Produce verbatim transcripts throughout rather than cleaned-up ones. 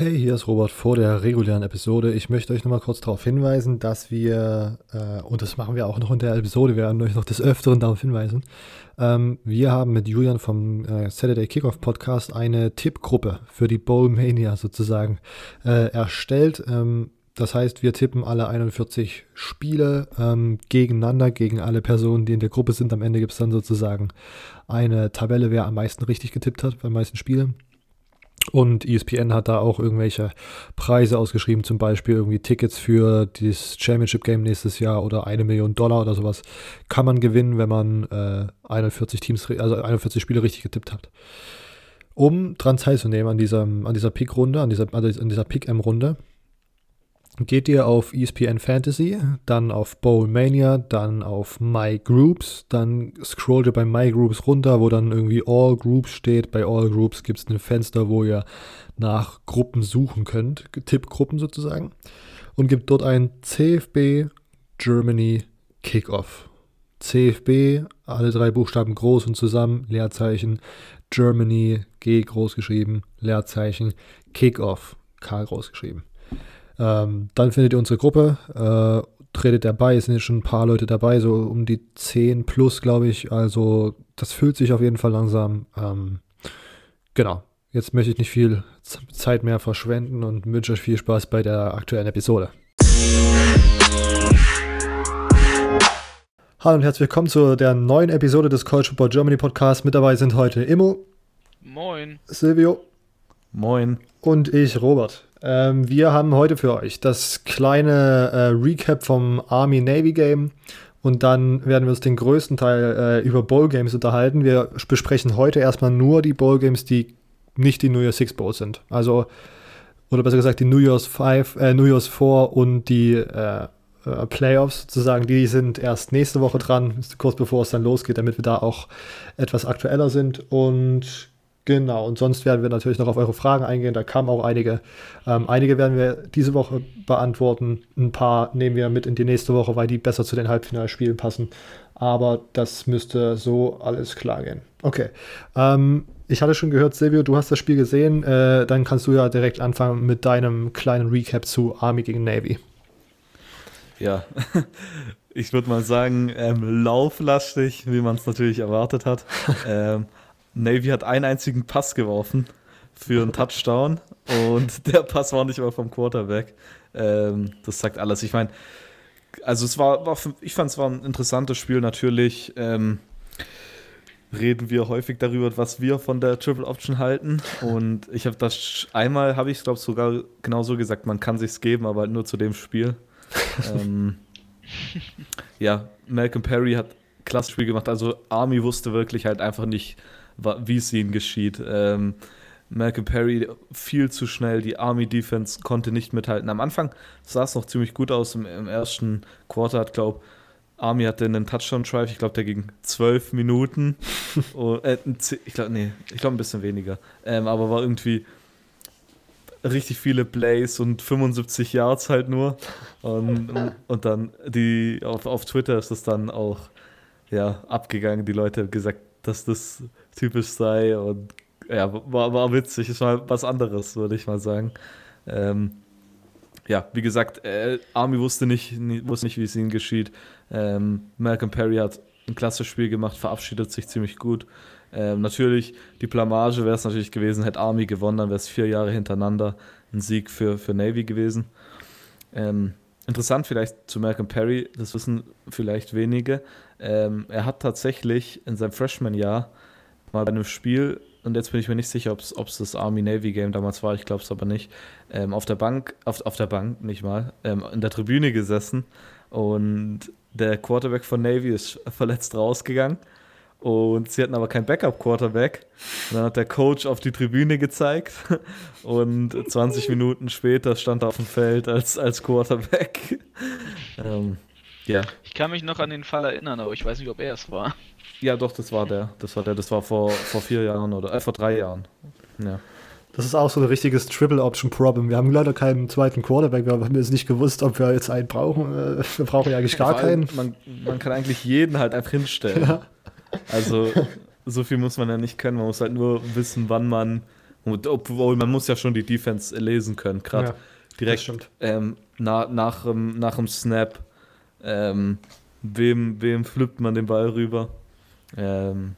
Hey, hier ist Robert vor der regulären Episode. Ich möchte euch nochmal kurz darauf hinweisen, dass wir, äh, und das machen wir auch noch in der Episode, wir werden euch noch des Öfteren darauf hinweisen, ähm, wir haben mit Julian vom äh, Saturday Kickoff Podcast eine Tippgruppe für die Bowl Mania sozusagen äh, erstellt. Ähm, das heißt, wir tippen alle einundvierzig Spiele ähm, gegeneinander, gegen alle Personen, die in der Gruppe sind. Am Ende gibt es dann sozusagen eine Tabelle, wer am meisten richtig getippt hat, beim meisten Spielen. Und E S P N hat da auch irgendwelche Preise ausgeschrieben, zum Beispiel irgendwie Tickets für das Championship-Game nächstes Jahr oder eine Million Dollar oder sowas kann man gewinnen, wenn man äh, einundvierzig Teams, also einundvierzig Spiele richtig getippt hat. Um dran teilzunehmen an dieser, an dieser Pick-Runde, an dieser, an dieser Pick-M-Runde, geht ihr auf E S P N Fantasy, dann auf Bowl Mania, dann auf My Groups, dann scrollt ihr bei My Groups runter, wo dann irgendwie All Groups steht. Bei All Groups gibt es ein Fenster, wo ihr nach Gruppen suchen könnt, Tippgruppen sozusagen, und gebt dort ein C F B Germany Kickoff. C F B, alle drei Buchstaben groß und zusammen, Leerzeichen, Germany, G groß geschrieben, Leerzeichen, Kickoff, K groß geschrieben. Ähm, dann findet ihr unsere Gruppe, äh, tretet dabei, es sind jetzt schon ein paar Leute dabei, so um die zehn plus, glaube ich, also das fühlt sich auf jeden Fall langsam, ähm, genau, jetzt möchte ich nicht viel Zeit mehr verschwenden und wünsche euch viel Spaß bei der aktuellen Episode. Hallo und herzlich willkommen zu der neuen Episode des College Football Germany Podcasts, mit dabei sind heute Immo. Moin. Silvio. Moin. Und ich, Robert. Ähm, wir haben heute für euch das kleine äh, Recap vom Army-Navy Game und dann werden wir uns den größten Teil äh, über Bowl-Games unterhalten. Wir besprechen heute erstmal nur die Bowl-Games, die nicht die New Year's Six Bowl sind. Also, oder besser gesagt, die New Year's Five, äh, New Year's Four und die äh, äh, Playoffs sozusagen, die sind erst nächste Woche dran, kurz bevor es dann losgeht, damit wir da auch etwas aktueller sind. Und genau, und sonst werden wir natürlich noch auf eure Fragen eingehen, da kamen auch einige. Ähm, einige werden wir diese Woche beantworten, ein paar nehmen wir mit in die nächste Woche, weil die besser zu den Halbfinalspielen passen, aber das müsste so alles klar gehen. Okay, ähm, ich hatte schon gehört, Silvio, du hast das Spiel gesehen, äh, dann kannst du ja direkt anfangen mit deinem kleinen Recap zu Army gegen Navy. Ja, ich würde mal sagen, ähm, lauflastig, wie man es natürlich erwartet hat. ähm, Navy hat einen einzigen Pass geworfen für einen Touchdown und der Pass war nicht mal vom Quarterback. Ähm, das sagt alles. Ich meine, also es war, war für, ich fand es war ein interessantes Spiel. Natürlich ähm, reden wir häufig darüber, was wir von der Triple Option halten. Und ich habe das einmal, habe ich glaube sogar genau so gesagt, man kann sich's geben, aber halt nur zu dem Spiel. ähm, ja, Malcolm Perry hat ein klasse Spiel gemacht. Also Army wusste wirklich halt einfach nicht, wie es ihnen geschieht. Ähm, Malcolm Perry viel zu schnell, die Army-Defense konnte nicht mithalten. Am Anfang sah es noch ziemlich gut aus, im, im ersten Quarter hat, glaube Army hatte einen Touchdown-Drive, ich glaube, der ging zwölf Minuten. Und, äh, ich glaube, nee, ich glaube ein bisschen weniger. Ähm, aber war irgendwie richtig viele Plays und fünfundsiebzig Yards halt nur. Und, und dann die auf, auf Twitter ist es dann auch ja, abgegangen. Die Leute haben gesagt, dass das typisch sei und ja, war, war witzig, ist mal was anderes, würde ich mal sagen. Ähm, ja, wie gesagt, äh, Army wusste nicht, nie, wusste nicht, wie es ihnen geschieht. Ähm, Malcolm Perry hat ein klasse Spiel gemacht, verabschiedet sich ziemlich gut. Ähm, natürlich, die Blamage wäre es natürlich gewesen, hätte Army gewonnen, dann wäre es vier Jahre hintereinander ein Sieg für, für Navy gewesen. Ähm, Interessant vielleicht zu Malcolm Perry, das wissen vielleicht wenige. Ähm, er hat tatsächlich in seinem Freshman-Jahr mal bei einem Spiel, und jetzt bin ich mir nicht sicher, ob es das Army-Navy-Game damals war, ich glaube es aber nicht, ähm, auf der Bank, auf, auf der Bank nicht mal, ähm, in der Tribüne gesessen und der Quarterback von Navy ist verletzt rausgegangen und sie hatten aber keinen Backup-Quarterback. Und dann hat der Coach auf die Tribüne gezeigt und zwanzig Minuten später stand er auf dem Feld als, als Quarterback. Ähm, ja. Ich kann mich noch an den Fall erinnern, aber ich weiß nicht, ob er es war. Ja, doch, das war der. Das war der. Das war vor, vor vier Jahren oder äh, vor drei Jahren. Ja. Das ist auch so ein richtiges Triple-Option-Problem. Wir haben leider keinen zweiten Quarterback, wir haben jetzt nicht gewusst, ob wir jetzt einen brauchen. Wir brauchen ja eigentlich gar keinen. Man, man kann eigentlich jeden halt einfach hinstellen. Ja. Also so viel muss man ja nicht können, man muss halt nur wissen, wann man Und obwohl, man muss ja schon die Defense lesen können, gerade ja, direkt ähm, na, nach, nach dem Snap. Ähm, wem, wem flippt man den Ball rüber? Ähm,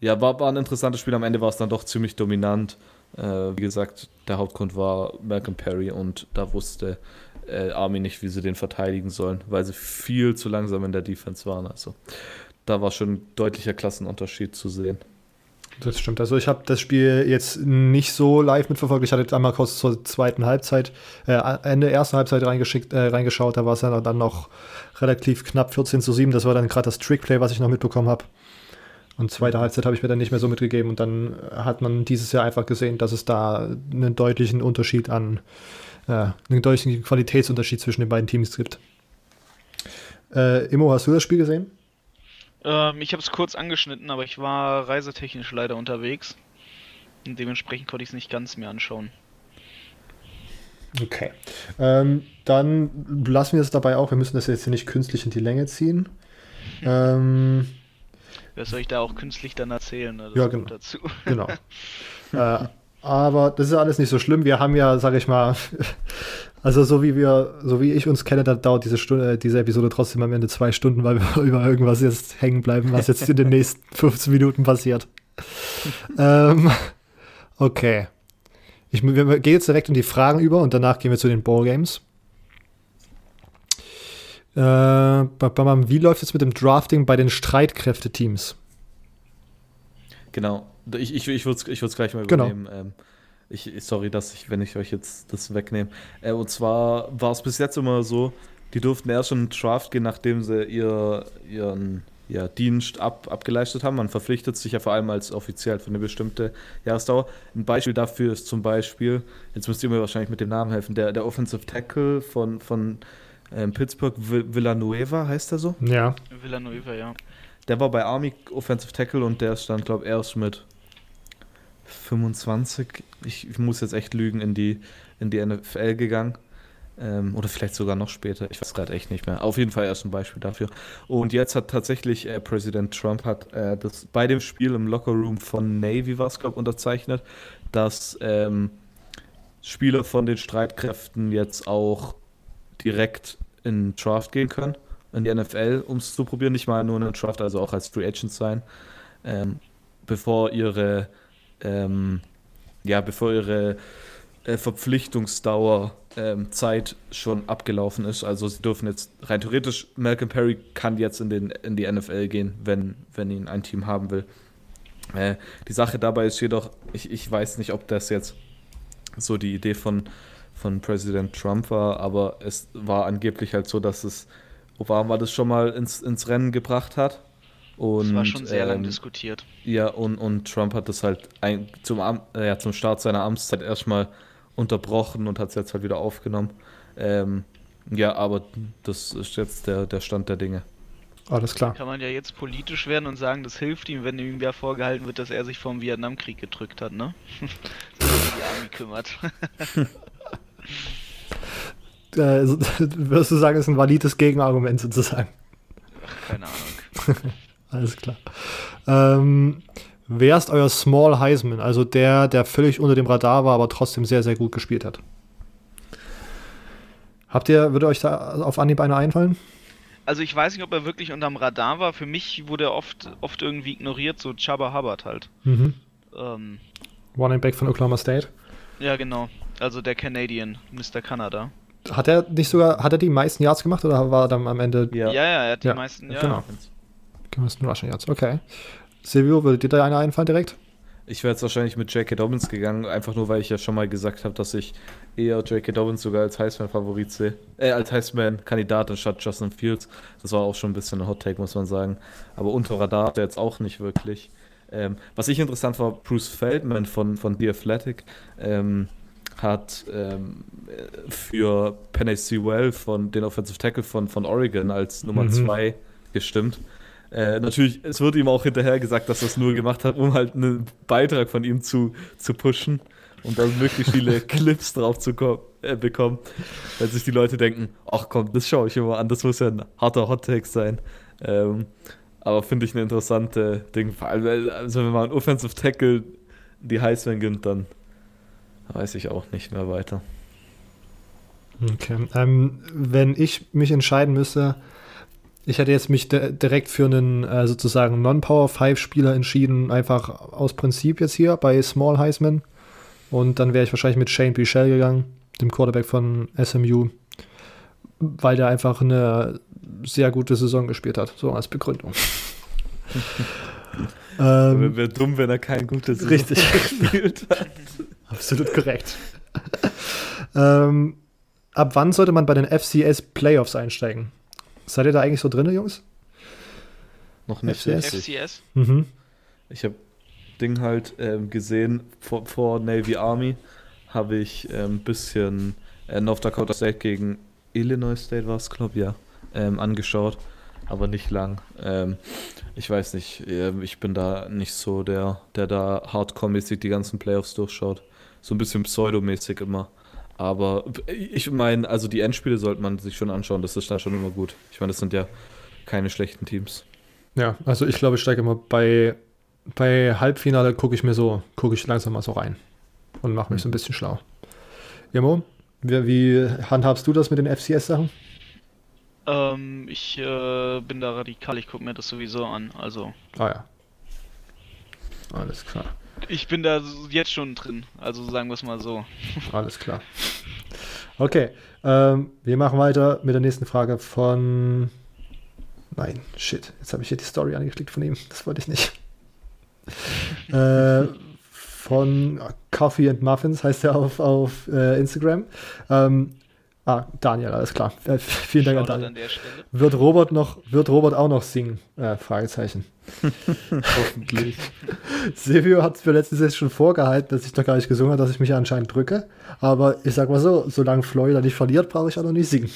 ja, war, war ein interessantes Spiel. Am Ende war es dann doch ziemlich dominant. Äh, wie gesagt, der Hauptgrund war Malcolm Perry und da wusste äh, Army nicht, wie sie den verteidigen sollen, weil sie viel zu langsam in der Defense waren. Also da war schon ein deutlicher Klassenunterschied zu sehen. Das stimmt. Also ich habe das Spiel jetzt nicht so live mitverfolgt. Ich hatte jetzt einmal kurz zur zweiten Halbzeit, äh, Ende erster Halbzeit reingeschickt, äh, reingeschaut. Da war es ja dann noch relativ knapp vierzehn zu sieben. Das war dann gerade das Trickplay, was ich noch mitbekommen habe. Und zweite Halbzeit habe ich mir dann nicht mehr so mitgegeben. Und dann hat man dieses Jahr einfach gesehen, dass es da einen deutlichen Unterschied an, äh, einen deutlichen Qualitätsunterschied zwischen den beiden Teams gibt. Äh, Immo, hast du das Spiel gesehen? Ich habe es kurz angeschnitten, aber ich war reisetechnisch leider unterwegs. Und dementsprechend konnte ich es nicht ganz mehr anschauen. Okay. Ähm, dann lassen wir es dabei auch. Wir müssen das jetzt hier nicht künstlich in die Länge ziehen. ähm, Was soll ich da auch künstlich dann erzählen? Das ja, genau. Dazu. Genau. äh, aber das ist alles nicht so schlimm. Wir haben ja, sage ich mal... Also so wie wir, so wie ich uns kenne, da dauert diese Stunde, diese Episode trotzdem am Ende zwei Stunden, weil wir über irgendwas jetzt hängen bleiben, was jetzt in den nächsten fünfzehn Minuten passiert. ähm, okay. Ich, wir, wir gehen jetzt direkt in die Fragen über und danach gehen wir zu den Bowl Games. Äh, wie läuft es mit dem Drafting bei den Streitkräfteteams? Genau. Ich, ich, ich würde es gleich mal übernehmen. Genau. Ähm. Ich, sorry, dass ich, wenn ich euch jetzt das wegnehme. Äh, und zwar war es bis jetzt immer so, die durften erst schon in den Draft gehen, nachdem sie ihr, ihren ja, Dienst ab, abgeleistet haben. Man verpflichtet sich ja vor allem als offiziell für eine bestimmte Jahresdauer. Ein Beispiel dafür ist zum Beispiel, jetzt müsst ihr mir wahrscheinlich mit dem Namen helfen, der, der Offensive Tackle von, von ähm, Pittsburgh, Villanueva heißt er so? Ja. Villanueva, ja. Der war bei Army Offensive Tackle und der stand, glaube ich, erst mit fünfundzwanzig, ich, ich muss jetzt echt lügen, in die, in die N F L gegangen. Ähm, oder vielleicht sogar noch später, ich weiß gerade echt nicht mehr. Auf jeden Fall erst ein Beispiel dafür. Und jetzt hat tatsächlich äh, Präsident Trump hat äh, das bei dem Spiel im Lockerroom von Navy, was glaube ich, unterzeichnet, dass ähm, Spieler von den Streitkräften jetzt auch direkt in den Draft gehen können, in die N F L, um es zu probieren. Nicht mal nur in den Draft, also auch als Free Agent sein, ähm, bevor ihre Ähm, ja, bevor ihre äh, Verpflichtungsdauer ähm, Zeit schon abgelaufen ist. Also sie dürfen jetzt rein theoretisch, Malcolm Perry kann jetzt in, den, in die N F L gehen, wenn, wenn ihn ein Team haben will. Äh, die Sache dabei ist jedoch, ich, ich weiß nicht, ob das jetzt so die Idee von, von Präsident Trump war, aber es war angeblich halt so, dass es Obama das schon mal ins, ins Rennen gebracht hat. Und, das war schon sehr ähm, lang diskutiert. Ja, und, und Trump hat das halt ein, zum, Am- ja, zum Start seiner Amtszeit erstmal unterbrochen und hat es jetzt halt wieder aufgenommen. Ähm, ja, aber das ist jetzt der, der Stand der Dinge. Alles klar. Kann man ja jetzt politisch werden und sagen, das hilft ihm, wenn ihm ja vorgehalten wird, dass er sich vom Vietnamkrieg gedrückt hat, ne? Dass er sich um die Army kümmert. Also, würdest du sagen, ist ein valides Gegenargument sozusagen? Ach, keine Ahnung. Alles klar. Ähm, wer ist euer Small Heisman? Also der, der völlig unter dem Radar war, aber trotzdem sehr, sehr gut gespielt hat. Habt ihr, würde euch da auf Anhieb einer einfallen? Also ich weiß nicht, ob er wirklich unterm Radar war. Für mich wurde er oft, oft irgendwie ignoriert, so Chubba Hubbard halt. Mhm. Ähm, Running Back von Oklahoma State. Ja, genau. Also der Canadian, Mister Kanada. Hat er nicht sogar, hat er die meisten Yards gemacht oder war er dann am Ende? Ja, ja, er hat die ja, meisten Yards. Genau. Rushing Yards. Okay. Silvio, würde dir da einer einfallen direkt? Ich wäre jetzt wahrscheinlich mit J K. Dobbins gegangen, einfach nur, weil ich ja schon mal gesagt habe, dass ich eher J K. Dobbins sogar als Heisman-Favorit sehe, äh, als Heisman-Kandidat anstatt Justin Fields. Das war auch schon ein bisschen ein Hot-Take, muss man sagen. Aber unter Radar hat er jetzt auch nicht wirklich. Ähm, was ich interessant war, Bruce Feldman von, von The Athletic ähm, hat ähm, für Penny Sewell von den Offensive Tackle von, von Oregon als Nummer zwei mhm. gestimmt. Äh, natürlich, es wird ihm auch hinterher gesagt, dass er es nur gemacht hat, um halt einen Beitrag von ihm zu, zu pushen und dann möglichst viele Clips drauf zu ko- äh, bekommen, weil sich die Leute denken, ach komm, das schaue ich immer an, das muss ja ein harter Hot-Take sein. Ähm, aber finde ich eine interessante Ding, vor allem, also wenn man Offensive Tackle die Heisman gewinnt, dann weiß ich auch nicht mehr weiter. Okay. Ähm, wenn ich mich entscheiden müsste, ich hätte jetzt mich de- direkt für einen äh, sozusagen Non-Power-Five-Spieler entschieden, einfach aus Prinzip jetzt hier bei Small Heisman. Und dann wäre ich wahrscheinlich mit Shane Bichelle gegangen, dem Quarterback von S M U, weil der einfach eine sehr gute Saison gespielt hat, so als Begründung. ähm, wäre dumm, wenn er kein gutes richtig gespielt hat. Absolut korrekt. ähm, ab wann sollte man bei den F C S Playoffs einsteigen? Seid ihr da eigentlich so drin, Jungs? Noch nicht. F C S? F C S? Mhm. Ich habe Ding halt ähm, gesehen, vor, vor Navy Army habe ich ein ähm, bisschen äh, North Dakota State gegen Illinois State war es, glaube ich, ja, ähm, angeschaut, aber nicht lang. Ähm, ich weiß nicht, äh, ich bin da nicht so der, der da hardcore-mäßig die ganzen Playoffs durchschaut. So ein bisschen pseudomäßig immer. Aber ich meine, also die Endspiele sollte man sich schon anschauen, das ist da schon immer gut. Ich meine, das sind ja keine schlechten Teams. Ja, also ich glaube, ich steige immer bei Bei Halbfinale gucke ich mir so, gucke ich langsam mal so rein und mache mich so ein bisschen schlau. Immo, wie, wie handhabst du das mit den F C S-Sachen? Ähm, ich äh, bin da radikal, ich gucke mir das sowieso an, also. Ah ja. Alles klar. Ich bin da jetzt schon drin, also sagen wir es mal so. Alles klar. Okay, ähm, wir machen weiter mit der nächsten Frage von... Nein, shit, jetzt habe ich hier die Story angeklickt von ihm, das wollte ich nicht. äh, von Coffee and Muffins heißt er auf, auf äh, Instagram. Ähm, ah, Daniel, alles klar. Äh, vielen Dank an Daniel. An der Stelle. Wird Robert noch, wird Robert auch noch singen? Äh, Fragezeichen. Hoffentlich. Silvio hat es mir letztens jetzt schon vorgehalten, dass ich noch gar nicht gesungen habe, dass ich mich anscheinend drücke. Aber ich sag mal so, solange Florida nicht verliert, brauche ich auch noch nicht singen.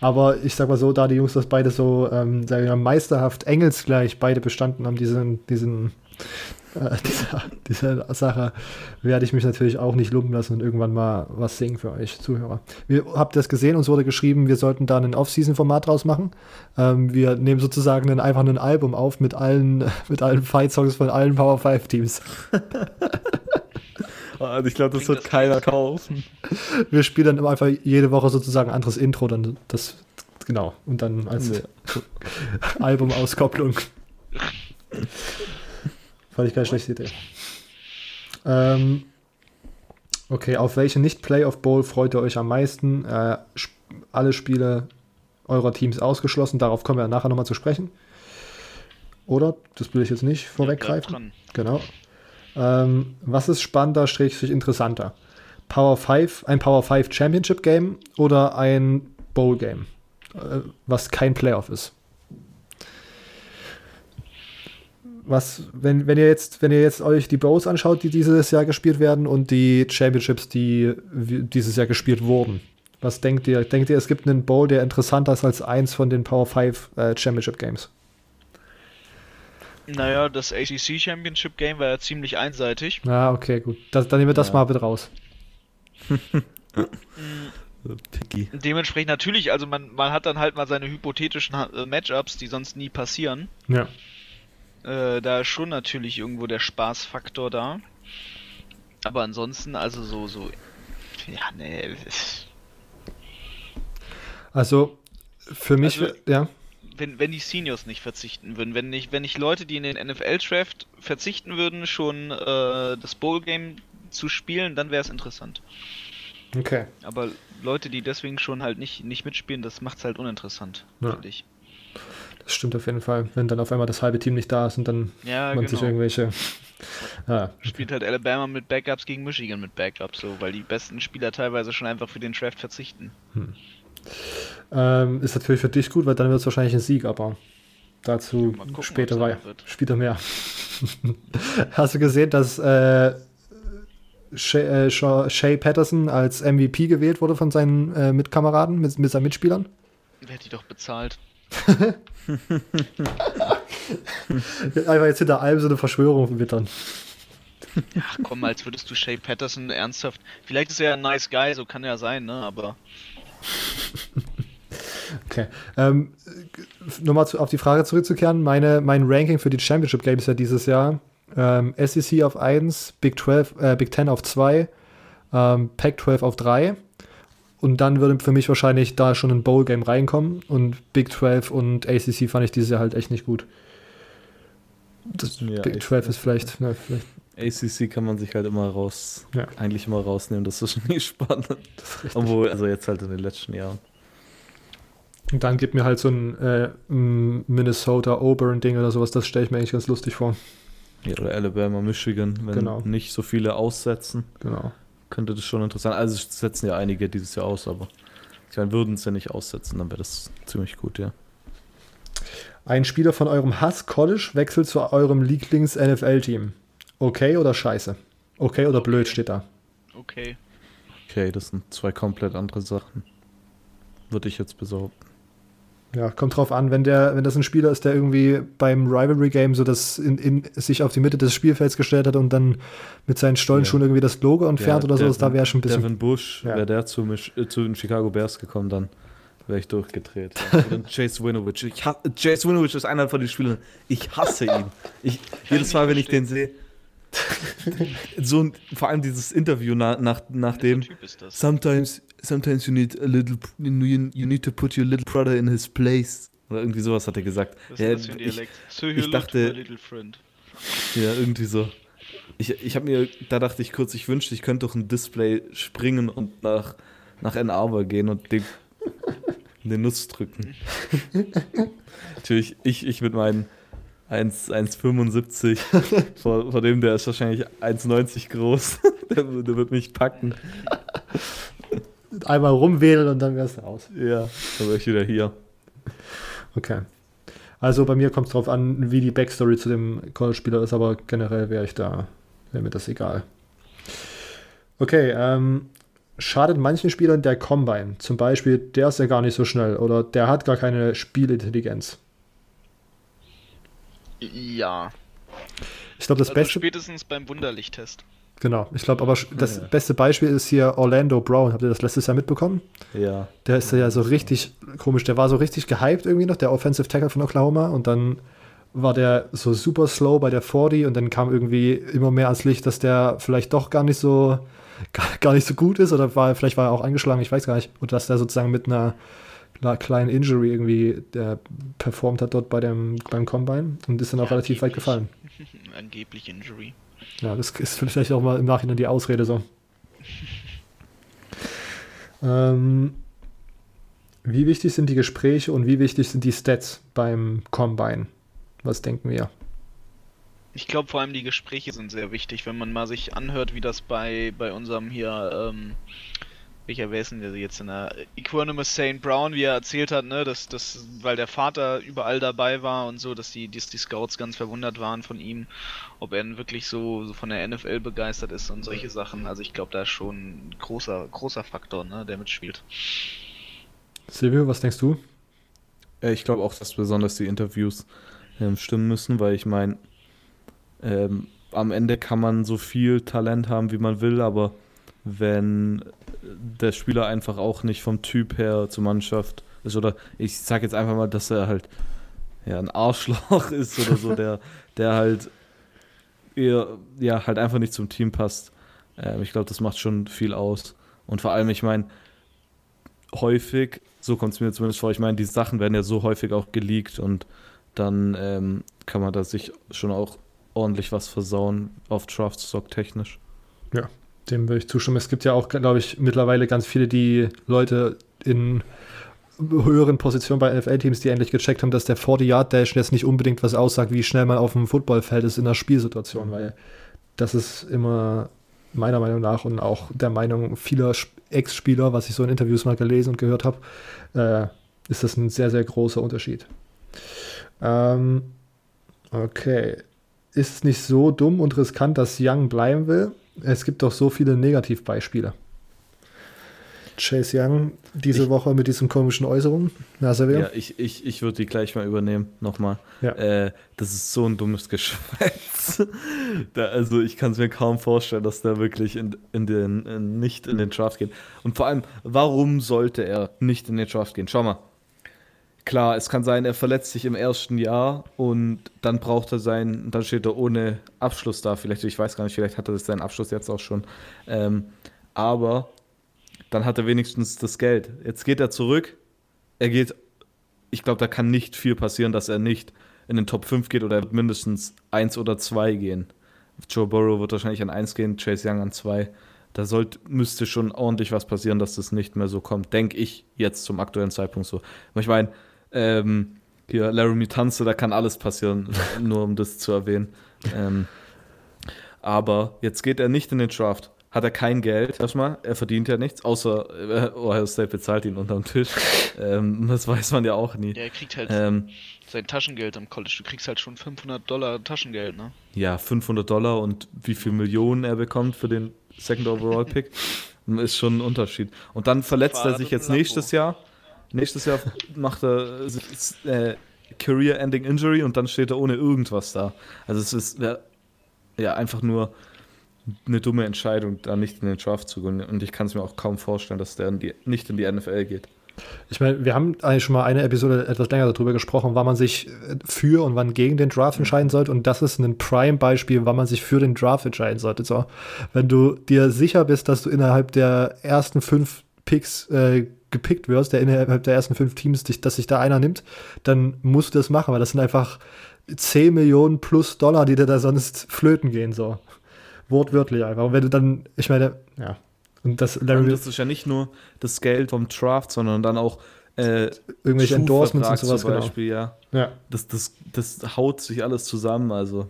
Aber ich sag mal so, da die Jungs das beide so ähm, sagen wir mal, meisterhaft engelsgleich beide bestanden haben, diesen, diesen, äh, dieser, dieser Sache, werde ich mich natürlich auch nicht lumpen lassen und irgendwann mal was singen für euch Zuhörer. Wir habt das gesehen, uns wurde geschrieben, wir sollten da ein Off-Season-Format draus machen. Ähm, wir nehmen sozusagen einen, einfach ein Album auf mit allen, mit allen Fight-Songs von allen Power-Five-Teams. Also ich glaube, das wird keiner kaufen. Wir spielen dann einfach jede Woche sozusagen ein anderes Intro, dann das, genau, und dann als nee. Album-Auskopplung. Fand ich keine schlechte Idee. Ähm, okay, auf welche Nicht-Playoff-Bowl freut ihr euch am meisten? Äh, alle Spiele eurer Teams ausgeschlossen, darauf kommen wir nachher nochmal zu sprechen. Oder? Das will ich jetzt nicht vorweggreifen. Genau. Ähm, was ist spannender, schrägstrich interessanter? Power fünf, ein Power fünf Championship Game oder ein Bowl Game, äh, was kein Playoff ist? Was, wenn, wenn ihr jetzt, wenn ihr jetzt euch die Bowls anschaut, die dieses Jahr gespielt werden und die Championships, die dieses Jahr gespielt wurden, was denkt ihr? Denkt ihr, es gibt einen Bowl, der interessanter ist als eins von den Power fünf äh, Championship Games? Naja, das A C C Championship Game war ja ziemlich einseitig. Ah, okay, gut. Das, dann nehmen wir das ja. mal mit raus. Picky. Dementsprechend natürlich, also man, man hat dann halt mal seine hypothetischen Matchups, die sonst nie passieren. Ja. Äh, da ist schon natürlich irgendwo der Spaßfaktor da. Aber ansonsten, also so, so. Ja, nee. Also, für mich, also, ja. Wenn, wenn die Seniors nicht verzichten würden, wenn nicht, wenn nicht Leute, die in den N F L-Draft verzichten würden, schon äh, das Bowl-Game zu spielen, dann wäre es interessant. Okay. Aber Leute, die deswegen schon halt nicht, nicht mitspielen, das macht es halt uninteressant, ja. Finde ich. Das stimmt auf jeden Fall, wenn dann auf einmal das halbe Team nicht da ist und dann ja, man genau. sich irgendwelche... ah. Spielt halt Alabama mit Backups gegen Michigan mit Backups, so, weil die besten Spieler teilweise schon einfach für den Draft verzichten. Hm. Ähm, ist natürlich für dich gut, weil dann wird es wahrscheinlich ein Sieg, aber dazu ja, gucken, später, wei- später mehr. Hast du gesehen, dass äh, Shea, äh, Shea Patterson als M V P gewählt wurde von seinen äh, Mitkameraden, mit, mit seinen Mitspielern? Wer hat die doch bezahlt? Einfach jetzt hinter allem so eine Verschwörung wittern. Ach komm, als würdest du Shea Patterson ernsthaft... Vielleicht ist er ja ein nice guy, so kann er ja sein, ne? Aber... Okay. Ähm, nochmal auf die Frage zurückzukehren. Meine, mein Ranking für die Championship Games ja dieses Jahr ähm, S E C auf eins, Big zwölf, äh, Big Ten auf zwei, ähm, Pac zwölf auf drei. Und dann würde für mich wahrscheinlich da schon ein Bowl-Game reinkommen. Und Big zwölf und A C C fand ich dieses Jahr halt echt nicht gut. Das ja, Big zwölf ist vielleicht, ne, vielleicht... A C C kann man sich halt immer raus... Ja. Eigentlich immer rausnehmen, das ist schon nie spannend. Obwohl, also jetzt halt in den letzten Jahren. Und dann gibt mir halt so ein äh, Minnesota-Auburn-Ding oder sowas, das stelle ich mir eigentlich ganz lustig vor. Ja, oder Alabama-Michigan, wenn genau. nicht so viele aussetzen. Genau. Könnte das schon interessant. Also setzen ja einige dieses Jahr aus, aber ich meine, würden es ja nicht aussetzen, dann wäre das ziemlich gut, ja. Ein Spieler von eurem Hass-College wechselt zu eurem Lieblings-N F L-Team. Okay oder scheiße? Okay oder blöd okay. steht da. Okay. Okay, das sind zwei komplett andere Sachen. Würde ich jetzt behaupten. Ja, kommt drauf an, wenn der, wenn das ein Spieler ist, der irgendwie beim Rivalry-Game so das in, in, sich auf die Mitte des Spielfelds gestellt hat und dann mit seinen Stollenschuhen ja. irgendwie das Logo entfernt ja, oder Devin, so, da wäre schon ein bisschen... Devin Bush, ja. wäre der zu, mich, äh, zu den Chicago Bears gekommen, dann wäre ich durchgedreht. Und Chase Winovich. Ich ha- Chase Winovich ist einer von den Spielern. Ich hasse ihn. Ich, ich jedes Mal, wenn ich den sehe... so ein, vor allem dieses Interview nach, nach, nach dem... Sometimes... Sometimes you need a little, you need to put your little brother in his place. Oder irgendwie sowas hat er gesagt. Das ja, ist das für ein Dialekt. Ich, so ich dachte, little friend. Ja, irgendwie so. Ich, ich habe mir, da dachte ich kurz, ich wünschte, ich könnte doch ein Display springen und nach, nach Ann Arbor gehen und den, den Nuss drücken. Natürlich, ich, ich mit meinen eins Komma fünfundsiebzig, vor, vor dem, der ist wahrscheinlich eins Komma neunzig groß. Der, der wird mich packen. Einmal rumwedeln und dann wär's raus. Ja, dann wär ich wieder hier. Okay. Also bei mir kommt es drauf an, wie die Backstory zu dem College-Spieler ist, aber generell wäre ich da, wäre mir das egal. Okay, ähm, schadet manchen Spielern der Combine. Zum Beispiel, der ist ja gar nicht so schnell oder der hat gar keine Spielintelligenz. Ja. Ich glaube, das also Beste... Spätestens beim Wunderlicht-Test. Genau, ich glaube, aber das ja. beste Beispiel ist hier Orlando Brown. Habt ihr das letztes Jahr mitbekommen? Ja. Der ist ja so richtig komisch. Der war so richtig gehypt irgendwie noch, der Offensive Tackle von Oklahoma. Und dann war der so super slow bei der vierzig und dann kam irgendwie immer mehr ans Licht, dass der vielleicht doch gar nicht so gar, gar nicht so gut ist oder war, vielleicht war er auch angeschlagen, ich weiß gar nicht. Und dass der sozusagen mit einer, einer kleinen Injury irgendwie der performt hat dort bei dem, beim Combine und ist dann auch ja, relativ weit gefallen. Angeblich Injury. Ja, das ist vielleicht auch mal im Nachhinein die Ausrede so. ähm, wie wichtig sind die Gespräche und wie wichtig sind die Stats beim Combine? Was denken wir? Ich glaube vor allem die Gespräche sind sehr wichtig, wenn man mal sich anhört, wie das bei, bei unserem hier, ähm, welcher wäre es denn jetzt in der Equanimous Saint Brown, wie er erzählt hat, ne, dass, dass, weil der Vater überall dabei war und so, dass die, die, die Scouts ganz verwundert waren von ihm, ob er denn wirklich so, so von der N F L begeistert ist und solche Sachen. Also ich glaube, da ist schon ein großer, großer Faktor, ne, der mitspielt. Silvio, was denkst du? Ich glaube auch, dass besonders die Interviews ähm, stimmen müssen, weil ich meine, ähm, am Ende kann man so viel Talent haben, wie man will, aber wenn der Spieler einfach auch nicht vom Typ her zur Mannschaft ist oder ich sag jetzt einfach mal, dass er halt ja, ein Arschloch ist oder so, der, der halt eher, ja, halt einfach nicht zum Team passt. Ähm, ich glaube, das macht schon viel aus. Und vor allem, ich meine, häufig, so kommt es mir zumindest vor, ich meine, die Sachen werden ja so häufig auch geleakt und dann ähm, kann man da sich schon auch ordentlich was versauen auf Draftstock technisch. Ja. Dem würde ich zustimmen. Es gibt ja auch, glaube ich, mittlerweile ganz viele, die Leute in höheren Positionen bei N F L-Teams, die endlich gecheckt haben, dass der vierzig-Yard-Dash jetzt nicht unbedingt was aussagt, wie schnell man auf dem Footballfeld ist in einer Spielsituation, weil das ist immer meiner Meinung nach und auch der Meinung vieler Ex-Spieler, was ich so in Interviews mal gelesen und gehört habe, äh, ist das ein sehr, sehr großer Unterschied. Ähm, okay. Ist es nicht so dumm und riskant, dass Young bleiben will? Es gibt doch so viele Negativbeispiele. Chase Young diese ich, Woche mit diesen komischen Äußerungen. Na, Silvio? Ja, ich, ich, ich würde die gleich mal übernehmen, nochmal. Ja. Äh, das ist so ein dummes Geschwätz. da, also ich kann es mir kaum vorstellen, dass der wirklich in, in den, in, nicht in den Draft geht. Und vor allem, warum sollte er nicht in den Draft gehen? Schau mal, klar, es kann sein, er verletzt sich im ersten Jahr und dann braucht er seinen, dann steht er ohne Abschluss da. Vielleicht, ich weiß gar nicht, vielleicht hat er seinen Abschluss jetzt auch schon. Ähm, aber dann hat er wenigstens das Geld. Jetzt geht er zurück. Er geht, ich glaube, da kann nicht viel passieren, dass er nicht in den Top fünf geht, oder er wird mindestens eins oder zwei gehen. Joe Burrow wird wahrscheinlich an eins gehen, Chase Young an zwei. Da sollte, müsste schon ordentlich was passieren, dass das nicht mehr so kommt, denke ich jetzt zum aktuellen Zeitpunkt so. Aber ich meine, ähm, hier Laramie Tunsil, da kann alles passieren, nur um das zu erwähnen. Ähm, aber jetzt geht er nicht in den Draft, hat er kein Geld, erstmal, er verdient ja nichts, außer äh, Ohio State bezahlt ihn unterm Tisch. Ähm, das weiß man ja auch nie. Ja, er kriegt halt ähm, sein Taschengeld am College, du kriegst halt schon fünfhundert Dollar Taschengeld, ne? Ja, fünfhundert Dollar, und wie viel Millionen er bekommt für den Second Overall Pick, ist schon ein Unterschied. Und dann verletzt er sich jetzt nächstes Jahr. Nächstes Jahr macht er äh, Career-Ending Injury und dann steht er ohne irgendwas da. Also es ist ja, ja einfach nur eine dumme Entscheidung, da nicht in den Draft zu gehen. Und ich kann es mir auch kaum vorstellen, dass der in die, nicht in die N F L geht. Ich meine, wir haben eigentlich schon mal eine Episode etwas länger darüber gesprochen, wann man sich für und wann gegen den Draft entscheiden sollte. Und das ist ein Prime-Beispiel, wann man sich für den Draft entscheiden sollte. So, wenn du dir sicher bist, dass du innerhalb der ersten fünf Picks äh, gepickt wirst, der innerhalb der ersten fünf Teams, dich, dass sich da einer nimmt, dann musst du das machen, weil das sind einfach zehn Millionen plus Dollar, die dir da sonst flöten gehen. So. Wortwörtlich einfach. Und wenn du dann, ich meine, ja. Und das, und das ist ja nicht nur das Geld vom Draft, sondern dann auch äh, irgendwelche Endorsements und sowas zum Beispiel, genau. Ja. Ja. Das, das, das haut sich alles zusammen, also.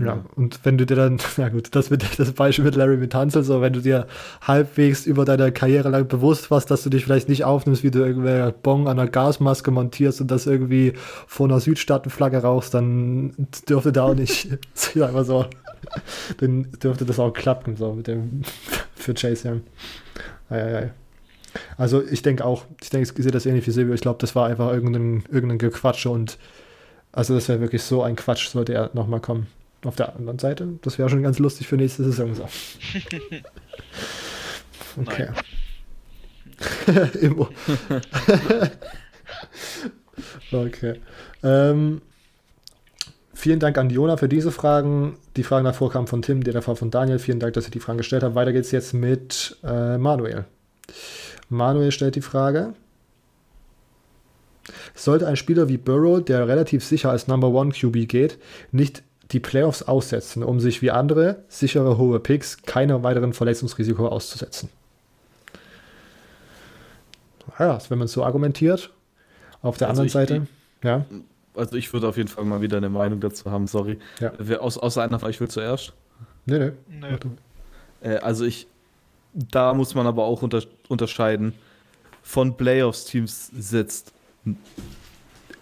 Ja, ja, und wenn du dir dann, na gut, das mit das Beispiel mit Laramie Tunsil, so wenn du dir halbwegs über deine Karriere lang bewusst warst, dass du dich vielleicht nicht aufnimmst, wie du irgendwer Bon an einer Gasmaske montierst und das irgendwie vor einer Südstaatenflagge rauchst, dann dürfte da auch nicht, einfach so, dann dürfte das auch klappen, so mit dem für Chase Young. Ei, ei, ei. Also ich denke auch, ich denke, ich sehe das ähnlich wie Silvio, ich glaube, das war einfach irgendein, irgendein Gequatsche, und also das wäre wirklich so ein Quatsch, sollte er nochmal kommen. Auf der anderen Seite, das wäre schon ganz lustig für nächste Saison. So. Okay. Immo. Okay. Ähm, vielen Dank an Diona für diese Fragen. Die Fragen davor kamen von Tim, der davor von Daniel. Vielen Dank, dass ihr die Fragen gestellt habt. Weiter geht's jetzt mit äh, Manuel. Manuel stellt die Frage: Sollte ein Spieler wie Burrow, der relativ sicher als Number One Q B geht, nicht die Playoffs aussetzen, um sich wie andere sichere hohe Picks keinem weiteren Verletzungsrisiko auszusetzen? Ja, wenn man es so argumentiert. Auf der also anderen ich, Seite, ich, ja. Also ich würde auf jeden Fall mal wieder eine Meinung dazu haben, sorry. Ja. Wer, aus, außer einer von euch will zuerst? Nee, nee. nee. Also ich, da muss man aber auch unter, unterscheiden, von Playoffs-Teams sitzt.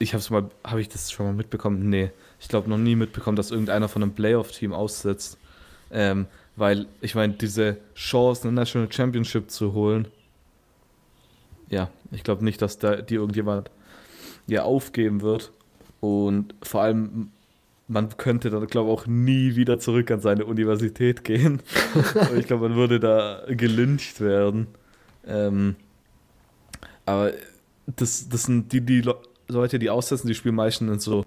Ich hab's mal, habe ich das schon mal mitbekommen? Nee. Ich glaube, noch nie mitbekommen, dass irgendeiner von einem Playoff-Team aussetzt. Ähm, weil, ich meine, diese Chance, eine National Championship zu holen, ja, ich glaube nicht, dass da die irgendjemand ja aufgeben wird. Und vor allem, man könnte dann, glaube ich, auch nie wieder zurück an seine Universität gehen. Ich glaube, man würde da gelyncht werden. Ähm, aber das, das sind die, die Leute, die aussetzen, die spielen meistens in so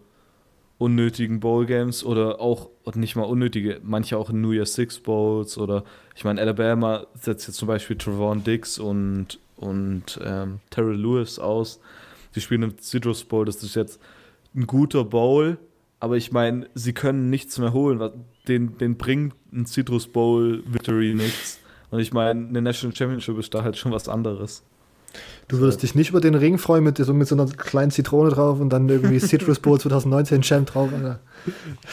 unnötigen Bowl-Games oder auch oder nicht mal unnötige, manche auch in New Year's Six Bowls, oder ich meine, Alabama setzt jetzt zum Beispiel Trevon Diggs und, und ähm, Terrell Lewis aus. Sie spielen im Citrus Bowl, das ist jetzt ein guter Bowl, aber ich meine, sie können nichts mehr holen. Den, den bringt ein Citrus Bowl Victory nichts. Und ich meine, eine National Championship ist da halt schon was anderes. Du würdest dich nicht über den Ring freuen mit so, mit so einer kleinen Zitrone drauf und dann irgendwie Citrus Bowl zwanzig neunzehn Champ drauf, Alter.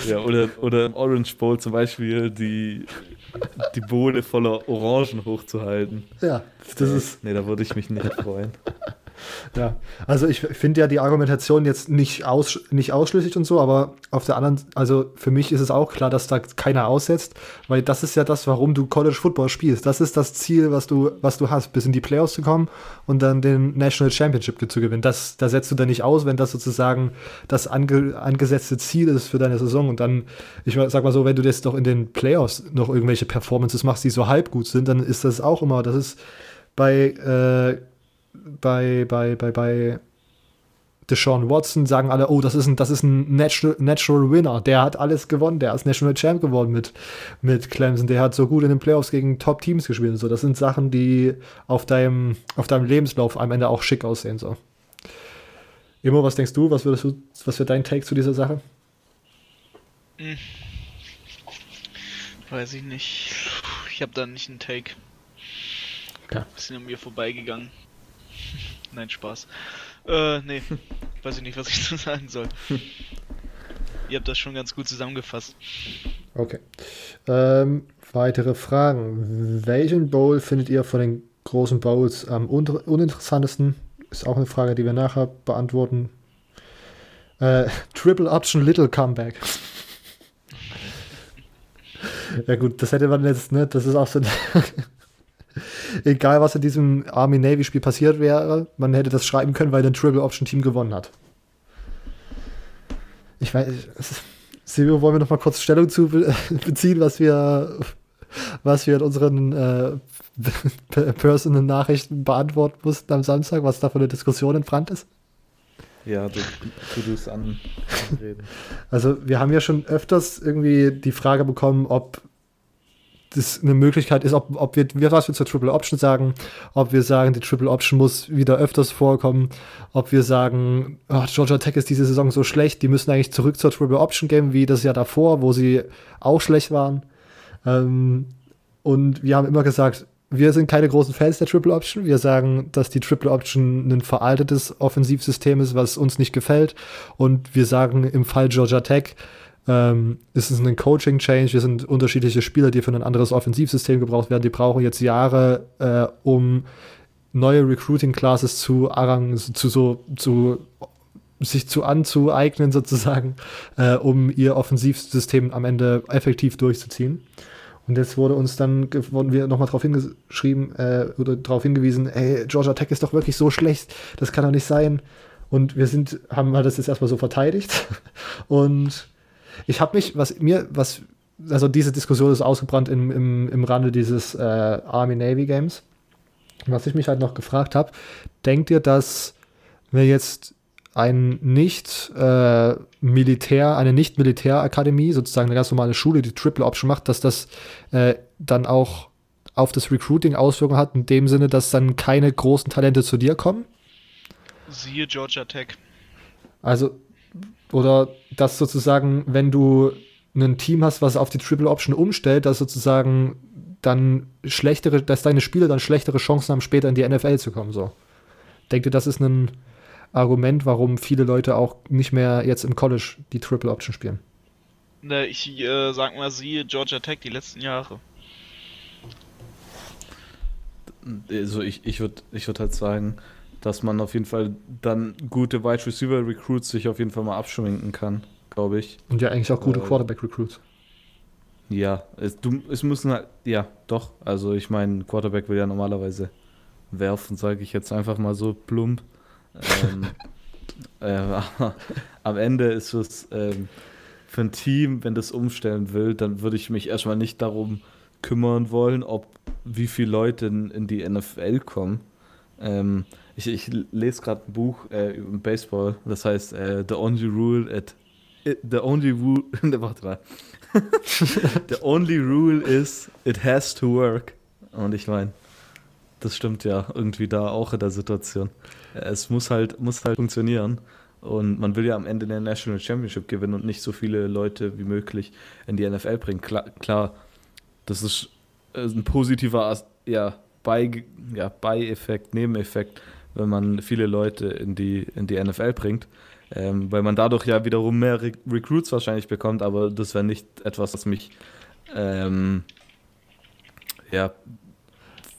Ja, oder, oder im Orange Bowl zum Beispiel die, die Bohle voller Orangen hochzuhalten. Ja, das äh, ist... Nee, da würde ich mich nicht freuen. Ja, also ich finde ja die Argumentation jetzt nicht, aus, nicht ausschlüssig und so, aber auf der anderen, also für mich ist es auch klar, dass da keiner aussetzt, weil das ist ja das, warum du College Football spielst. Das ist das Ziel, was du, was du hast, bis in die Playoffs zu kommen und dann den National Championship zu gewinnen. Das, da setzt du dann nicht aus, wenn das sozusagen das ange, angesetzte Ziel ist für deine Saison. Und dann, ich sag mal so, wenn du jetzt noch in den Playoffs noch irgendwelche Performances machst, die so halb gut sind, dann ist das auch immer, das ist bei äh, Bei, bei, bei, bei Deshaun Watson, sagen alle, oh, das ist ein, das ist ein Natural, Natural Winner, der hat alles gewonnen, der ist National Champ geworden mit, mit Clemson, der hat so gut in den Playoffs gegen Top-Teams gespielt und so. Das sind Sachen, die auf deinem, auf deinem Lebenslauf am Ende auch schick aussehen. So. Immo, was denkst du? Was würdest du, was wäre dein Take zu dieser Sache? Hm. Weiß ich nicht. Ich habe da nicht einen Take. Ja. Sind an mir vorbeigegangen. Nein, Spaß. Äh, nee. Weiß ich nicht, was ich so sagen soll. Ihr habt das schon ganz gut zusammengefasst. Okay. Ähm, weitere Fragen. Welchen Bowl findet ihr von den großen Bowls am un- uninteressantesten? Ist auch eine Frage, die wir nachher beantworten. Äh, Triple Option Little Comeback. Ja gut, das hätte man jetzt, ne? Das ist auch so... Egal, was in diesem Army-Navy-Spiel passiert wäre, man hätte das schreiben können, weil ein Triple-Option-Team gewonnen hat. Ich weiß, Silvio, wollen wir noch mal kurz Stellung zu beziehen, was wir, was wir in unseren äh, Personal-Nachrichten beantworten mussten am Samstag, was da von der Diskussion entbrannt ist? Ja, du, du es an, anreden. Also wir haben ja schon öfters irgendwie die Frage bekommen, ob das eine Möglichkeit ist, ob, ob wir, was wir zur Triple Option sagen, ob wir sagen, die Triple Option muss wieder öfters vorkommen, ob wir sagen, ach, Georgia Tech ist diese Saison so schlecht, die müssen eigentlich zurück zur Triple Option gehen, wie das Jahr davor, wo sie auch schlecht waren. Ähm, und wir haben immer gesagt, wir sind keine großen Fans der Triple Option. Wir sagen, dass die Triple Option ein veraltetes Offensivsystem ist, was uns nicht gefällt. Und wir sagen, im Fall Georgia Tech, Ähm, es ist ein Coaching-Change, wir sind unterschiedliche Spieler, die für ein anderes Offensivsystem gebraucht werden, die brauchen jetzt Jahre, äh, um neue Recruiting-Classes zu arrangieren, zu, so, zu, sich zu anzueignen sozusagen, äh, um ihr Offensivsystem am Ende effektiv durchzuziehen. Und jetzt wurde uns dann, wurden wir nochmal darauf hingeschrieben, äh, oder darauf hingewiesen, ey, Georgia Tech ist doch wirklich so schlecht, das kann doch nicht sein. Und wir sind, haben halt das jetzt erstmal so verteidigt und ich habe mich, was mir, was, also diese Diskussion ist ausgebrannt im, im, im Rande dieses äh, Army-Navy-Games. Was ich mich halt noch gefragt habe, denkt ihr, dass wir jetzt ein nicht, äh, Militär, eine Nicht-Militär-Akademie, sozusagen eine ganz normale Schule, die Triple Option macht, dass das äh, dann auch auf das Recruiting Auswirkungen hat, in dem Sinne, dass dann keine großen Talente zu dir kommen? Siehe Georgia Tech. Also, oder dass sozusagen, wenn du ein Team hast, was auf die Triple Option umstellt, dass sozusagen dann schlechtere, dass deine Spieler dann schlechtere Chancen haben, später in die N F L zu kommen. So. Denkt ihr, das ist ein Argument, warum viele Leute auch nicht mehr jetzt im College die Triple Option spielen? Ne, ich äh, sag mal, siehe Georgia Tech die letzten Jahre. Also ich, ich würde ich würd halt sagen, dass man auf jeden Fall dann gute Wide Receiver Recruits sich auf jeden Fall mal abschminken kann, glaube ich. Und ja, eigentlich auch gute äh, Quarterback Recruits. Ja, es, du, es müssen halt, ja, doch. Also ich meine, Quarterback will ja normalerweise werfen, sage ich jetzt einfach mal so plump. Ähm, äh, am Ende ist es ähm, für ein Team, wenn das umstellen will, dann würde ich mich erstmal nicht darum kümmern wollen, ob wie viele Leute in, in die N F L kommen. Ähm, Ich, ich lese gerade ein Buch äh, über Baseball, das heißt äh, The Only Rule at it, The Only Rule warte mal. The Only Rule is it has to work. Und ich meine, das stimmt ja irgendwie da auch in der Situation. Es muss halt muss halt funktionieren und man will ja am Ende eine National Championship gewinnen und nicht so viele Leute wie möglich in die N F L bringen. Klar, klar das ist ein positiver ja, Bei, ja, Beieffekt, Nebeneffekt, wenn man viele Leute in die, in die N F L bringt, ähm, weil man dadurch ja wiederum mehr Re- Recruits wahrscheinlich bekommt, aber das wäre nicht etwas, was mich ähm, ja,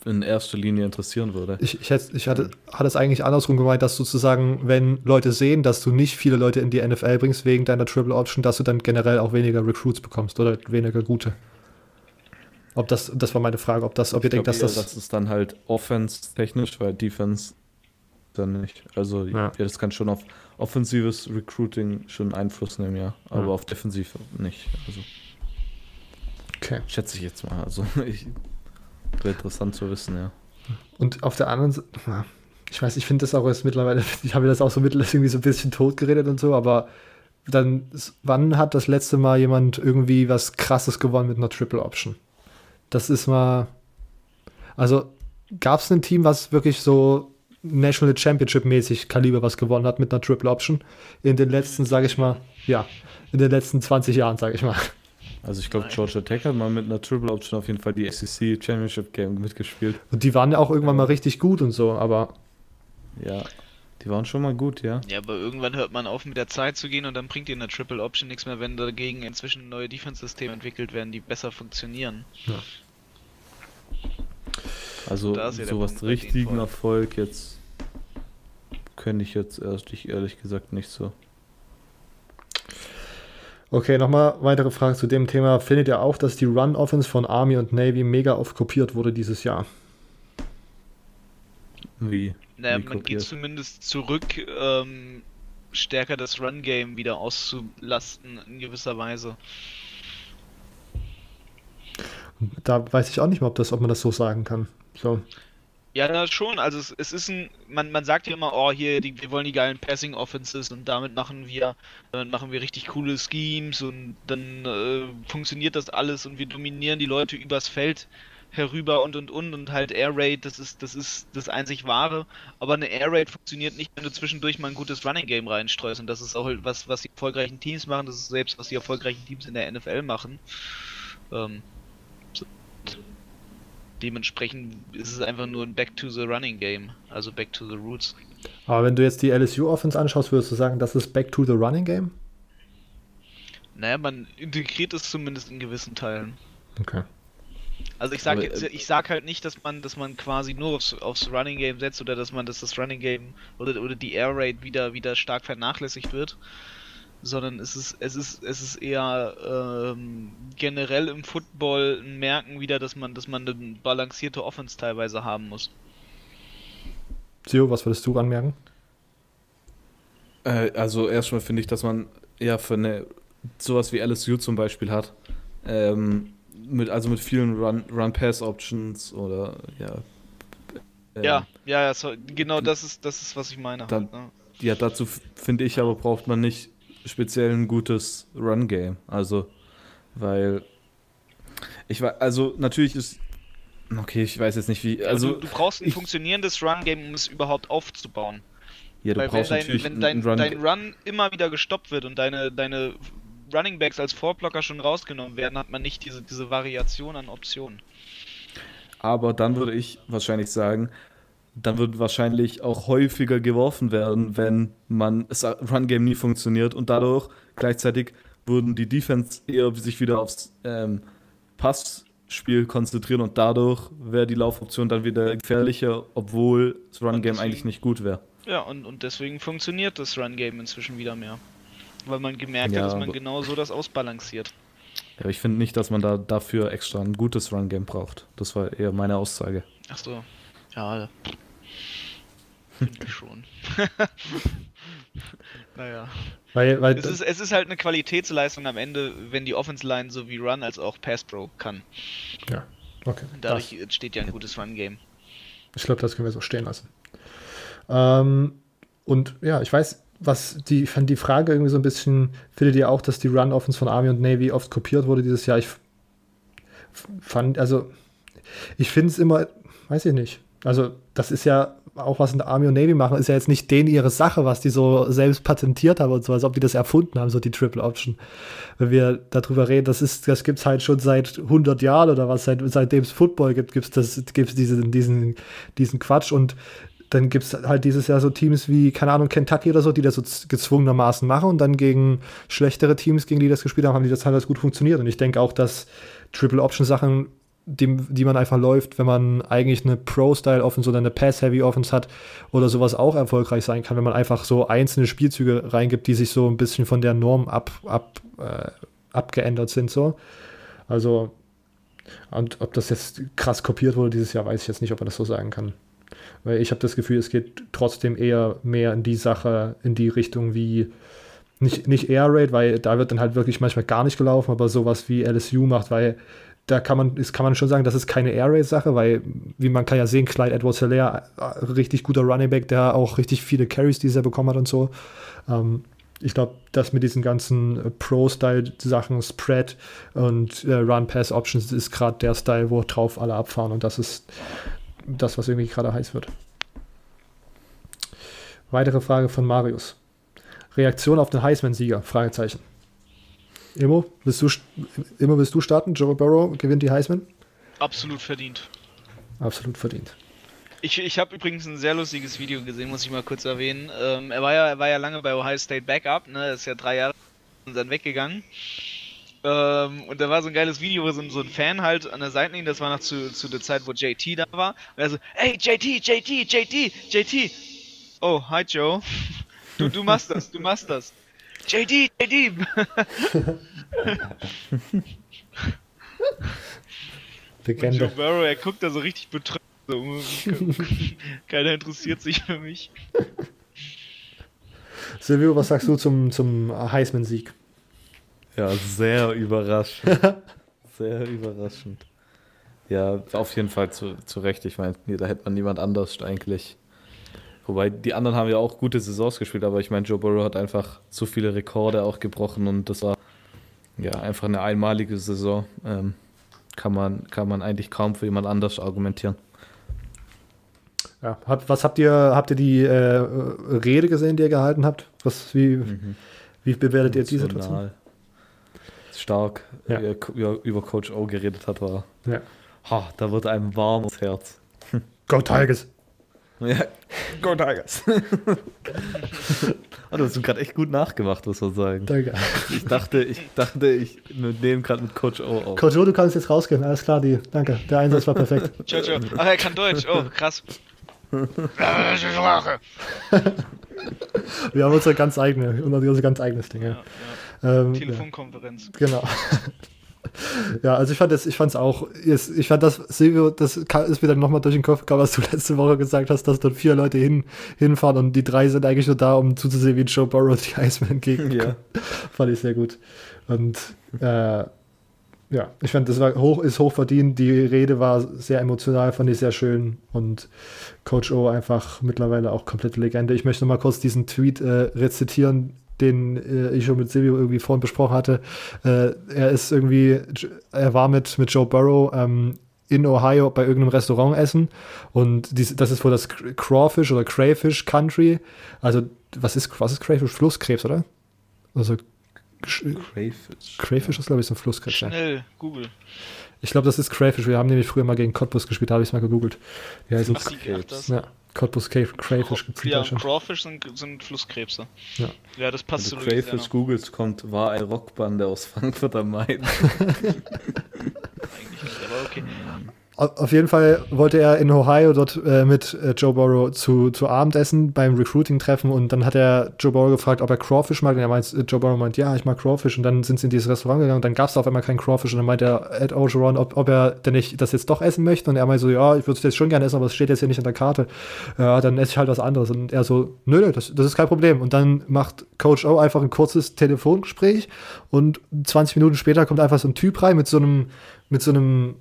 in erster Linie interessieren würde. Ich, ich, hätte, ich hatte, hatte es eigentlich andersrum gemeint, dass sozusagen, wenn Leute sehen, dass du nicht viele Leute in die N F L bringst wegen deiner Triple Option, dass du dann generell auch weniger Recruits bekommst oder weniger gute. Ob das, das war meine Frage, ob das, ob ihr denkt, dass das... Das ist dann halt offense-technisch, weil Defense dann nicht. Also ja. Ja, das kann schon auf offensives Recruiting schon Einfluss nehmen, ja. Aber ja. auf defensiv nicht. Also. Okay. Schätze ich jetzt mal. Also ich, wäre interessant zu wissen, ja. Und auf der anderen Seite... ich weiß, ich finde das auch jetzt mittlerweile, ich habe das auch so mittlerweile irgendwie so ein bisschen totgeredet und so, aber dann, wann hat das letzte Mal jemand irgendwie was Krasses gewonnen mit einer Triple Option? Das ist mal, also gab es ein Team, was wirklich so National Championship-mäßig Kaliber was gewonnen hat mit einer Triple Option in den letzten, sage ich mal, ja, in den letzten zwanzig Jahren, sage ich mal. Also ich glaube, Georgia Tech hat mal mit einer Triple Option auf jeden Fall die S E C Championship Game mitgespielt. Und die waren ja auch irgendwann mal richtig gut und so, aber... Ja, die waren schon mal gut, ja. Ja, aber irgendwann hört man auf, mit der Zeit zu gehen und dann bringt dir eine Triple Option nichts mehr, wenn dagegen inzwischen neue Defense-Systeme entwickelt werden, die besser funktionieren. Ja. Also sowas richtigen Erfolg jetzt könnte ich jetzt ehrlich, ehrlich gesagt nicht so. Okay, nochmal weitere Fragen zu dem Thema. Findet ihr auch, dass die Run-Offense von Army und Navy mega oft kopiert wurde dieses Jahr? Wie? Naja, Wie man kopiert? Geht zumindest zurück, ähm, stärker das Run-Game wieder auszulasten in gewisser Weise. Da weiß ich auch nicht mal, ob, das, ob man das so sagen kann. So. Ja, das schon. Also es, es ist ein, man, man sagt ja immer, oh hier, die, wir wollen die geilen Passing Offenses und damit machen wir, damit machen wir richtig coole Schemes und dann äh, funktioniert das alles und wir dominieren die Leute übers Feld herüber und und und und halt Air Raid, das ist, das ist das einzig Wahre. Aber eine Air Raid funktioniert nicht, wenn du zwischendurch mal ein gutes Running Game reinstreust und das ist auch was, was die erfolgreichen Teams machen, das ist selbst was die erfolgreichen Teams in der N F L machen. Ähm. Dementsprechend ist es einfach nur ein Back to the Running Game, also Back to the Roots. Aber wenn du jetzt die L S U Offense anschaust, würdest du sagen, das ist Back to the Running Game? Naja, man integriert es zumindest in gewissen Teilen. Okay. Also ich sage jetzt, ich sag halt nicht, dass man, dass man quasi nur aufs, aufs Running Game setzt oder dass man, dass das Running Game oder, oder die Air Raid wieder, wieder stark vernachlässigt wird. Sondern es ist, es ist, es ist eher ähm, generell im Football ein Merken wieder, dass man, dass man eine balancierte Offense teilweise haben muss. Sio, was würdest du anmerken? Äh, also erstmal finde ich, dass man ja für eine sowas wie L S U zum Beispiel hat, ähm, mit, also mit vielen Run, Run-Pass-Options oder ja. Äh, ja, ja, ja so, genau das ist, das ist, was ich meine. Dann, halt, ne? Ja, dazu finde ich aber braucht man nicht speziell ein gutes Run-Game, also, weil ich war, also natürlich ist, okay, ich weiß jetzt nicht wie, also... Du, du brauchst ein ich, funktionierendes Run-Game, um es überhaupt aufzubauen. Ja, du weil brauchst wenn dein, natürlich wenn dein, ein Run- dein Run immer wieder gestoppt wird und deine, deine Running-Backs als Vorblocker schon rausgenommen werden, hat man nicht diese, diese Variation an Optionen. Aber dann würde ich wahrscheinlich sagen... dann wird wahrscheinlich auch häufiger geworfen werden, wenn man das Run-Game nie funktioniert und dadurch gleichzeitig würden die Defense eher sich wieder aufs ähm, Passspiel konzentrieren und dadurch wäre die Laufoption dann wieder gefährlicher, obwohl das Run-Game eigentlich nicht gut wäre. Ja, und, und deswegen funktioniert das Run-Game inzwischen wieder mehr, weil man gemerkt ja, hat, dass man genau so das ausbalanciert. Ja, aber ich finde nicht, dass man da dafür extra ein gutes Run-Game braucht. Das war eher meine Aussage. Ach so, ja, finde ich schon. Naja. Weil, weil es, ist, es ist halt eine Qualitätsleistung am Ende, wenn die Offense-Line so wie Run als auch Pass-Pro kann. Ja, okay. Dadurch das. Entsteht ja ein gutes Run-Game. Ich glaube, das können wir so stehen lassen. Ähm, und ja, ich weiß, was die, ich fand die Frage irgendwie so ein bisschen, findet ihr auch, dass die Run-Offense von Army und Navy oft kopiert wurde dieses Jahr? Ich fand, also, ich finde es immer, weiß ich nicht. Also das ist ja auch, was in der Army und Navy machen, ist ja jetzt nicht denen ihre Sache, was die so selbst patentiert haben und so, als ob die das erfunden haben, so die Triple Option. Wenn wir darüber reden, das ist, das gibt es halt schon seit hundert Jahren oder was, seit, seitdem es Football gibt, gibt es diesen, diesen, diesen Quatsch und dann gibt es halt dieses Jahr so Teams wie, keine Ahnung, Kentucky oder so, die das so gezwungenermaßen machen und dann gegen schlechtere Teams, gegen die das gespielt haben, haben die das halt gut funktioniert und ich denke auch, dass Triple Option Sachen Die, die man einfach läuft, wenn man eigentlich eine Pro-Style-Offense oder eine Pass-Heavy-Offense hat oder sowas auch erfolgreich sein kann, wenn man einfach so einzelne Spielzüge reingibt, die sich so ein bisschen von der Norm ab, ab, äh, abgeändert sind. So. Also, und ob das jetzt krass kopiert wurde dieses Jahr, weiß ich jetzt nicht, ob man das so sagen kann. Weil ich habe das Gefühl, es geht trotzdem eher mehr in die Sache, in die Richtung wie nicht, nicht Air Raid, weil da wird dann halt wirklich manchmal gar nicht gelaufen, aber sowas wie L S U macht, weil Da kann man, das kann man schon sagen, das ist keine Air Raid Sache, weil wie man kann ja sehen, Clyde Edwards-Helaire, richtig guter Running Back, der auch richtig viele Carries, die er bekommen hat und so. Ähm, ich glaube, das mit diesen ganzen Pro-Style-Sachen, Spread und äh, Run-Pass-Options ist gerade der Style, wo drauf alle abfahren, und das ist das, was irgendwie gerade heiß wird. Weitere Frage von Marius. Reaktion auf den Heisman-Sieger? Fragezeichen. Immo, willst du, Immo, willst du starten? Joe Burrow gewinnt die Heisman? Absolut verdient. Absolut verdient. Ich, ich habe übrigens ein sehr lustiges Video gesehen, muss ich mal kurz erwähnen. Ähm, er, war ja, er war ja lange bei Ohio State Backup, ne? Er ist ja drei Jahre und dann weggegangen. Ähm, und da war so ein geiles Video, wo so ein, so ein Fan halt an der Seitenlinie, das war noch zu, zu der Zeit, wo J T da war. Und er so, ey, J T, J T, J T, J T. Oh, hi Joe. Du, du machst das, du machst das. J D, J D. Joe Burrow, er guckt da so richtig betrübt. So. Keiner interessiert sich für mich. Silvio, was sagst du zum, zum Heisman-Sieg? Ja, sehr überraschend. Sehr überraschend. Ja, auf jeden Fall zu, zu Recht. Ich meine, da hätte man niemand anders eigentlich. Wobei, die anderen haben ja auch gute Saisons gespielt, aber ich meine, Joe Burrow hat einfach so viele Rekorde auch gebrochen, und das war ja einfach eine einmalige Saison. Ähm, kann man, kann man eigentlich kaum für jemand anders argumentieren. Ja, hab, was habt ihr, habt ihr die äh, Rede gesehen, die ihr gehalten habt? Was, wie, mhm. wie bewertet ihr die Situation? Stark, ja. Wie er über Coach O geredet hat, war, ja. Ha, da wird einem warm ums Herz. Go Tigers! Ja, go Tigers. Oh, du hast gerade echt gut nachgemacht, muss man sagen. Danke. Ich dachte, ich dachte, ich nehme gerade mit Coach O auf. Coach O, du kannst jetzt rausgehen, alles klar, die. Danke, der Einsatz war perfekt. Ciao, ciao. Ach, er kann Deutsch, oh, krass. Wir haben unser ganz, eigene, unser ganz eigenes Ding, ja. ja, ja. Ähm, Telefonkonferenz. Ja. Genau. Ja, also ich fand es, ich fand's auch, ich fand das, Silvio, das ist mir dann nochmal durch den Kopf gekommen, was du letzte Woche gesagt hast, dass dort vier Leute hin, hinfahren und die drei sind eigentlich nur da, um zuzusehen, wie Joe Burrow die Heisman entgegenkommt. Ja. Fand ich sehr gut. Und äh, ja, ich fand, das war hoch, ist hochverdient, die Rede war sehr emotional, fand ich sehr schön, und Coach O einfach mittlerweile auch komplette Legende. Ich möchte nochmal kurz diesen Tweet äh, rezitieren, den äh, ich schon mit Silvio irgendwie vorhin besprochen hatte. Äh, er ist irgendwie, er war mit, mit Joe Burrow ähm, in Ohio bei irgendeinem Restaurant essen, und dies, das ist wohl das Crawfish oder Crayfish Country. Also, was ist, was ist Crayfish? Flusskrebs, oder? Also, Crayfish. Crayfish ist, glaube ich, so ein Flusskrebs. Schnell, Google. Ich glaube, das ist Crayfish. Wir haben nämlich früher mal gegen Cottbus gespielt, da habe ich es mal gegoogelt. Ja, also Flusskrebs. Ja. Cottbus Crayfish gibt es ja, Crawfish sind, sind Flusskrebse. Ja, ja, das passt zu. Also Crayfish Googles kommt, war eine Rockbande aus Frankfurt am Main. Eigentlich nicht, aber okay. Auf jeden Fall wollte er in Ohio dort äh, mit äh, Joe Burrow zu, zu Abendessen beim Recruiting-Treffen, und dann hat er Joe Burrow gefragt, ob er Crawfish mag, und er meint, äh, Joe Burrow meint, ja, ich mag Crawfish, und dann sind sie in dieses Restaurant gegangen, und dann gab es auf einmal keinen Crawfish, und dann meint er Ed Orgeron, ob, ob er denn nicht das jetzt doch essen möchte, und er meint so, ja, ich würde es jetzt schon gerne essen, aber es steht jetzt hier nicht in der Karte, ja, dann esse ich halt was anderes, und er so, nö, nö, das, das ist kein Problem, und dann macht Coach O einfach ein kurzes Telefongespräch, und zwanzig Minuten später kommt einfach so ein Typ rein mit so einem, mit so einem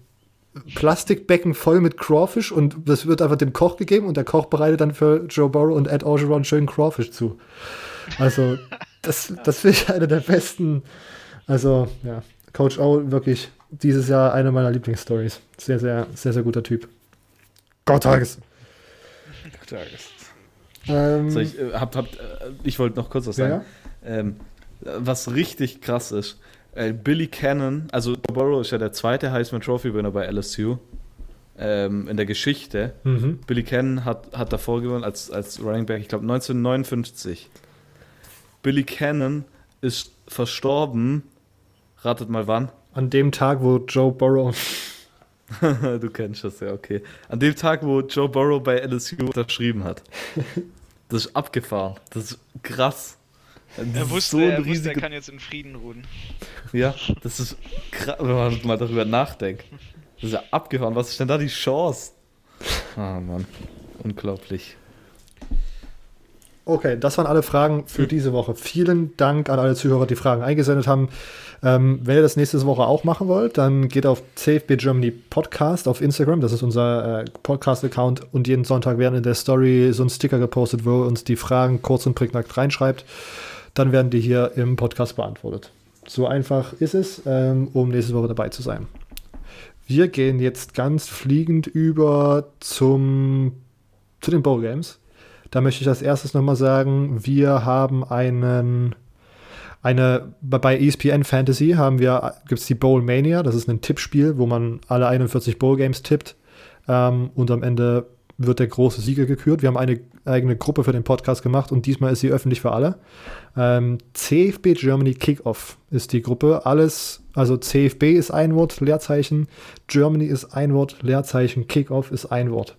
Plastikbecken voll mit Crawfish, und das wird einfach dem Koch gegeben, und der Koch bereitet dann für Joe Burrow und Ed Orgeron schönen Crawfish zu. Also, das, das finde ich eine der besten. Also, ja, Coach O, wirklich dieses Jahr eine meiner Lieblingsstories. Sehr, sehr, sehr, sehr guter Typ. Gott Tages. Gott Tages. Ähm, so, ich äh, hab, hab, ich wollte noch kurz was sagen. Ja? Ähm, was richtig krass ist. Billy Cannon, also Joe Burrow ist ja der zweite Heisman Trophy Winner bei L S U ähm, in der Geschichte. Mhm. Billy Cannon hat, hat davor gewonnen als, als Running Back, ich glaube neunzehnhundertneunundfünfzig. Billy Cannon ist verstorben, ratet mal wann? An dem Tag, wo Joe Burrow... Du kennst das ja, okay. An dem Tag, wo Joe Burrow bei L S U unterschrieben hat. Das ist abgefahren, das ist krass. Das er wusste, so er, riesige... wusste, er kann jetzt in Frieden ruhen. Ja, das ist krass, wenn man mal darüber nachdenkt. Das ist ja abgefahren. Was ist denn da die Chance? Ah, Mann. Unglaublich. Okay, das waren alle Fragen für diese Woche. Vielen Dank an alle Zuhörer, die Fragen eingesendet haben. Ähm, wenn ihr das nächste Woche auch machen wollt, dann geht auf C F B Germany Podcast auf Instagram. Das ist unser äh, Podcast-Account. Und jeden Sonntag werden in der Story so ein Sticker gepostet, wo ihr uns die Fragen kurz und prägnant reinschreibt. Dann werden die hier im Podcast beantwortet. So einfach ist es, ähm, um nächste Woche dabei zu sein. Wir gehen jetzt ganz fliegend über zum, zu den Bowl Games. Da möchte ich als erstes nochmal sagen, wir haben einen, eine, bei E S P N Fantasy haben wir, gibt es die Bowl Mania, das ist ein Tippspiel, wo man alle einundvierzig Bowl Games tippt, ähm, und am Ende wird der große Sieger gekürt. Wir haben eine eigene Gruppe für den Podcast gemacht und diesmal ist sie öffentlich für alle. Ähm, C F B Germany Kickoff ist die Gruppe, alles, also C F B ist ein Wort, Leerzeichen, Germany ist ein Wort, Leerzeichen, Kickoff ist ein Wort.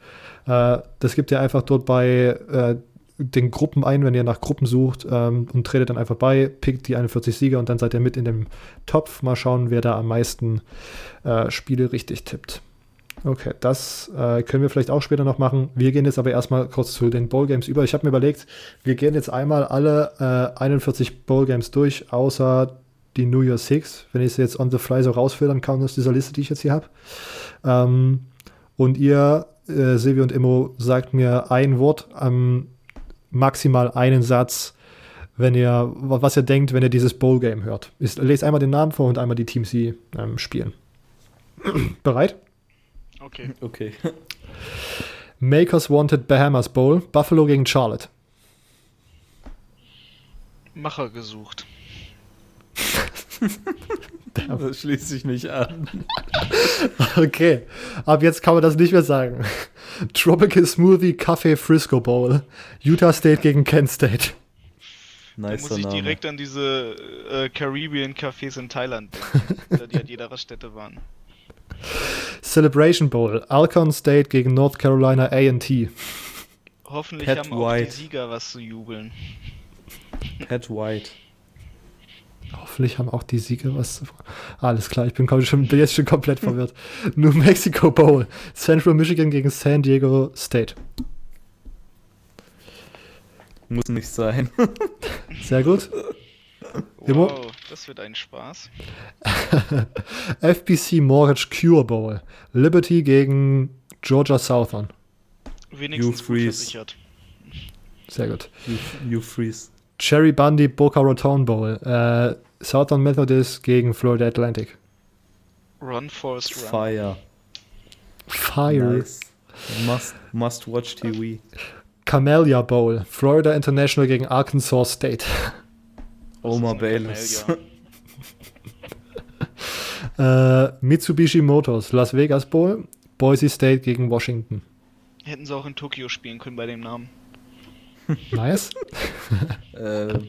Das gibt ihr einfach dort bei äh, den Gruppen ein, wenn ihr nach Gruppen sucht, ähm, und tretet dann einfach bei, pickt die einundvierzig Sieger und dann seid ihr mit in dem Topf. Mal schauen, wer da am meisten äh, Spiele richtig tippt. Okay, das äh, können wir vielleicht auch später noch machen. Wir gehen jetzt aber erstmal kurz zu den Bowl-Games über. Ich habe mir überlegt, wir gehen jetzt einmal alle äh, einundvierzig Bowl-Games durch, außer die New Year's Six. Wenn ich sie jetzt on the fly so rausfiltern kann aus dieser Liste, die ich jetzt hier habe. Ähm, und ihr... Äh, Silvio und Immo, sagt mir ein Wort, ähm, maximal einen Satz, wenn ihr, was ihr denkt, wenn ihr dieses Bowl-Game hört. Ich lese einmal den Namen vor und einmal die Teams, die ähm, spielen. Bereit? Okay. Okay. Makers Wanted Bahamas Bowl, Buffalo gegen Charlotte. Macher gesucht. Das schließt sich nicht an. Okay, ab jetzt kann man das nicht mehr sagen. Tropical Smoothie Café Frisco Bowl. Utah State gegen Kent State. Nice, da muss ich Name. Direkt an diese äh, Caribbean Cafés in Thailand denken, die an jeder Raststätte waren. Celebration Bowl. Alcorn State gegen North Carolina A and T. Hoffentlich Pat haben White. Auch die Sieger was zu jubeln. Pat White. Hoffentlich haben auch die Sieger was. Alles klar, ich bin, schon, bin jetzt schon komplett verwirrt. New Mexico Bowl. Central Michigan gegen San Diego State. Muss nicht sein. Sehr gut. Wow, das wird ein Spaß. F B C Mortgage Cure Bowl. Liberty gegen Georgia Southern. Wenigstens you freeze. Gut versichert. Sehr gut. You, you freeze. Cherry Bundy Boca Raton Bowl. Äh, Southern Methodist gegen Florida Atlantic. Run Forest Run. Fire. Fire. Nice. Must, must watch T V. Camellia Bowl. Florida International gegen Arkansas State. Omar Bayless. äh, Mitsubishi Motors. Las Vegas Bowl. Boise State gegen Washington. Hätten sie auch in Tokio spielen können bei dem Namen. Nice. äh,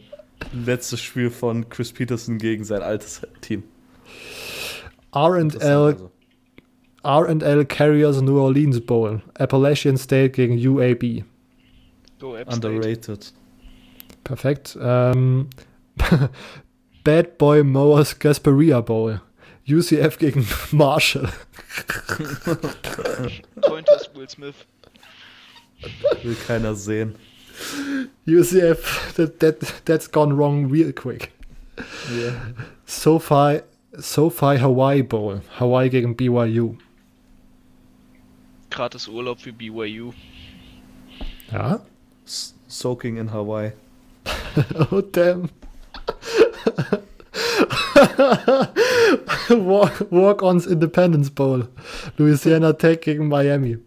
letztes Spiel von Chris Petersen gegen sein altes Team. R and L Carriers New Orleans Bowl. Appalachian State gegen U A B. Go App State. Underrated. Perfekt. Ähm, Bad Boy Mowers Gasparilla Bowl. U C F gegen Marshall. Pointers Will Smith. Will keiner sehen. U C F, that, that, that's gone wrong real quick. Yeah. SoFi, SoFi Hawaii Bowl. Hawaii gegen B Y U. Gratis Urlaub für B Y U. Ja? S- Soaking in Hawaii. Oh, damn. Walk, Walk-ons Independence Bowl. Louisiana Tech gegen Miami.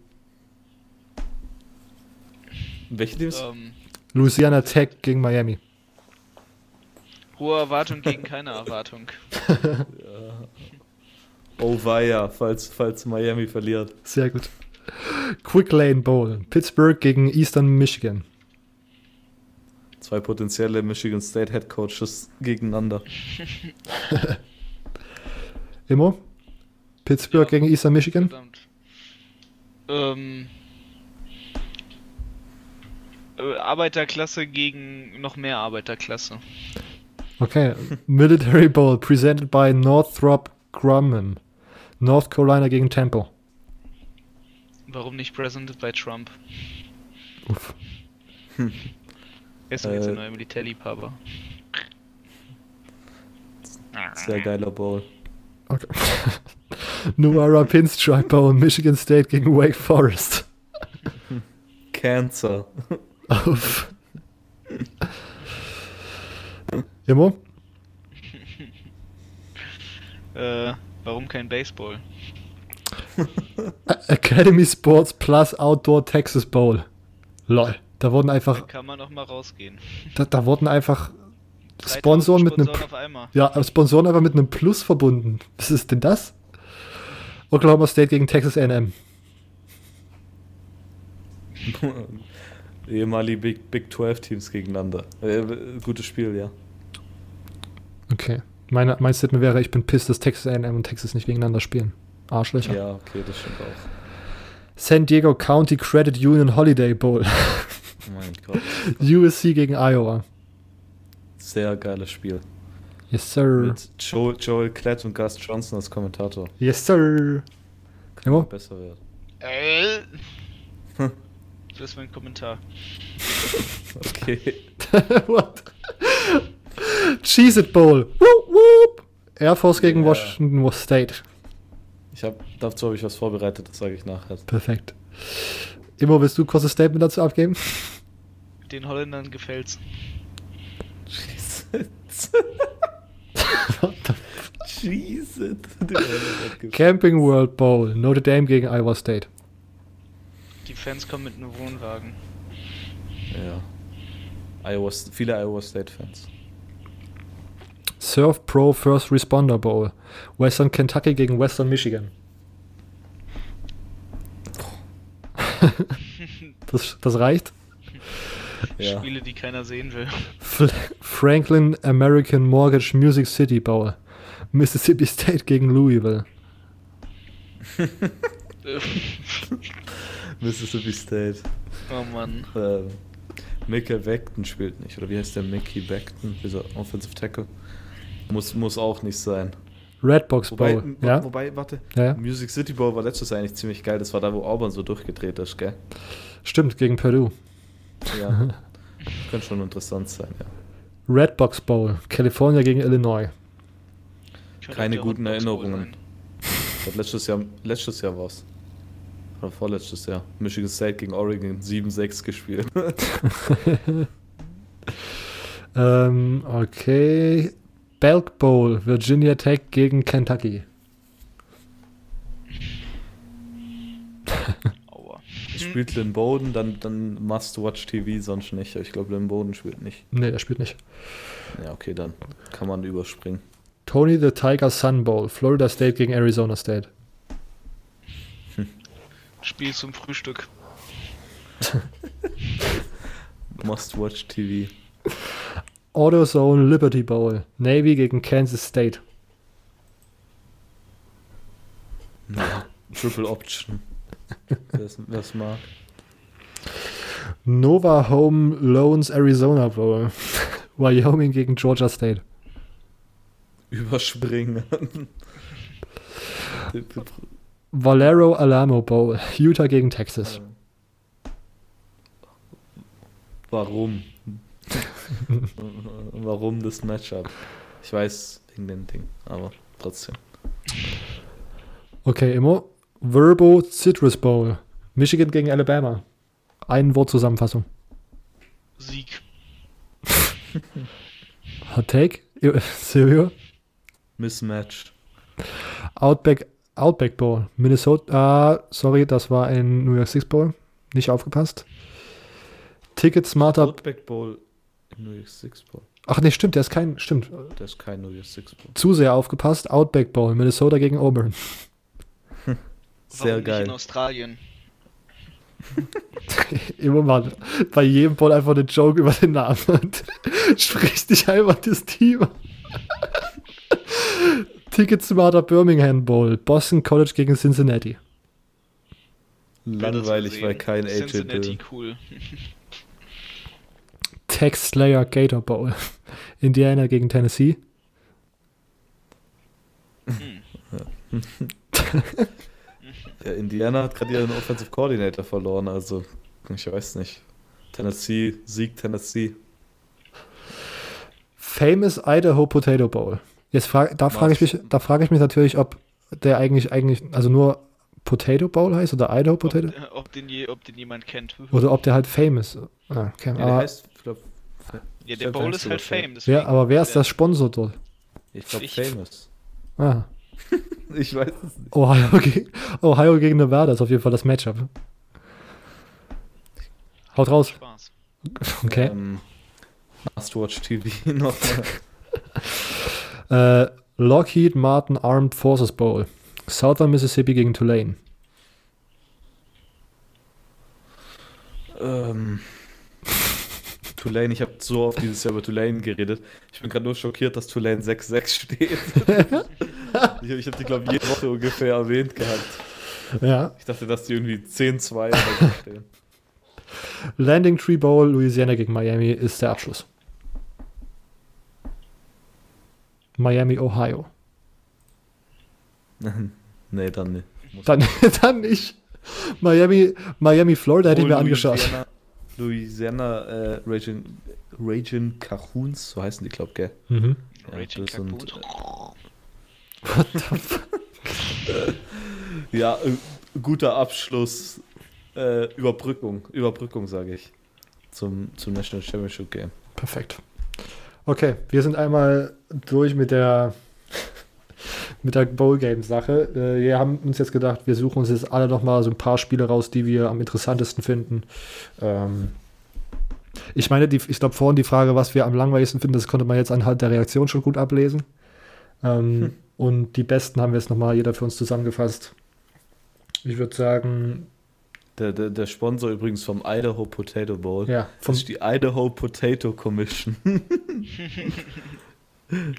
Welche Teams? Um, Louisiana Tech gegen Miami. Hohe Erwartung gegen keine Erwartung. Ja. Oh weia, falls, falls Miami verliert. Sehr gut. Quick Lane Bowl. Pittsburgh gegen Eastern Michigan. Zwei potenzielle Michigan State Head Coaches gegeneinander. Immo? Pittsburgh ja, gegen Eastern Michigan? Verdammt. Ähm... Arbeiterklasse gegen noch mehr Arbeiterklasse. Okay. Military Bowl, presented by Northrop Grumman. North Carolina gegen Temple. Warum nicht presented by Trump? Uff. Hm. Er ist äh, jetzt ein neuer Militärliebhaber. Sehr geiler Bowl. Okay. Nuara Pinstripe Bowl, Michigan State gegen Wake Forest. Cancer. Auf. Immo? Äh, warum kein Baseball? Academy Sports Plus Outdoor Texas Bowl. Lol. Da wurden einfach. Da kann man noch mal rausgehen. Da, da wurden einfach Sponsoren mit einem. Ja, Sponsoren einfach mit einem Plus verbunden. Was ist denn das? Oklahoma State gegen Texas A and M. Ehemalige Big, Big zwölf Teams gegeneinander. Äh, gutes Spiel, ja. Okay. Meine, mein Statement wäre, ich bin pissed, dass Texas A and M und Texas nicht gegeneinander spielen. Arschlöcher. Ja, okay, das stimmt auch. San Diego County Credit Union Holiday Bowl. Oh mein Gott. U S C gegen Iowa. Sehr geiles Spiel. Yes, sir. Mit Joel, Joel Klatt und Gus Johnson als Kommentator. Yes, sir. Kann immer besser werden. Äh. Das ist mein Kommentar. Okay. What? Cheese It Bowl. Woop, woop. Air Force gegen yeah. Washington State. Ich hab, dazu habe ich was vorbereitet, das sage ich nachher. Perfekt. Immo, willst du ein kurzes Statement dazu abgeben? Den Holländern gefällt's. Jesus. Jesus. Camping World Bowl. Notre Dame gegen Iowa State. Die Fans kommen mit einem Wohnwagen. Ja. Iowa, viele Iowa State Fans. Surf Pro First Responder Bowl. Western Kentucky gegen Western Michigan. das, das reicht? Ja. Spiele, die keiner sehen will. F- Franklin American Mortgage Music City Bowl. Mississippi State gegen Louisville. Mississippi State. Oh Mann. Ähm, Mickey Beckton spielt nicht. Oder wie heißt der Mickey Beckton? Dieser Offensive Tackle. Muss, muss auch nicht sein. Redbox wobei, Bowl, w- ja? Wobei, warte, ja, ja. Music City Bowl war letztes Jahr eigentlich ziemlich geil. Das war da, wo Auburn so durchgedreht ist, gell? Stimmt, gegen Purdue. Ja, könnte schon interessant sein, ja. Redbox Bowl, California gegen Illinois. Keine guten Redbox Erinnerungen. letztes Jahr, letztes Jahr war es. Oder vorletztes Jahr. Michigan State gegen Oregon, sieben sechs gespielt. ähm, okay... Belk Bowl, Virginia Tech gegen Kentucky. Aua. Spielt Limboden, dann, dann Must-Watch-T V, sonst nicht. Ich glaube, Limboden spielt nicht. Nee, der spielt nicht. Ja, okay, dann kann man überspringen. Tony the Tiger Sun Bowl, Florida State gegen Arizona State. Hm. Spiel zum Frühstück. Must-Watch-T V. AutoZone Liberty Bowl. Navy gegen Kansas State. Ja, Triple Option. Wer es mag. Nova Home Loans Arizona Bowl. Wyoming gegen Georgia State. Überspringen. Valero Alamo Bowl. Utah gegen Texas. Warum? Warum das Matchup? Ich weiß wegen dem Ding, aber trotzdem. Okay, Immo. Verbo Citrus Bowl. Michigan gegen Alabama. Ein Wort Zusammenfassung. Sieg. Hot Take? Silvio? Mismatched. Outback, Outback Bowl. Minnesota. Ah, sorry, das war ein New York Six Bowl. Nicht aufgepasst. Ticket Smarter. Outback Bowl. New York Six Bowl. Ach nee, stimmt, der ist kein, stimmt. Der ist kein New York Six Bowl. Zu sehr aufgepasst, Outback Bowl, Minnesota gegen Auburn. Sehr warum geil. Nicht in Australien. Immer mal bei jedem Bowl einfach eine Joke über den Namen und spricht dich einfach das Team. Ticket Smarter Birmingham Bowl, Boston College gegen Cincinnati. Langweilig, weil kein Agent. Cincinnati will. Cool. Tex Slayer Gator Bowl. Indiana gegen Tennessee. Hm. Ja, Indiana hat gerade ihren Offensive Coordinator verloren, also ich weiß nicht. Tennessee, Sieg Tennessee. Famous Idaho Potato Bowl. Jetzt frage, da frage ich mich, da frage ich mich natürlich, ob der eigentlich eigentlich, also nur Potato Bowl heißt oder Idaho Potato. Ob, ob, den, je, ob den jemand kennt. Oder ob der halt famous. Ah, okay. Ja, der heißt, glaub, ja, der Bowl ist halt Fame. Ja, aber wer ist der Sponsor dort? Ich glaube famous. Ah. Ich weiß es nicht. Ohio, Ohio gegen Nevada ist auf jeden Fall das Matchup. Haut raus. Spaß. Okay. Ähm, Must-Watch T V noch. äh, Lockheed Martin Armed Forces Bowl. Southern Mississippi gegen Tulane. Ähm, Tulane, ich habe so oft dieses Jahr über Tulane geredet. Ich bin gerade nur schockiert, dass Tulane sechs sechs steht. ich ich habe die, glaube ich, jede Woche ungefähr erwähnt gehabt. Ja. Ich dachte, dass die irgendwie zehn zwei stehen. Landing Tree Bowl, Louisiana gegen Miami ist der Abschluss. Miami, Ohio. Nee, dann nicht. Dann, dann nicht. Miami, Miami, Florida hätte oh, ich mir Louisiana, angeschaut. Louisiana, äh, Raging, Raging Cajuns, so heißen die, glaube ich, gell? Mhm. Ja, Raging Cajuns. Äh, What the fuck? Ja, äh, guter Abschluss. Überbrückung, Überbrückung sage ich, zum, zum National Championship Game. Perfekt. Okay, wir sind einmal durch mit der mit der Bowl-Game-Sache. Wir haben uns jetzt gedacht, wir suchen uns jetzt alle nochmal so ein paar Spiele raus, die wir am interessantesten finden. Ähm, ich meine, die, ich glaube vorhin die Frage, was wir am langweiligsten finden, das konnte man jetzt anhand der Reaktion schon gut ablesen. Ähm, hm. Und die besten haben wir jetzt nochmal jeder für uns zusammengefasst. Ich würde sagen, Der, der, der Sponsor übrigens vom Idaho Potato Bowl, ja, vom das ist die Idaho Potato Commission.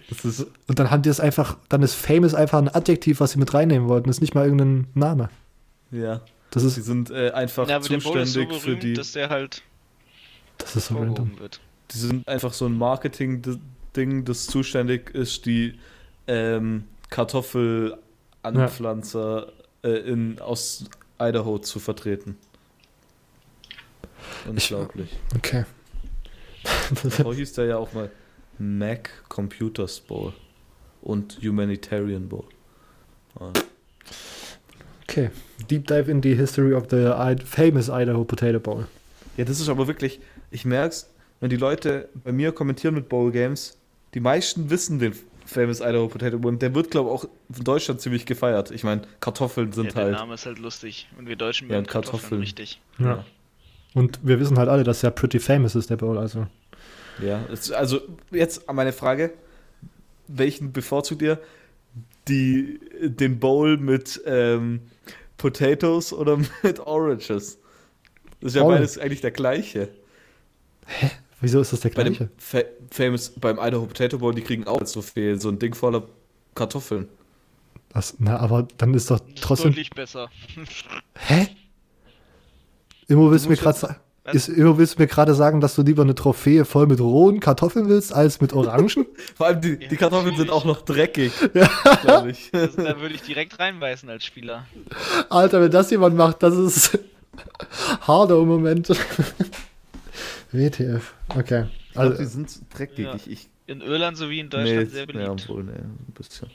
das ist Und dann haben die es einfach, dann ist Famous einfach ein Adjektiv, was sie mit reinnehmen wollten. Das ist nicht mal irgendein Name. Ja, das ist, die sind äh, einfach ja, zuständig der Bowl ist so berühmt, für die, dass der halt das ist so random. Wird. Die sind einfach so ein Marketing-Ding, das zuständig ist, die ähm, Kartoffelanpflanzer ja. äh, in aus Idaho zu vertreten. Unglaublich. Ich, okay. Davor hieß der ja auch mal Mac Computers Bowl und Humanitarian Bowl. Ah. Okay. Deep Dive in the History of the Famous Idaho Potato Bowl. Ja, das ist aber wirklich, ich merk's, wenn die Leute bei mir kommentieren mit Bowl Games, die meisten wissen den Famous Idaho Potato Bowl. Der wird, glaube ich, auch in Deutschland ziemlich gefeiert. Ich meine, Kartoffeln sind ja, der halt... der Name ist halt lustig. Und wir Deutschen mögen ja, Kartoffeln. Kartoffeln richtig. Ja. Und wir wissen halt alle, dass der pretty famous ist, der Bowl. Also. Ja, es, also jetzt meine Frage. Welchen bevorzugt ihr? Die, den Bowl mit ähm, Potatoes oder mit Oranges? Das ist ja oh. beides eigentlich der gleiche. Hä? Wieso ist das der gleiche? Bei dem Fa- Famous, beim Idaho Potato Bowl, die kriegen auch so viel, so ein Ding voller Kartoffeln. Das, na, aber dann ist doch trotzdem... Das ist deutlich besser. Hä? Immo willst du mir gerade sa- sagen, dass du lieber eine Trophäe voll mit rohen Kartoffeln willst, als mit Orangen? Vor allem die, ja, die Kartoffeln sind auch noch dreckig, ja. glaube ich. Das, da würde ich direkt reinbeißen als Spieler. Alter, wenn das jemand macht, das ist harder im Moment. W T F, okay. Ich glaub, also die sind dreckig. Ja. Ich, ich in Irland sowie in Deutschland nee, sehr beliebt. Ja, wohl, nee, ein bisschen.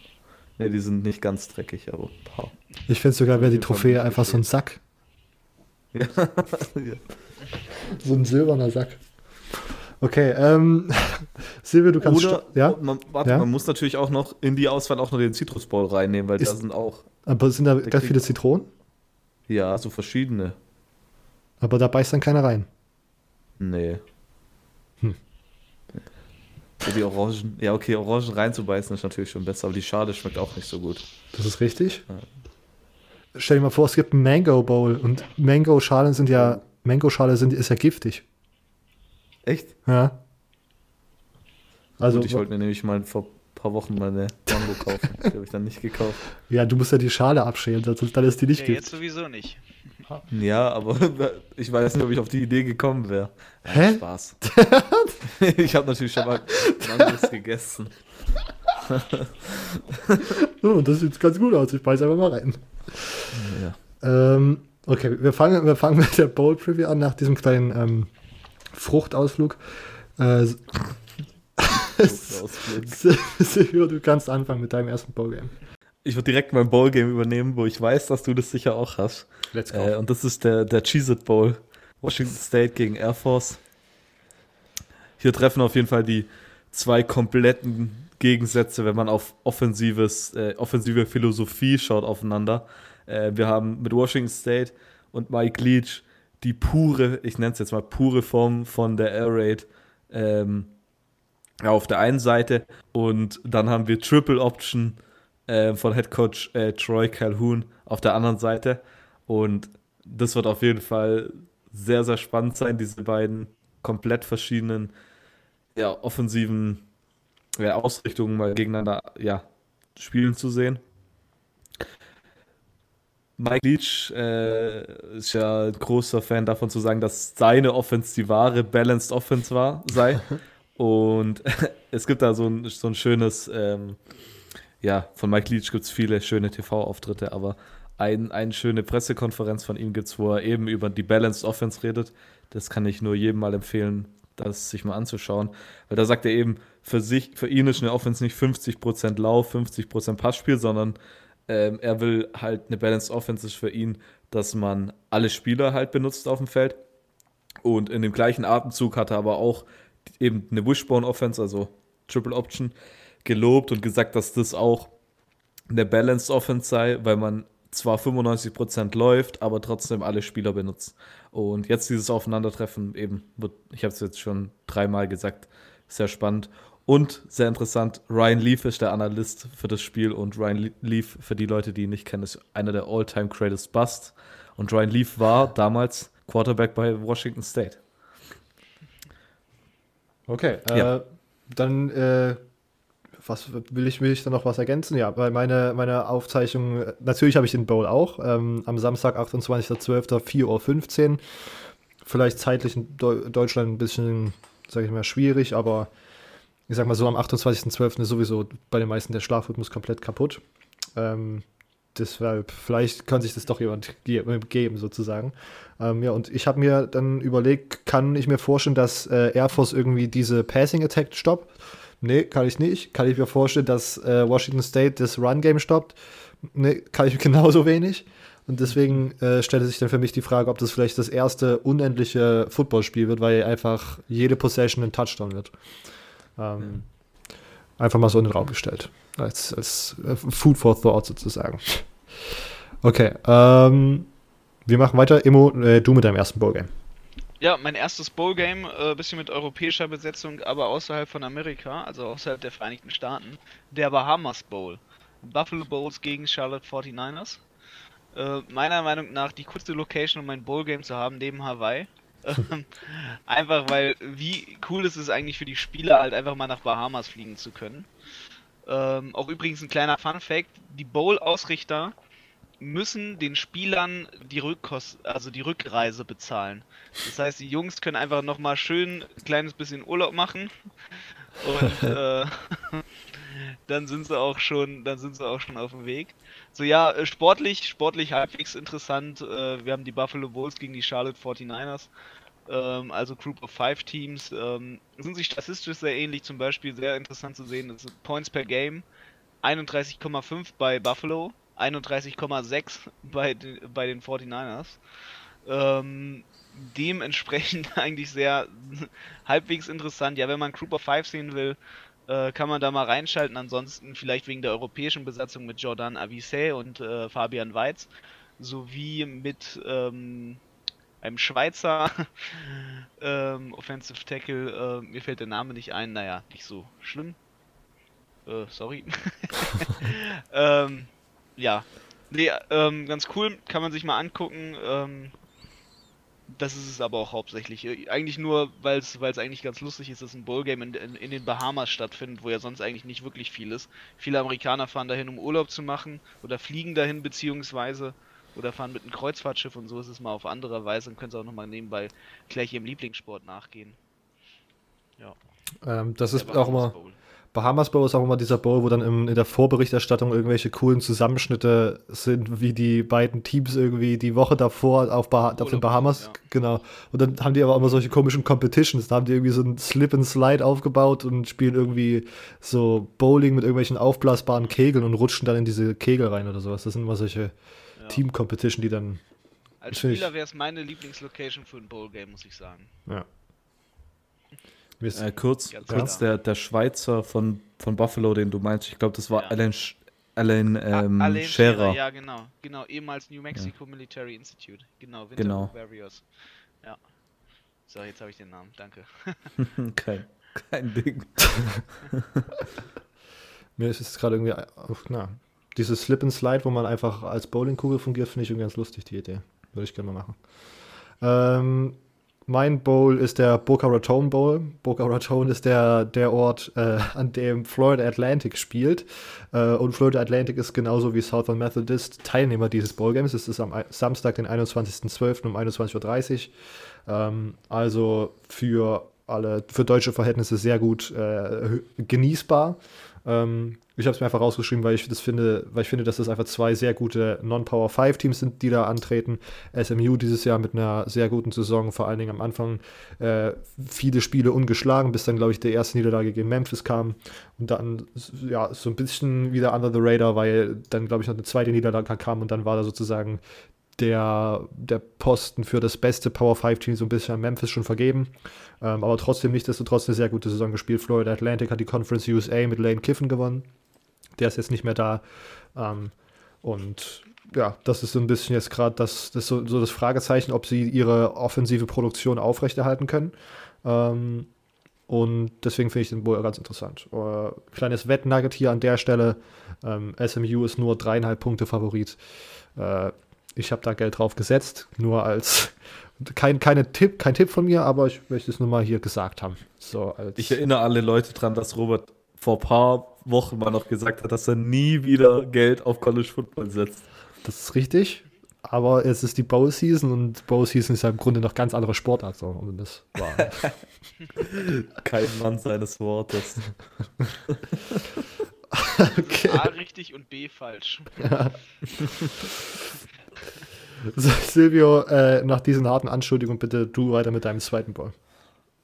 Nee, die sind nicht ganz dreckig, aber ein paar. Ich fände sogar, wäre die Trophäe einfach so ein Sack. Ja. ja. So ein silberner Sack. Okay, ähm, Silvio, du kannst... Oder, st- ja? man, warte, ja? man muss natürlich auch noch in die Auswahl auch noch den Citrus Bowl reinnehmen, weil Ist, da sind auch... Aber sind da ganz viele Zitronen? Ja, so verschiedene. Aber da beißt dann keiner rein. Nee. Hm. Die Orangen, ja okay, Orangen reinzubeißen ist natürlich schon besser, aber die Schale schmeckt auch nicht so gut. Das ist richtig. Ja. Stell dir mal vor, es gibt einen Mango Bowl und Mango-Schalen sind ja, Mango-Schale sind, ist ja giftig. Echt? Ja. Also gut, ich wollte mir nämlich mal vor ein paar Wochen mal eine Mango kaufen, die habe ich dann nicht gekauft. Ja, du musst ja die Schale abschälen, sonst dann ist die nicht ja, giftig. Jetzt sowieso nicht. Ja, aber ich weiß nicht, ob ich auf die Idee gekommen wäre. Hä? Spaß. Ich habe natürlich schon mal Mangos gegessen. So, das sieht ganz gut aus. Ich beiß einfach mal rein. Ja. Ähm, okay, wir fangen, wir fangen mit der Bowl-Preview an, nach diesem kleinen ähm, Fruchtausflug. Äh, Silvio, du kannst anfangen mit deinem ersten Bowl-Game. Ich würde direkt mein Bowl-Game übernehmen, wo ich weiß, dass du das sicher auch hast. Let's go. Äh, und das ist der, der Cheez-It Bowl. Washington State gegen Air Force. Hier treffen auf jeden Fall die zwei kompletten Gegensätze, wenn man auf offensives, äh, offensive Philosophie schaut, aufeinander. Äh, wir haben mit Washington State und Mike Leach die pure, ich nenne es jetzt mal pure Form von der Air Raid ähm, ja, auf der einen Seite, und dann haben wir Triple Option äh, von Head Coach äh, Troy Calhoun auf der anderen Seite, und das wird auf jeden Fall sehr, sehr spannend sein, diese beiden komplett verschiedenen ja, offensiven ja, Ausrichtungen mal gegeneinander ja, spielen zu sehen. Mike Leach äh, ist ja ein großer Fan davon zu sagen, dass seine Offense die wahre Balanced Offense war, sei. Und es gibt da so ein, so ein schönes, ähm, ja, von Mike Leach gibt es viele schöne T V-Auftritte, aber ein, eine schöne Pressekonferenz von ihm gibt es, wo er eben über die Balanced Offense redet. Das kann ich nur jedem mal empfehlen, das sich mal anzuschauen. Weil da sagt er eben, für sich, für ihn ist eine Offense nicht fünfzig Prozent Lauf, fünfzig Prozent Passspiel, sondern Ähm, er will halt eine Balanced Offense, ist für ihn, dass man alle Spieler halt benutzt auf dem Feld. Und in dem gleichen Atemzug hat er aber auch eben eine Wishbone Offense, also Triple Option, gelobt und gesagt, dass das auch eine Balanced Offense sei, weil man zwar fünfundneunzig Prozent läuft, aber trotzdem alle Spieler benutzt. Und jetzt dieses Aufeinandertreffen eben wird, ich habe es jetzt schon dreimal gesagt, sehr spannend. Und sehr interessant, Ryan Leaf ist der Analyst für das Spiel, und Ryan Leaf, für die Leute, die ihn nicht kennen, ist einer der All-Time Greatest Busts. Und Ryan Leaf war damals Quarterback bei Washington State. Okay, ja. äh, dann äh, was will ich will ich da noch was ergänzen? Ja, bei meine, meiner Aufzeichnung, natürlich habe ich den Bowl auch, ähm, am Samstag, achtundzwanzigster zwölfter, vier Uhr fünfzehn. Vielleicht zeitlich in Do- Deutschland ein bisschen, sage ich mal, schwierig, aber ich sag mal so, am achtundzwanzigster zwölfter ist sowieso bei den meisten der Schlafrhythmus komplett kaputt. Ähm, deshalb, vielleicht kann sich das doch jemand ge- geben, sozusagen. Ähm, ja, und ich habe mir dann überlegt, kann ich mir vorstellen, dass äh, Air Force irgendwie diese Passing-Attack stoppt? Nee, kann ich nicht. Kann ich mir vorstellen, dass äh, Washington State das Run-Game stoppt? Nee, kann ich genauso wenig. Und deswegen äh, stellte sich dann für mich die Frage, ob das vielleicht das erste unendliche Footballspiel wird, weil einfach jede Possession ein Touchdown wird. Ähm, ja. Einfach mal so in den Raum gestellt. Als, als Food for Thought sozusagen. Okay, ähm, wir machen weiter. Immo, äh, du mit deinem ersten Bowl-Game. Ja, mein erstes Bowl-Game, äh, bisschen mit europäischer Besetzung, aber außerhalb von Amerika, also außerhalb der Vereinigten Staaten, der Bahamas Bowl. Buffalo Bowls gegen Charlotte forty-niners. Äh, meiner Meinung nach die coolste Location, um ein Bowl-Game zu haben, neben Hawaii. Einfach weil, wie cool ist es eigentlich für die Spieler, halt einfach mal nach Bahamas fliegen zu können. Ähm, auch übrigens ein kleiner Fun-Fact: Die Bowl-Ausrichter müssen den Spielern die Rückkost, also die Rückreise bezahlen. Das heißt, die Jungs können einfach nochmal schön ein kleines bisschen Urlaub machen und äh, dann sind sie auch schon, dann sind sie auch schon auf dem Weg. So, ja, sportlich, sportlich halbwegs interessant. Wir haben die Buffalo Bulls gegen die Charlotte forty-niners, also Group of Five Teams. Sind sich statistisch sehr ähnlich, zum Beispiel sehr interessant zu sehen, ist Points per Game einunddreißig Komma fünf bei Buffalo, einunddreißig Komma sechs bei, bei den forty-niners. Dementsprechend eigentlich sehr halbwegs interessant. Ja, wenn man Group of Five sehen will, kann man da mal reinschalten, ansonsten vielleicht wegen der europäischen Besatzung mit Jordan Avissé und äh, Fabian Weiz, sowie mit ähm, einem Schweizer ähm, Offensive Tackle, äh, mir fällt der Name nicht ein, naja, nicht so schlimm, äh, sorry, ähm, ja, nee, ähm, ganz cool, kann man sich mal angucken, ähm, das ist es aber auch hauptsächlich. Eigentlich nur, weil es eigentlich ganz lustig ist, dass ein Bowl-Game in, in, in den Bahamas stattfindet, wo ja sonst eigentlich nicht wirklich viel ist. Viele Amerikaner fahren dahin, um Urlaub zu machen, oder fliegen dahin beziehungsweise, oder fahren mit einem Kreuzfahrtschiff, und so ist es mal auf andere Weise und können es auch nochmal nebenbei gleich ihrem Lieblingssport nachgehen. Ja. Ähm, das ist auch immer Bahamas Bowl ist auch immer dieser Bowl, wo dann im, in der Vorberichterstattung irgendwelche coolen Zusammenschnitte sind, wie die beiden Teams irgendwie die Woche davor auf, bah- auf den Bahamas, ja. Genau. Und dann haben die aber immer solche komischen Competitions, da haben die irgendwie so einen Slip and Slide aufgebaut und spielen irgendwie so Bowling mit irgendwelchen aufblasbaren Kegeln und rutschen dann in diese Kegel rein oder sowas. Das sind immer solche ja. Team-Competition, die dann... Als Spieler wäre es meine Lieblingslocation für ein Bowl-Game, muss ich sagen. Ja. Äh, kurz kurz der, der Schweizer von, von Buffalo, den du meinst, ich glaube, das war ja. Alain, Sch- Alain, ähm, A- Alain Scherer. Scherer. Ja, genau, genau, ehemals New Mexico ja. Military Institute, genau, Winter genau. Warriors. Ja. So, jetzt habe ich den Namen, danke. kein, kein Ding. Mir ist es gerade irgendwie, na, dieses Slip and Slide, wo man einfach als Bowlingkugel fungiert, finde ich irgendwie ganz lustig, die Idee. Würde ich gerne mal machen. Ähm, Mein Bowl ist der Boca Raton Bowl. Boca Raton ist der, der Ort, äh, an dem Florida Atlantic spielt. Äh, und Florida Atlantic ist genauso wie Southern Methodist Teilnehmer dieses Bowl-Games. Es ist am Samstag, den einundzwanzigsten zwölften um einundzwanzig Uhr dreißig. Ähm, also für alle, für deutsche Verhältnisse sehr gut äh, genießbar. Ähm, ich habe es mir einfach rausgeschrieben, weil ich das finde, weil ich finde, dass das einfach zwei sehr gute Non-Power-five-Teams sind, die da antreten. S M U dieses Jahr mit einer sehr guten Saison, vor allen Dingen am Anfang äh, viele Spiele ungeschlagen, bis dann, glaube ich, die erste Niederlage gegen Memphis kam. Und dann, ja, so ein bisschen wieder under the radar, weil dann, glaube ich, noch eine zweite Niederlage kam und dann war da sozusagen der, der Posten für das beste Power-five-Team so ein bisschen an Memphis schon vergeben. Ähm, aber trotzdem nichtsdestotrotz eine sehr gute Saison gespielt. Florida Atlantic hat die Conference U S A mit Lane Kiffin gewonnen. Der ist jetzt nicht mehr da. Ähm, und ja, das ist so ein bisschen jetzt gerade das, das so, so das Fragezeichen, ob sie ihre offensive Produktion aufrechterhalten können. Ähm, und deswegen finde ich den wohl ganz interessant. Äh, kleines Wettnugget hier an der Stelle. Ähm, S M U ist nur dreieinhalb Punkte Favorit. Äh, ich habe da Geld drauf gesetzt. Nur als kein, keine Tipp, kein Tipp von mir, aber ich möchte es nur mal hier gesagt haben. So, als ich erinnere alle Leute dran, dass Robert vor ein paar Wochen mal noch gesagt hat, dass er nie wieder Geld auf College Football setzt. Das ist richtig, aber es ist die Bowl Season und Bowl Season ist ja im Grunde noch ganz andere Sportart. So. Und das war kein Mann seines Wortes. Okay. A richtig und B falsch. Ja. So, Silvio, äh, nach diesen harten Anschuldigungen bitte du weiter mit deinem zweiten Bowl.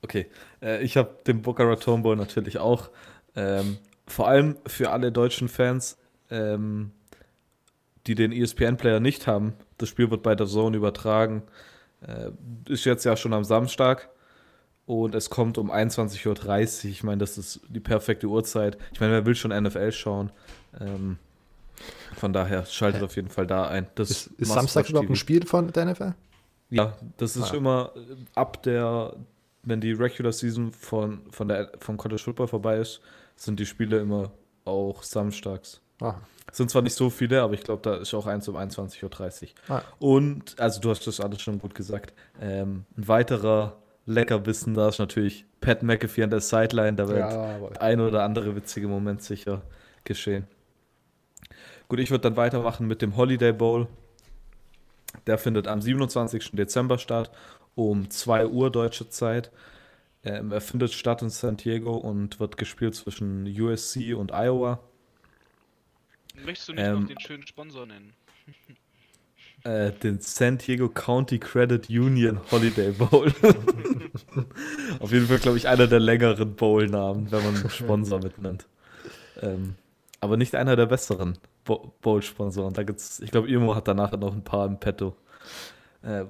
Okay, äh, ich habe den Boca Raton Bowl natürlich auch. Ähm, Vor allem für alle deutschen Fans, ähm, die den E S P N-Player nicht haben. Das Spiel wird bei der Zone übertragen. Äh, ist jetzt ja schon am Samstag. Und es kommt um einundzwanzig Uhr dreißig. Ich meine, das ist die perfekte Uhrzeit. Ich meine, wer will schon N F L schauen? Ähm, von daher schaltet auf jeden Fall da ein. Das ist ist Samstag überhaupt ein Spiel von der N F L? Ja, das ist ah. immer ab der, wenn die Regular Season von, von der, vom College Football vorbei ist, sind die Spiele immer auch samstags. Ah. Sind zwar nicht so viele, aber ich glaube, da ist auch eins um einundzwanzig Uhr dreißig. Ah. Und, also du hast das alles schon gut gesagt, ähm, ein weiterer Leckerbissen da ist natürlich Pat McAfee an der Sideline, da wird ja, ein oder andere witzige Moment sicher geschehen. Gut, ich würde dann weitermachen mit dem Holiday Bowl. Der findet am siebenundzwanzigsten Dezember statt, um zwei Uhr deutsche Zeit. Ähm, er findet statt in San Diego und wird gespielt zwischen U S C und Iowa. Möchtest du nicht ähm, noch den schönen Sponsor nennen? Äh, den San Diego County Credit Union Holiday Bowl. Auf jeden Fall, glaube ich, einer der längeren Bowl-Namen, wenn man einen Sponsor mitnimmt. Ähm, aber nicht einer der besseren Bo- Bowl-Sponsoren. Da gibt's, ich glaube, Immo hat danach noch ein paar im Petto. Äh,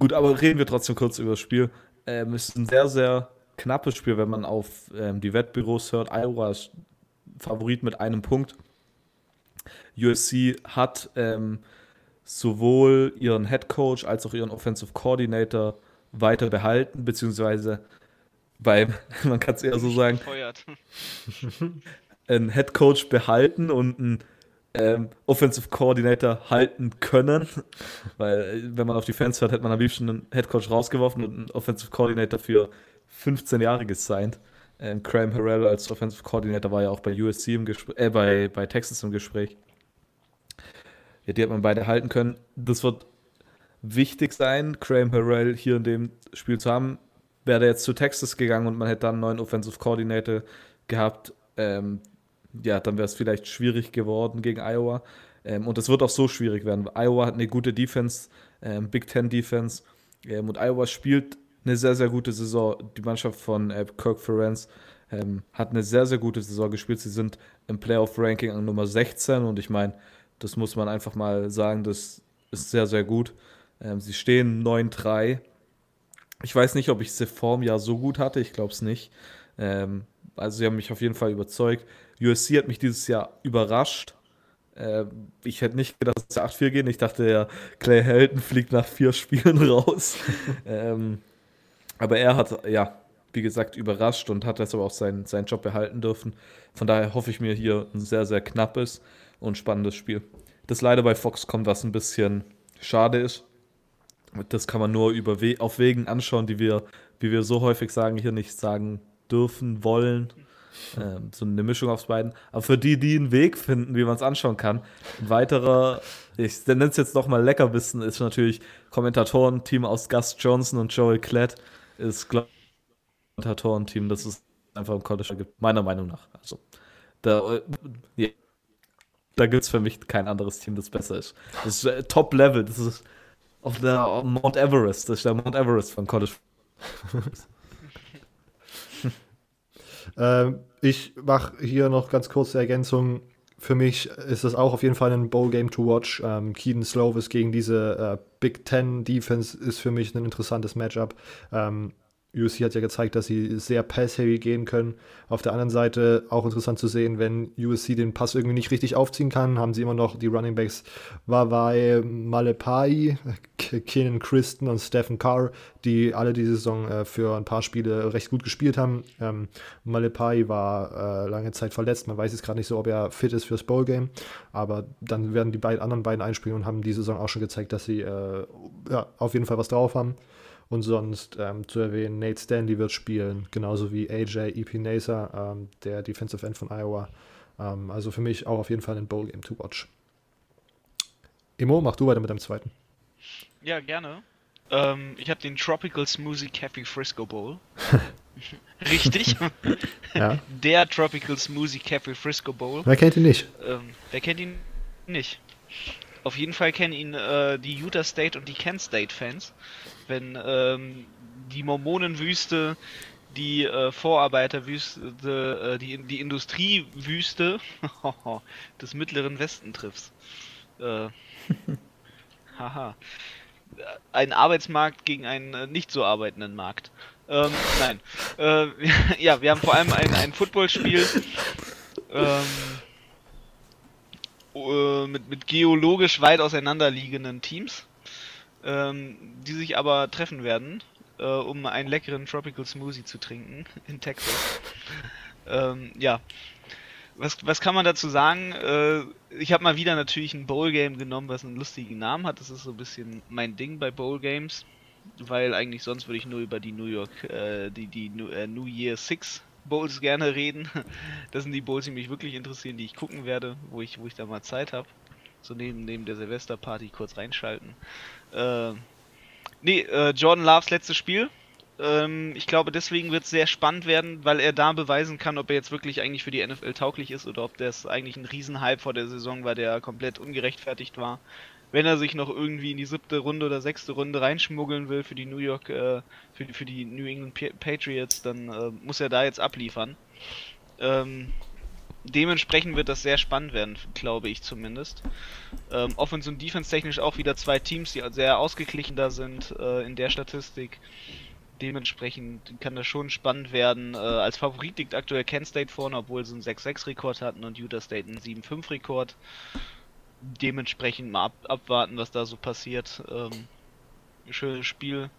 gut, aber reden wir trotzdem kurz über das Spiel. Ähm, ist ein sehr, sehr knappes Spiel, wenn man auf ähm, die Wettbüros hört. Iowa ist Favorit mit einem Punkt. U S C hat ähm, sowohl ihren Head Coach als auch ihren Offensive Coordinator weiter behalten, beziehungsweise beim, man kann es eher so sagen, einen Head Coach behalten und einen ähm, Offensive Coordinator halten können, weil wenn man auf die Fans hört, hätte man am liebsten einen Head Coach rausgeworfen und einen Offensive Coordinator für fünfzehn Jahre gesigned. Ähm, Graham Harrell als Offensive Coordinator war ja auch bei U S C im Gespräch, äh, bei, bei Texas im Gespräch. Ja, die hat man beide halten können. Das wird wichtig sein, Graham Harrell hier in dem Spiel zu haben. Wäre er jetzt zu Texas gegangen und man hätte dann einen neuen Offensive Coordinator gehabt, ähm, ja, dann wäre es vielleicht schwierig geworden gegen Iowa. Ähm, und das wird auch so schwierig werden. Iowa hat eine gute Defense, ähm, Big Ten Defense. Ähm, und Iowa spielt eine sehr, sehr gute Saison. Die Mannschaft von äh, Kirk Ferentz ähm, hat eine sehr, sehr gute Saison gespielt. Sie sind im Playoff-Ranking an Nummer sechzehn. Und ich meine, das muss man einfach mal sagen, das ist sehr, sehr gut. Ähm, sie stehen neun drei. Ich weiß nicht, ob ich sie vorm Jahr so gut hatte. Ich glaube es nicht. Ähm, also sie haben mich auf jeden Fall überzeugt. U S C hat mich dieses Jahr überrascht. Ähm, ich hätte nicht gedacht, dass sie acht vier gehen. Ich dachte ja, Clay Helton fliegt nach vier Spielen raus. ähm, aber er hat, ja, wie gesagt, überrascht und hat jetzt aber auch seinen, seinen Job behalten dürfen. Von daher hoffe ich mir hier ein sehr, sehr knappes und spannendes Spiel. Das leider bei Fox kommt, was ein bisschen schade ist. Das kann man nur über We- auf Wegen anschauen, die wir, wie wir so häufig sagen, hier nicht sagen dürfen, wollen. Ähm, so eine Mischung aus beiden. Aber für die, die einen Weg finden, wie man es anschauen kann, ein weiterer, ich nenne es jetzt nochmal Leckerbissen, ist natürlich Kommentatorenteam aus Gus Johnson und Joel Klatt ist, glaube ich, Kommentatorenteam, das es einfach im College gibt, meiner Meinung nach. Also, da, ja, da gibt es für mich kein anderes Team, das besser ist. Das ist äh, Top-Level, das ist auf der Mount Everest, das ist der Mount Everest von College. ähm, ich mache hier noch ganz kurze Ergänzung. Für mich ist das auch auf jeden Fall ein Bowl-Game to watch. Ähm, Keaton Slovis gegen diese äh, Big Ten-Defense ist für mich ein interessantes Matchup. Ähm, U S C hat ja gezeigt, dass sie sehr pass-heavy gehen können. Auf der anderen Seite auch interessant zu sehen, wenn U S C den Pass irgendwie nicht richtig aufziehen kann, haben sie immer noch die Runningbacks Vavae Malepai, Kenan Christen und Stephen Carr, die alle diese Saison äh, für ein paar Spiele recht gut gespielt haben. Ähm, Malepai war äh, lange Zeit verletzt. Man weiß jetzt gerade nicht so, ob er fit ist fürs Bowl-Game. Aber dann werden die beiden anderen beiden einspringen und haben diese Saison auch schon gezeigt, dass sie äh, ja, auf jeden Fall was drauf haben. Und sonst ähm, zu erwähnen, Nate Stanley wird spielen, genauso wie A J Epinesa, ähm, der Defensive End von Iowa. Ähm, also für mich auch auf jeden Fall ein Bowl-Game to watch. Immo, mach du weiter mit deinem zweiten. Ja, gerne. Ähm, ich habe den Tropical Smoothie Cafe Frisco Bowl. Richtig? Ja. Der Tropical Smoothie Cafe Frisco Bowl. Wer kennt ihn nicht? Ähm, wer kennt ihn nicht? Auf jeden Fall kennen ihn äh, die Utah State und die Kent State Fans, wenn ähm, die Mormonenwüste, die äh, Vorarbeiterwüste, äh, die, die Industriewüste des mittleren Westen trifft. Äh, haha. Ein Arbeitsmarkt gegen einen äh, nicht so arbeitenden Markt. Ähm, nein. Äh, ja, wir haben vor allem ein, ein Footballspiel. Ähm, Mit, mit geologisch weit auseinanderliegenden Teams, ähm, die sich aber treffen werden, äh, um einen leckeren Tropical Smoothie zu trinken in Texas. ähm, ja, was, was kann man dazu sagen? Äh, ich habe mal wieder natürlich ein Bowl-Game genommen, was einen lustigen Namen hat. Das ist so ein bisschen mein Ding bei Bowl-Games, weil eigentlich sonst würde ich nur über die New York, äh, die, die äh, New Year Six Bowls gerne reden. Das sind die Bowls, die mich wirklich interessieren, die ich gucken werde, wo ich wo ich da mal Zeit habe. So neben, neben der Silvesterparty kurz reinschalten. Äh, nee, äh, Jordan Loves letztes Spiel. Ähm, ich glaube, deswegen wird es sehr spannend werden, weil er da beweisen kann, ob er jetzt wirklich eigentlich für die N F L tauglich ist oder ob das eigentlich ein Riesenhype vor der Saison war, der komplett ungerechtfertigt war. Wenn er sich noch irgendwie in die siebte Runde oder sechste Runde reinschmuggeln will für die New York, äh, für, die, für die New England Patriots, dann äh, muss er da jetzt abliefern. Ähm, dementsprechend wird das sehr spannend werden, glaube ich zumindest. Ähm, Offense und Defense technisch auch wieder zwei Teams, die sehr ausgeglichen da sind äh, in der Statistik. Dementsprechend kann das schon spannend werden. Äh, als Favorit liegt aktuell Kent State vorne, obwohl sie einen sechs sechs Rekord hatten und Utah State einen sieben fünf Rekord. Dementsprechend mal ab, abwarten, was da so passiert. Ähm, schönes Spiel.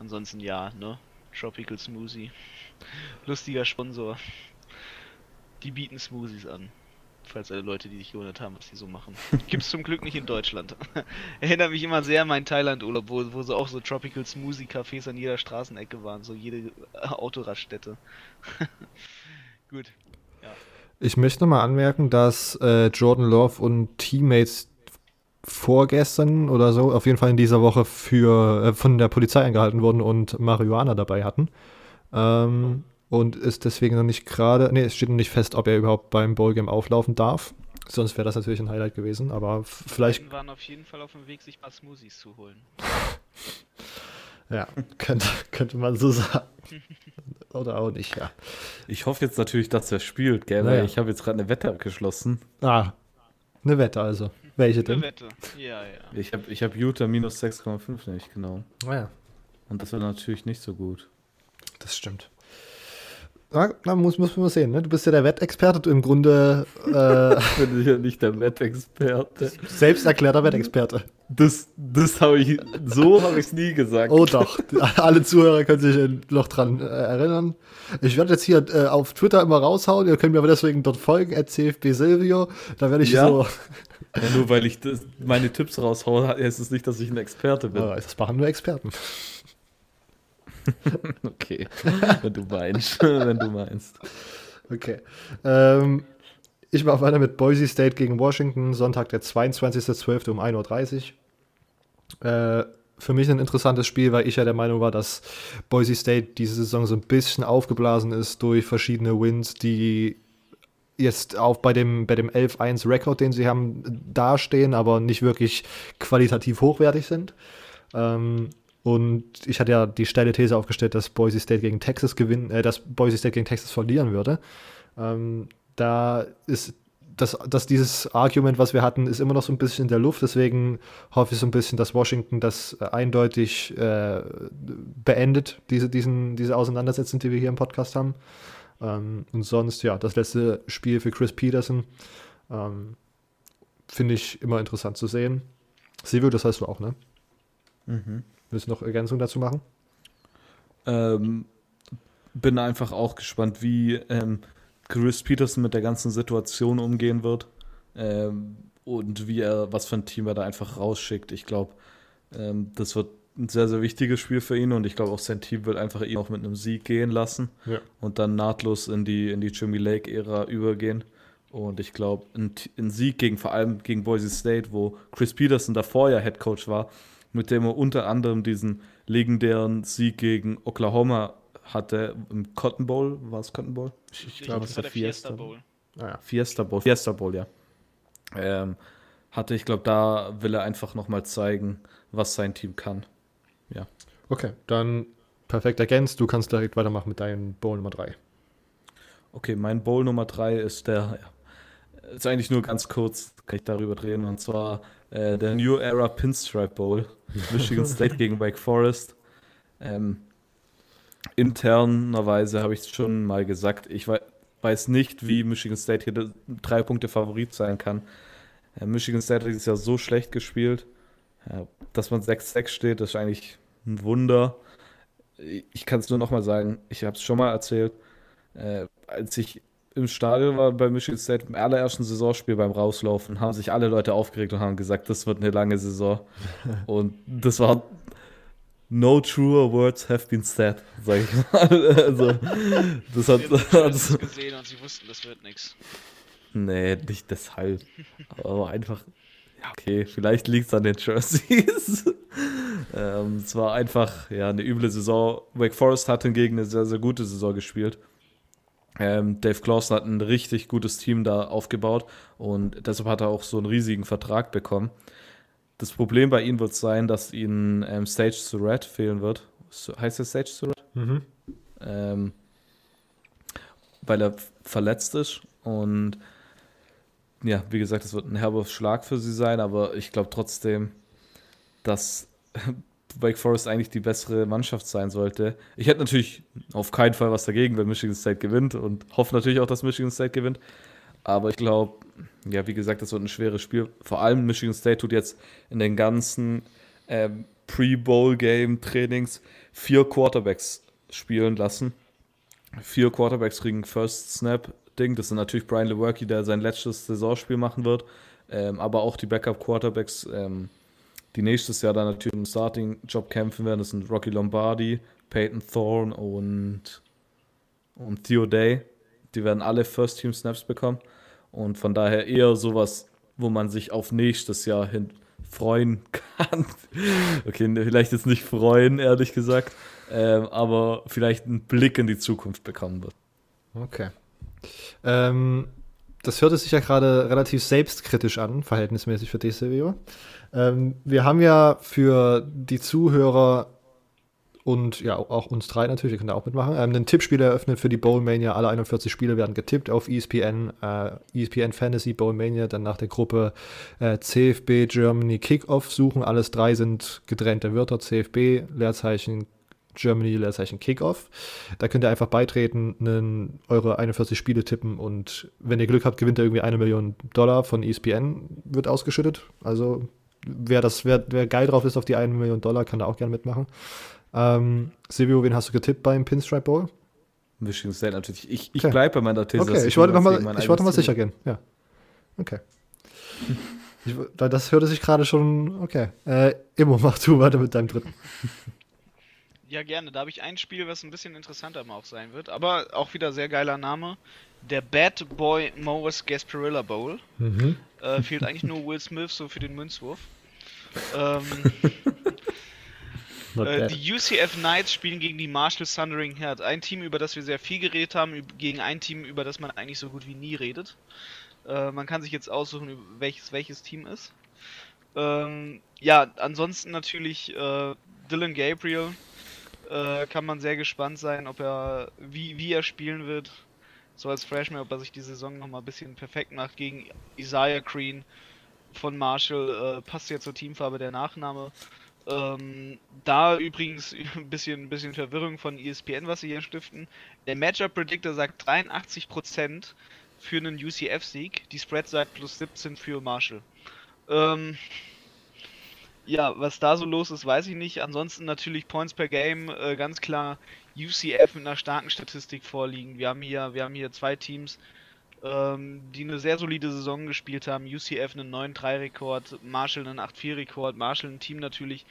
Ansonsten ja, ne? Tropical Smoothie. Lustiger Sponsor. Die bieten Smoothies an. Falls alle Leute, die sich gewundert haben, was die so machen. Gibt's zum Glück nicht in Deutschland. Erinnert mich immer sehr an meinen Thailand-Urlaub, wo, wo so auch so Tropical Smoothie-Cafés an jeder Straßenecke waren. So jede Autoraststätte. Gut. Ja. Ich möchte nochmal anmerken, dass äh, Jordan Love und Teammates vorgestern oder so, auf jeden Fall in dieser Woche, für, äh, von der Polizei angehalten wurden und Marihuana dabei hatten. Ähm, und ist deswegen noch nicht gerade, nee, es steht noch nicht fest, ob er überhaupt beim Bowl-Game auflaufen darf. Sonst wäre das natürlich ein Highlight gewesen, aber f- vielleicht... Die waren auf jeden Fall auf dem Weg, sich mal Smoothies zu holen. Ja, könnte, könnte man so sagen. Oder auch nicht, ja. Ich hoffe jetzt natürlich, dass er spielt, gell? Naja. Ich habe jetzt gerade eine Wette abgeschlossen. Ah, eine Wette also. Welche denn? Eine Wette, ja, ja. Ich habe ich hab Utah minus sechs Komma fünf, nämlich genau. Naja. Und das war natürlich nicht so gut. Das stimmt. Na, na, muss, muss man sehen, ne? Du bist ja der Wettexperte, du im Grunde. Äh, ich bin ja nicht der Wettexperte. Selbsterklärter Wettexperte. Das, das habe ich, so habe ich es nie gesagt. Oh doch, alle Zuhörer können sich noch dran äh, erinnern. Ich werde jetzt hier äh, auf Twitter immer raushauen, ihr könnt mir aber deswegen dort folgen, at C F B Silvio, da werde ich ja. so... Ja, nur weil ich das, meine Tipps raushaue, heißt es nicht, dass ich ein Experte bin. Das machen nur Experten. Okay, wenn du meinst. wenn du meinst. Okay. Ähm, ich mache weiter mit Boise State gegen Washington, Sonntag, der zweiundzwanzigster zwölfter um ein Uhr dreißig. Äh, für mich ein interessantes Spiel, weil ich ja der Meinung war, dass Boise State diese Saison so ein bisschen aufgeblasen ist durch verschiedene Wins, die jetzt auch bei dem, bei dem elf eins Rekord, den sie haben, dastehen, aber nicht wirklich qualitativ hochwertig sind. Ähm, Und ich hatte ja die steile These aufgestellt, dass Boise State gegen Texas gewinnen, äh, dass Boise State gegen Texas verlieren würde. Ähm, da ist das, dass dieses Argument, was wir hatten, ist immer noch so ein bisschen in der Luft. Deswegen hoffe ich so ein bisschen, dass Washington das eindeutig äh, beendet, diese, diesen, diese Auseinandersetzung, die wir hier im Podcast haben. Ähm, und sonst, ja, das letzte Spiel für Chris Petersen ähm, finde ich immer interessant zu sehen. Silvio, das weißt du auch, ne? Mhm. Willst du noch Ergänzung dazu machen? Ähm, bin einfach auch gespannt, wie ähm, Chris Petersen mit der ganzen Situation umgehen wird ähm, und wie er, was für ein Team er da einfach rausschickt. Ich glaube, ähm, das wird ein sehr, sehr wichtiges Spiel für ihn und ich glaube auch sein Team wird einfach ihn auch mit einem Sieg gehen lassen ja. und dann nahtlos in die, in die Jimmy Lake-Ära übergehen. Und ich glaube, ein, ein Sieg gegen, vor allem gegen Boise State, wo Chris Petersen davor ja Headcoach war, mit dem er unter anderem diesen legendären Sieg gegen Oklahoma hatte, im Cotton Bowl, war es Cotton Bowl? Ich, ich glaube, es war der Fiesta, Fiesta Bowl. Ah, ja. Fiesta Bowl, Fiesta Bowl, ja. Ähm, hatte, ich glaube, da will er einfach nochmal zeigen, was sein Team kann. Ja. Okay, dann perfekt ergänzt, du kannst direkt weitermachen mit deinem Bowl Nummer drei. Okay, mein Bowl Nummer drei ist der, ja, ist eigentlich nur ganz kurz, kann ich darüber reden, und zwar Äh, der New Era Pinstripe Bowl, Michigan State gegen Wake Forest. Ähm, internerweise habe ich es schon mal gesagt, ich we- weiß nicht, wie Michigan State hier drei Punkte Favorit sein kann. Äh, Michigan State hat dieses Jahr so schlecht gespielt, äh, dass man sechs sechs steht, das ist eigentlich ein Wunder. Ich kann es nur nochmal sagen, ich habe es schon mal erzählt, äh, als ich im Stadion war bei Michigan State im allerersten Saisonspiel beim Rauslaufen, haben sich alle Leute aufgeregt und haben gesagt, das wird eine lange Saison. Und das war no truer words have been said, sag ich mal. Also, das hat... Also, das gesehen und sie wussten, das wird nichts. Nee, nicht deshalb. Aber einfach, ja, okay, vielleicht liegt es an den Jerseys. ähm, es war einfach, ja, eine üble Saison. Wake Forest hat hingegen eine sehr, sehr gute Saison gespielt. Ähm, Dave Clawson hat ein richtig gutes Team da aufgebaut und deshalb hat er auch so einen riesigen Vertrag bekommen. Das Problem bei ihm wird sein, dass ihnen ähm, Sage Surratt fehlen wird. So, heißt er Sage Surratt? Mhm. Ähm, weil er verletzt ist und ja, wie gesagt, das wird ein herber Schlag für sie sein, aber ich glaube trotzdem, dass Wake Forest eigentlich die bessere Mannschaft sein sollte. Ich hätte natürlich auf keinen Fall was dagegen, wenn Michigan State gewinnt und hoffe natürlich auch, dass Michigan State gewinnt. Aber ich glaube, ja, wie gesagt, das wird ein schweres Spiel. Vor allem Michigan State tut jetzt in den ganzen ähm, Pre-Bowl-Game-Trainings vier Quarterbacks spielen lassen. Vier Quarterbacks kriegen First-Snap-Ding. Das sind natürlich Brian Lewerke, der sein letztes Saisonspiel machen wird, ähm, aber auch die Backup-Quarterbacks, ähm, die nächstes Jahr dann natürlich im Starting-Job kämpfen werden. Das sind Rocky Lombardi, Peyton Thorne und, und Theo Day. Die werden alle First-Team-Snaps bekommen. Und von daher eher sowas, wo man sich auf nächstes Jahr hin freuen kann. Okay, vielleicht jetzt nicht freuen, ehrlich gesagt, ähm, aber vielleicht einen Blick in die Zukunft bekommen wird. Okay. Ähm, das hörte sich ja gerade relativ selbstkritisch an, verhältnismäßig für dich, Silvio. Ähm, wir haben ja für die Zuhörer und ja auch uns drei natürlich, ihr könnt da auch mitmachen, ähm, ein Tippspiel eröffnet für die Bowl Mania. Alle einundvierzig Spiele werden getippt auf E S P N, äh, E S P N Fantasy, Bowl Mania, dann nach der Gruppe äh, C F B Germany Kickoff suchen. Alles drei sind getrennte Wörter, C F B, Leerzeichen, Germany, Leerzeichen, Kickoff. Da könnt ihr einfach beitreten, einen, eure einundvierzig Spiele tippen und wenn ihr Glück habt, gewinnt ihr irgendwie eine Million Dollar von E S P N, wird ausgeschüttet. Also wer, das, wer, wer geil drauf ist auf die eine Million Dollar, kann da auch gerne mitmachen. Ähm, Silvio, wen hast du getippt beim Pinstripe Bowl? Michigan State natürlich. Ich, ich okay. bleibe bei meiner These. Okay, ich wollte nochmal noch sicher gehen. Ja. Okay. ich, das hörte sich gerade schon. Okay. Äh, Immo, mach du weiter mit deinem dritten. Ja, gerne. Da habe ich ein Spiel, was ein bisschen interessanter mal auch sein wird. Aber auch wieder sehr geiler Name. Der Bad Boy Morris Gasparilla Bowl. Mhm. Äh, fehlt eigentlich nur Will Smith so für den Münzwurf. Ähm. Äh, die U C F Knights spielen gegen die Marshall Thundering Herd. Ein Team, über das wir sehr viel geredet haben, gegen ein Team, über das man eigentlich so gut wie nie redet. Äh, man kann sich jetzt aussuchen, welches welches Team ist. Ähm, ja, ansonsten natürlich äh, Dylan Gabriel. Äh, kann man sehr gespannt sein, ob er wie, wie er spielen wird. So als Freshman, ob er sich die Saison nochmal ein bisschen perfekt macht gegen Isaiah Green von Marshall. Äh, passt ja zur Teamfarbe der Nachname. Ähm, da übrigens ein bisschen, bisschen Verwirrung von E S P N, was sie hier stiften. Der Matchup Predictor sagt dreiundachtzig Prozent für einen U C F-Sieg. Die Spread sagt plus siebzehn für Marshall. Ähm, ja, was da so los ist, weiß ich nicht. Ansonsten natürlich Points per Game, äh, ganz klar U C F mit einer starken Statistik vorliegen. Wir haben hier, wir haben hier zwei Teams, die eine sehr solide Saison gespielt haben. U C F einen neun drei Rekord, Marshall einen acht vier Rekord, Marshall ein Team natürlich.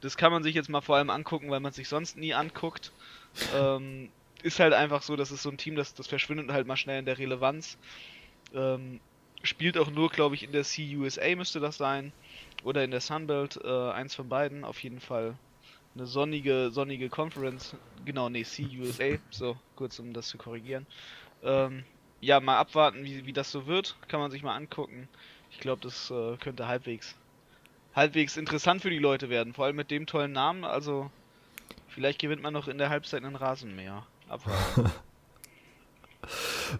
Das kann man sich jetzt mal vor allem angucken, weil man es sich sonst nie anguckt. ähm, ist halt einfach so, dass es so ein Team, das, das verschwindet halt mal schnell in der Relevanz. Ähm, spielt auch nur, glaube ich, in der C U S A müsste das sein. Oder in der Sunbelt, äh, eins von beiden. Auf jeden Fall eine sonnige, sonnige Conference. Genau, nee, C U S A. So, kurz um das zu korrigieren. Ähm, Ja, mal abwarten, wie, wie das so wird. Kann man sich mal angucken. Ich glaube, das äh, könnte halbwegs halbwegs interessant für die Leute werden. Vor allem mit dem tollen Namen. Also, vielleicht gewinnt man noch in der Halbzeit einen Rasenmäher. Abwarten.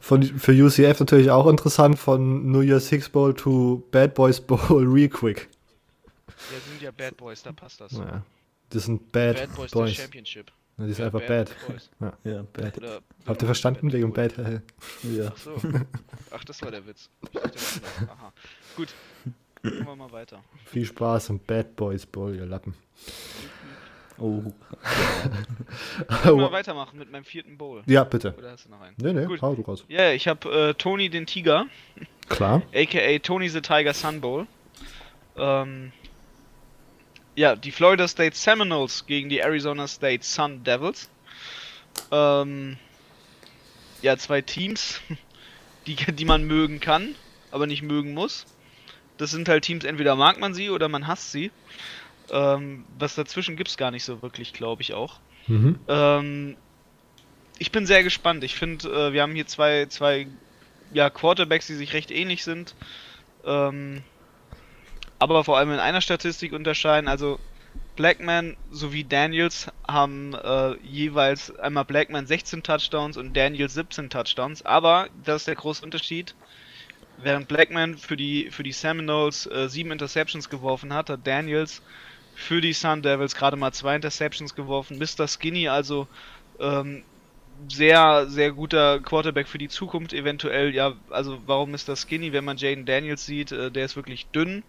Von, für U C F natürlich auch interessant. Von New Year's Six Bowl to Bad Boys Bowl real quick. Ja, sind ja Bad Boys, da passt das. Ja, das sind Bad, Bad Boys. Boys. Der Championship. Die ist ja, einfach bad. bad. Ja. Ja, bad. Habt ihr verstanden? Wegen Bad. Bad. Ja. Ach so. Ach, das war der Witz. Aha. Gut. Gucken wir mal weiter. Viel Spaß und Bad Boys Bowl, ihr Lappen. Oh. Können wir weitermachen mit meinem vierten Bowl? Ja, bitte. Oder hast du noch einen? Nee, nee, hau du raus. Ja, yeah, ich habe äh, Tony den Tiger. Klar. A K A Tony the Tiger Sun Bowl. Ähm... Ja, die Florida State Seminoles gegen die Arizona State Sun Devils. Ähm, ja, zwei Teams, die, die man mögen kann, aber nicht mögen muss. Das sind halt Teams, entweder mag man sie oder man hasst sie. Ähm, was dazwischen gibt's gar nicht so wirklich, glaube ich auch. Mhm. Ähm, ich bin sehr gespannt. Ich finde, äh, wir haben hier zwei, zwei ja, Quarterbacks, die sich recht ähnlich sind. Ähm... aber vor allem in einer Statistik unterscheiden, also Blackman sowie Daniels haben äh, jeweils einmal Blackman sechzehn Touchdowns und Daniels siebzehn Touchdowns, aber das ist der große Unterschied, während Blackman für die für die Seminoles äh, sieben Interceptions geworfen hat, hat Daniels für die Sun Devils gerade mal zwei Interceptions geworfen, Mister Skinny also ähm, sehr, sehr guter Quarterback für die Zukunft eventuell, ja, also warum ist das Skinny, wenn man Jaden Daniels sieht, äh, der ist wirklich dünn,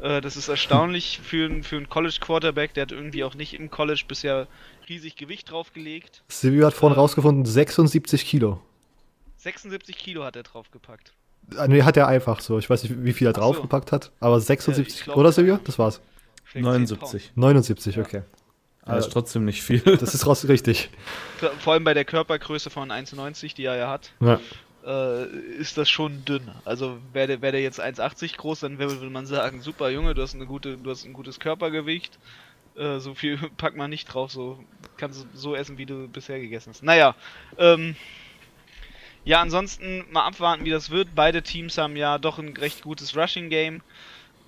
äh, das ist erstaunlich für einen für einen College-Quarterback, der hat irgendwie auch nicht im College bisher riesig Gewicht draufgelegt. Silvio hat vorhin ähm, rausgefunden, sechsundsiebzig Kilo. sechsundsiebzig Kilo hat er draufgepackt. Ne, hat er einfach so, ich weiß nicht, wie viel er draufgepackt hat, aber sechsundsiebzig, ja, glaub, oder Silvio? Das war's. neunundsiebzig. neunundsiebzig, okay. Ja. Aber also, ist trotzdem nicht viel. Das ist richtig. Vor allem bei der Körpergröße von eins neunzig, die er ja hat. Ja. äh, ist das schon dünn. Also wäre der, wär der jetzt eins achtzig groß, dann würde man sagen, super Junge, du hast eine gute, du hast ein gutes Körpergewicht, äh, so viel packt man nicht drauf, so kannst du so essen, wie du bisher gegessen hast. Naja, ähm, ja, ansonsten mal abwarten, wie das wird. Beide Teams haben ja doch ein recht gutes Rushing-Game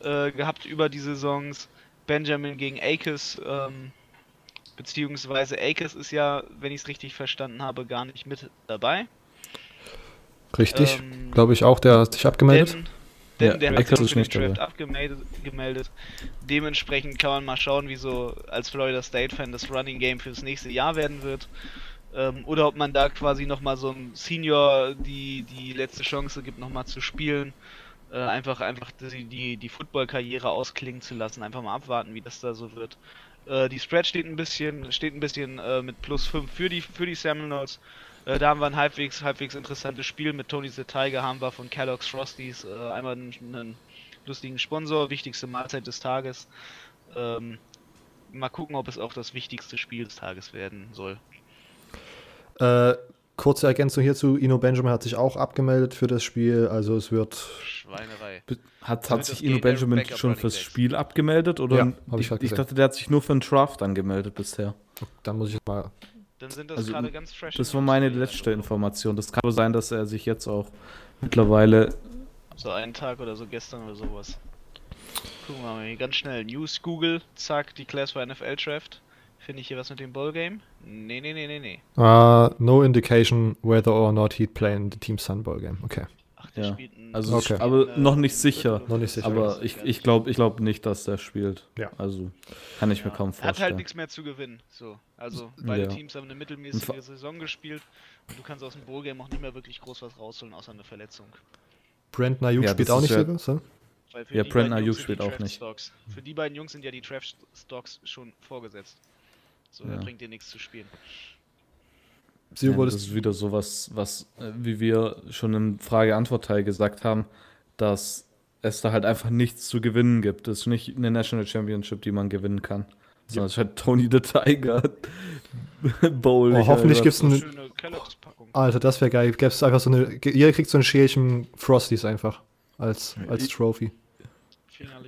äh, gehabt über die Saisons. Benjamin gegen Akers, ähm, beziehungsweise Akers ist ja, wenn ich es richtig verstanden habe, gar nicht mit dabei. Richtig, ähm, glaube ich auch, der hat sich abgemeldet. Denn, denn ja, der hat sich für den Draft abgemeldet. Gemeldet. Dementsprechend kann man mal schauen, wie so als Florida State-Fan das Running Game fürs nächste Jahr werden wird. Ähm, oder ob man da quasi nochmal so einem Senior die, die letzte Chance gibt, nochmal zu spielen. Äh, einfach einfach die, die, die Football-Karriere ausklingen zu lassen. Einfach mal abwarten, wie das da so wird. Äh, die Spread steht ein bisschen, steht ein bisschen äh, mit plus fünf für die, für die Seminoles. Da haben wir ein halbwegs, halbwegs interessantes Spiel mit Tony the Tiger, haben wir von Kellogg's Frosties äh, einmal einen, einen lustigen Sponsor, wichtigste Mahlzeit des Tages. Ähm, mal gucken, ob es auch das wichtigste Spiel des Tages werden soll. Äh, kurze Ergänzung hierzu, Eno Benjamin hat sich auch abgemeldet für das Spiel, also es wird... Schweinerei. Hat, hat sich Eno Benjamin schon fürs Spiel abgemeldet? Oder ja, hab ich, ich, ich dachte, der hat sich nur für den Draft angemeldet bisher. Dann muss ich mal... Dann sind das also, gerade ganz fresh. Das war meine letzte Information. Das kann wohl sein, dass er sich jetzt auch mittlerweile... So einen Tag oder so, gestern oder sowas. Gucken wir mal, ganz schnell. News, Google, zack, die Class for N F L Draft. Finde ich hier was mit dem Bowl-Game? Nee, nee, nee, nee, nee. Uh, no indication whether or not he'd play in the Team Sun Bowl-Game. Okay. Ach, der ja. spielt ein... Also, okay. Aber äh, noch nicht sicher. Noch nicht sicher. Aber ich, ich glaube ich glaub nicht, dass der spielt. Ja. Also, kann ich ja. mir kaum vorstellen. Hat halt nichts mehr zu gewinnen. So. Also, beide ja. Teams haben eine mittelmäßige Saison gespielt. Und du kannst aus dem Bowl-Game auch nicht mehr wirklich groß was rausholen, außer eine Verletzung. Brent Nayuk ja, spielt auch nicht so was, ne? Ja, Brent Nayuk spielt auch nicht. Stocks. Für die beiden Jungs sind ja die Draft-Stocks schon vorgesetzt. So, ja. da bringt dir nichts zu spielen. Sie ja, das ist wieder sowas, was, wie wir schon im Frage-Antwort-Teil gesagt haben, dass es da halt einfach nichts zu gewinnen gibt. Es ist nicht eine National Championship, die man gewinnen kann. Sondern es ist halt Tony the Tiger Bowl. Oh, hoffentlich gibt es eine schöne Kellogg's-Packung. Alter, das wäre geil. Gäb's einfach so eine, jeder kriegt so ein Schälchen Frosties einfach als, als Trophy.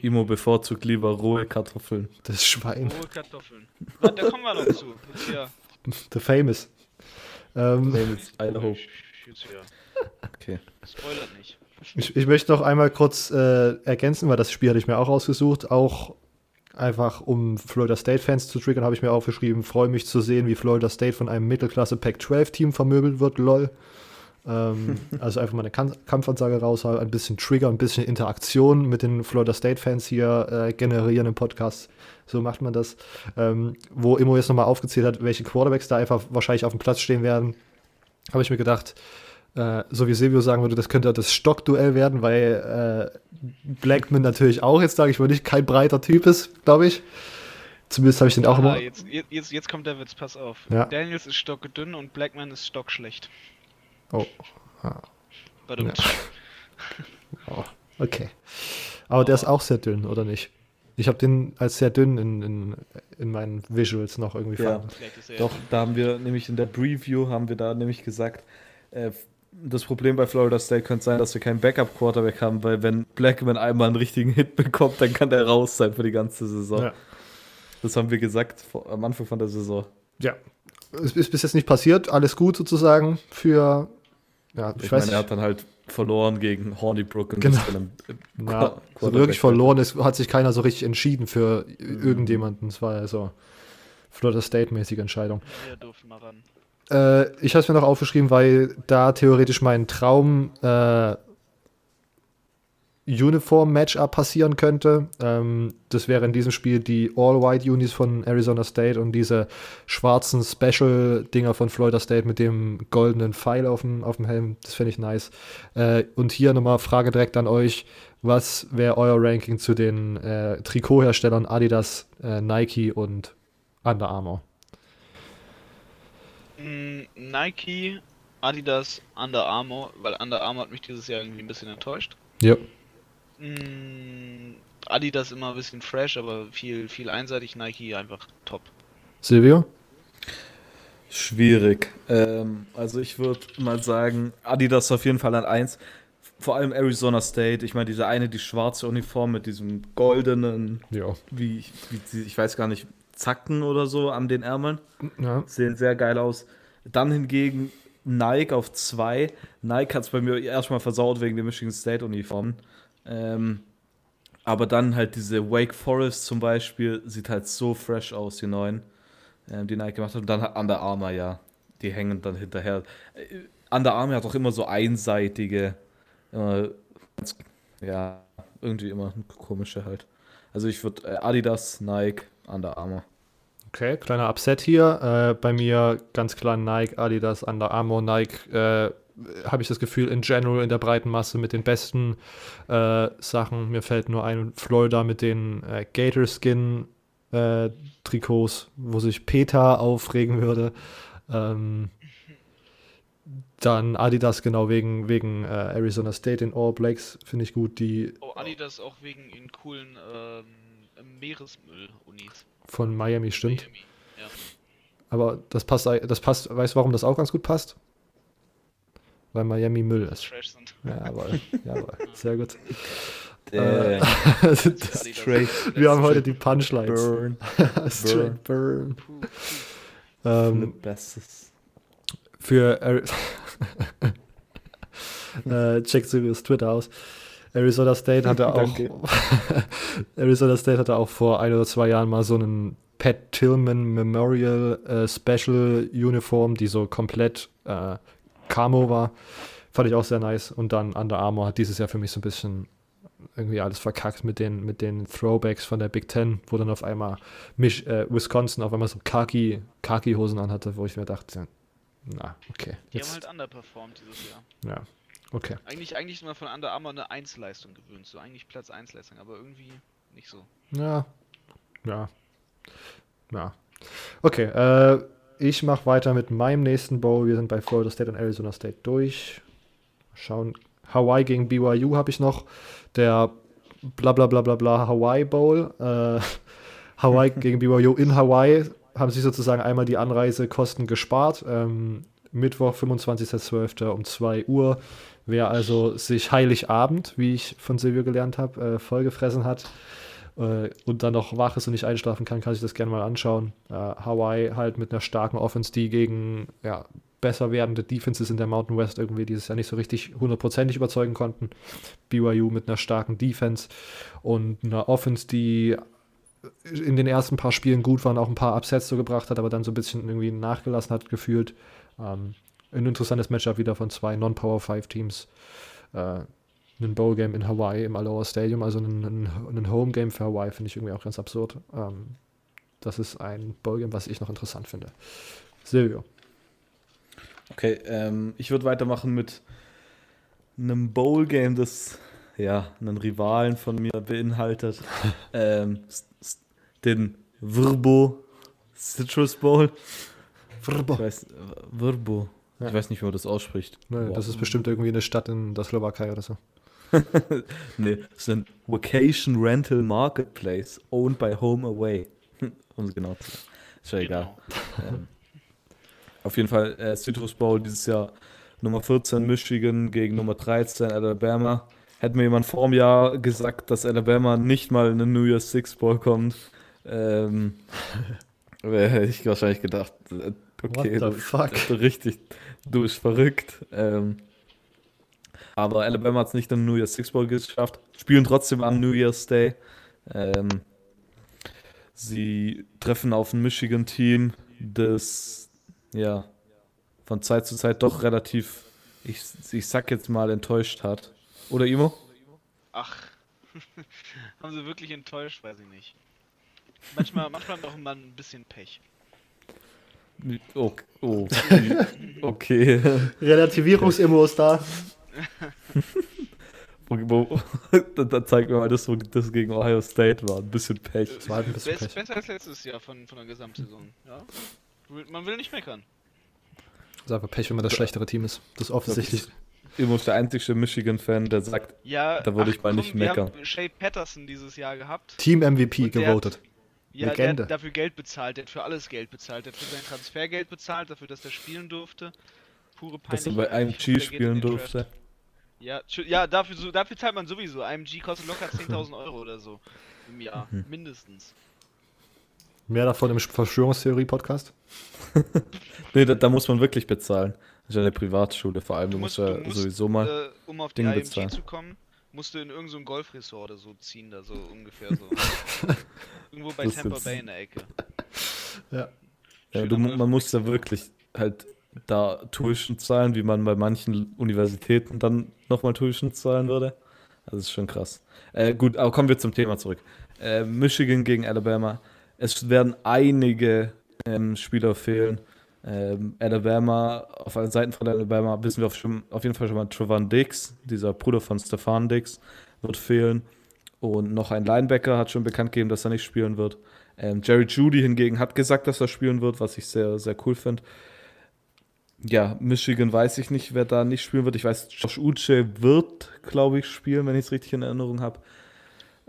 Immo bevorzugt lieber rohe Kartoffeln. Das Schwein. Rohe Kartoffeln. Da kommen wir noch zu. Ja. The Famous. Ähm, okay. Spoilert nicht. Ich, ich möchte noch einmal kurz äh, ergänzen, weil das Spiel hatte ich mir auch ausgesucht. Auch einfach, um Florida State-Fans zu triggern, habe ich mir aufgeschrieben, freue mich zu sehen, wie Florida State von einem Mittelklasse-Pac zwölf Team vermöbelt wird, lol. Ähm, also einfach mal eine Kamp- Kampfansage raushauen, ein bisschen Trigger, ein bisschen Interaktion mit den Florida State-Fans hier äh, generieren im Podcast. So macht man das. Ähm, wo Immo jetzt nochmal aufgezählt hat, welche Quarterbacks da einfach wahrscheinlich auf dem Platz stehen werden, habe ich mir gedacht, äh, so wie Silvio sagen würde, das könnte das Stockduell werden, weil äh, Blackman natürlich auch, jetzt sage ich mal nicht, kein breiter Typ ist, glaube ich. Zumindest habe ich den auch immer. Jetzt, jetzt, jetzt kommt der Witz, pass auf. Ja. Daniels ist stockdünn und Blackman ist stockschlecht. Oh. Ah. Ja. oh. Okay. Aber oh. der ist auch sehr dünn, oder nicht? Ich habe den als sehr dünn in, in, in meinen Visuals noch irgendwie ja. Doch, da haben wir nämlich in der Preview haben wir da nämlich gesagt, äh, das Problem bei Florida State könnte sein, dass wir keinen Backup-Quarterback haben, weil wenn Blackman einmal einen richtigen Hit bekommt, dann kann der raus sein für die ganze Saison. Ja. Das haben wir gesagt vor, am Anfang von der Saison. Ja, es ist bis jetzt nicht passiert. Alles gut sozusagen für ja, ich, ich weiß meine, er hat dann halt verloren gegen Hornibrook. Und genau. Ja, so wirklich verloren ist, hat sich keiner so richtig entschieden für mhm. irgendjemanden. Es war ja so Florida State-mäßige Entscheidung. Wir durften mal ran. Äh, ich habe es mir noch aufgeschrieben, weil da theoretisch mein Traum äh, Uniform-Matchup passieren könnte. Ähm, das wäre in diesem Spiel die All-White-Unis von Arizona State und diese schwarzen Special-Dinger von Florida State mit dem goldenen Pfeil auf dem, auf dem Helm. Das fände ich nice. Äh, und hier nochmal Frage direkt an euch. Was wäre euer Ranking zu den äh, Trikotherstellern Adidas, äh, Nike und Under Armour? Mm, Nike, Adidas, Under Armour, weil Under Armour hat mich dieses Jahr irgendwie ein bisschen enttäuscht. Ja. Adidas immer ein bisschen fresh, aber viel, viel einseitig, Nike einfach top. Silvio? Schwierig. Ähm, also ich würde mal sagen, Adidas auf jeden Fall an eins. Vor allem Arizona State. Ich meine, diese eine, die schwarze Uniform mit diesem goldenen, ja. wie, wie ich weiß gar nicht, Zacken oder so an den Ärmeln. Ja. Sehen sehr geil aus. Dann hingegen Nike auf zwei. Nike hat es bei mir erstmal versaut wegen der Michigan State Uniformen. Ähm, aber dann halt diese Wake Forest zum Beispiel. Sieht halt so fresh aus, die neuen, ähm, die Nike gemacht hat. Und dann hat Under Armour, ja. Die hängen dann hinterher. Under Armour hat auch immer so einseitige Ja, irgendwie immer komische halt. Also ich würde Adidas, Nike, Under Armour. Okay, kleiner Upset hier. Äh, bei mir ganz klar Nike, Adidas, Under Armour, Nike. Äh, habe ich das Gefühl, in general in der breiten Masse mit den besten äh, Sachen. Mir fällt nur ein Florida mit den äh, Gator-Skin-Trikots, äh, wo sich Peter aufregen würde. Ähm... Dann Adidas, genau, wegen, wegen äh, Arizona State, den All Blacks, finde ich gut. Die oh, Adidas auch wegen den coolen ähm, Meeresmüll-Unis. Von Miami, stimmt. Miami, ja. Aber das passt, das passt, weißt du, warum das auch ganz gut passt? Weil Miami Müll ist. Trash sind. Jawohl, jawohl, sehr gut. Äh, das das wir haben heute die Punchlines. Burn. Straight burn. Das ist das Beste. Für Ari- äh, checkt Silvios Twitter aus. Arizona State hatte auch Arizona State hatte auch vor ein oder zwei Jahren mal so einen Pat Tillman Memorial äh, Special Uniform, die so komplett äh, Camo war. Fand ich auch sehr nice. Und dann Under Armour hat dieses Jahr für mich so ein bisschen irgendwie alles verkackt mit den, mit den Throwbacks von der Big Ten, wo dann auf einmal mich, äh, Wisconsin auf einmal so Khaki, Khaki-Hosen anhatte, wo ich mir dachte, na, okay. Die jetzt haben halt underperformed dieses Jahr. Ja, okay. Eigentlich, eigentlich sind wir von Under Armour eine eins-Leistung gewöhnt, so eigentlich Platz eins Leistung, aber irgendwie nicht so. Ja, ja, ja. Okay, äh, ich mache weiter mit meinem nächsten Bowl. Wir sind bei Florida State und Arizona State durch. Schauen, Hawaii gegen B Y U habe ich noch. Der bla bla bla bla bla Hawaii Bowl. Äh, Hawaii gegen B Y U in Hawaii. Haben sich sozusagen einmal die Anreisekosten gespart. Ähm, Mittwoch, fünfundzwanzigster zwölfter um zwei Uhr. Wer also sich Heiligabend, wie ich von Silvio gelernt habe, äh, vollgefressen hat äh, und dann noch wach ist und nicht einschlafen kann, kann sich das gerne mal anschauen. Äh, Hawaii halt mit einer starken Offense, die gegen ja, besser werdende Defenses in der Mountain West irgendwie dieses Jahr nicht so richtig hundertprozentig überzeugen konnten. B Y U mit einer starken Defense und einer Offense, die in den ersten paar Spielen gut waren, auch ein paar Upsets so gebracht hat, aber dann so ein bisschen irgendwie nachgelassen hat, gefühlt. Ähm, ein interessantes Matchup wieder von zwei Non-Power-five-Teams. Äh, ein Bowl-Game in Hawaii im Aloha Stadium, also ein, ein, ein Home-Game für Hawaii, finde ich irgendwie auch ganz absurd. Ähm, das ist ein Bowl-Game, was ich noch interessant finde. Silvio. Okay, ähm, ich würde weitermachen mit einem Bowl-Game, das ja einen Rivalen von mir beinhaltet. ähm, den Virbo Citrus Bowl. Virbo. Ich weiß, Virbo. Ja. Ich weiß nicht, wie man das ausspricht. Nö, wow. Das ist bestimmt irgendwie eine Stadt in der Slowakei oder so. Nee, das ist ein Vacation Rental Marketplace owned by Home Away. Um es genau zu sagen. Ist ja egal. Genau. Ähm, auf jeden Fall äh, Citrus Bowl dieses Jahr. Nummer vierzehn Michigan gegen Nummer dreizehn Alabama. Hätte mir jemand vor dem Jahr gesagt, dass Alabama nicht mal in den New Year's Six Bowl kommt, ähm, hätte ich wahrscheinlich gedacht, okay, du, du, richtig, du bist verrückt. Ähm, aber Alabama hat es nicht in den New Year's Six Bowl geschafft, spielen trotzdem am New Year's Day. Ähm, sie treffen auf ein Michigan-Team, das ja von Zeit zu Zeit doch relativ, ich, ich sag jetzt mal, enttäuscht hat. Oder Immo? Ach, haben sie wirklich enttäuscht? Weiß ich nicht. Manchmal macht man doch mal ein bisschen Pech. Oh, oh. Okay. Relativierungs-Immo ist da. Dann zeigt mir mal das, wo das gegen Ohio State war. Ein bisschen Pech. Das war ein bisschen Pech. Besser als letztes Jahr von, von der Gesamtsaison. Ja? Man will nicht meckern. Das ist einfach Pech, wenn man das schlechtere Team ist. Das ist offensichtlich. Immo ist der einzige Michigan-Fan, der sagt, ja, da würde ich mal komm, nicht meckern. Wir haben Shea Patterson dieses Jahr gehabt. Team M V P gewotet. Hat, Ja, Legende. Der hat dafür Geld bezahlt, der hat für alles Geld bezahlt, der hat für sein Transfergeld bezahlt, dafür, dass er spielen durfte. Pure Peinlichkeit. Dass er bei I M G spielen durfte. Ja, ja, dafür, so, dafür zahlt man sowieso. I M G kostet locker zehntausend Euro oder so im Jahr, mhm. mindestens. Mehr davon im Verschwörungstheorie-Podcast? Nee, da, da muss man wirklich bezahlen. Das ist eine Privatschule, vor allem, du musst, musst ja du musst, sowieso mal äh, um auf die Dinge I M G bezahlen. Zu kommen, musst du in irgendeinem so Golfresort oder so ziehen, da so ungefähr so. Irgendwo bei das Tampa Bay in der Ecke. Ja. ja du, man muss da wirklich halt da Tuition zahlen, wie man bei manchen Universitäten dann nochmal Tuition zahlen würde. Also das ist schon krass. Äh, gut, aber kommen wir zum Thema zurück. Äh, Michigan gegen Alabama. Es werden einige ähm, Spieler fehlen. Ähm, Alabama, auf allen Seiten von Alabama wissen wir auf, schon, auf jeden Fall schon mal, Trevon Diggs, dieser Bruder von Stefan Diggs, wird fehlen. Und noch ein Linebacker hat schon bekannt gegeben, dass er nicht spielen wird. Ähm, Jerry Jeudy hingegen hat gesagt, dass er spielen wird, was ich sehr, sehr cool finde. Ja, Michigan weiß ich nicht, wer da nicht spielen wird. Ich weiß, Josh Uche wird, glaube ich, spielen, wenn ich es richtig in Erinnerung habe.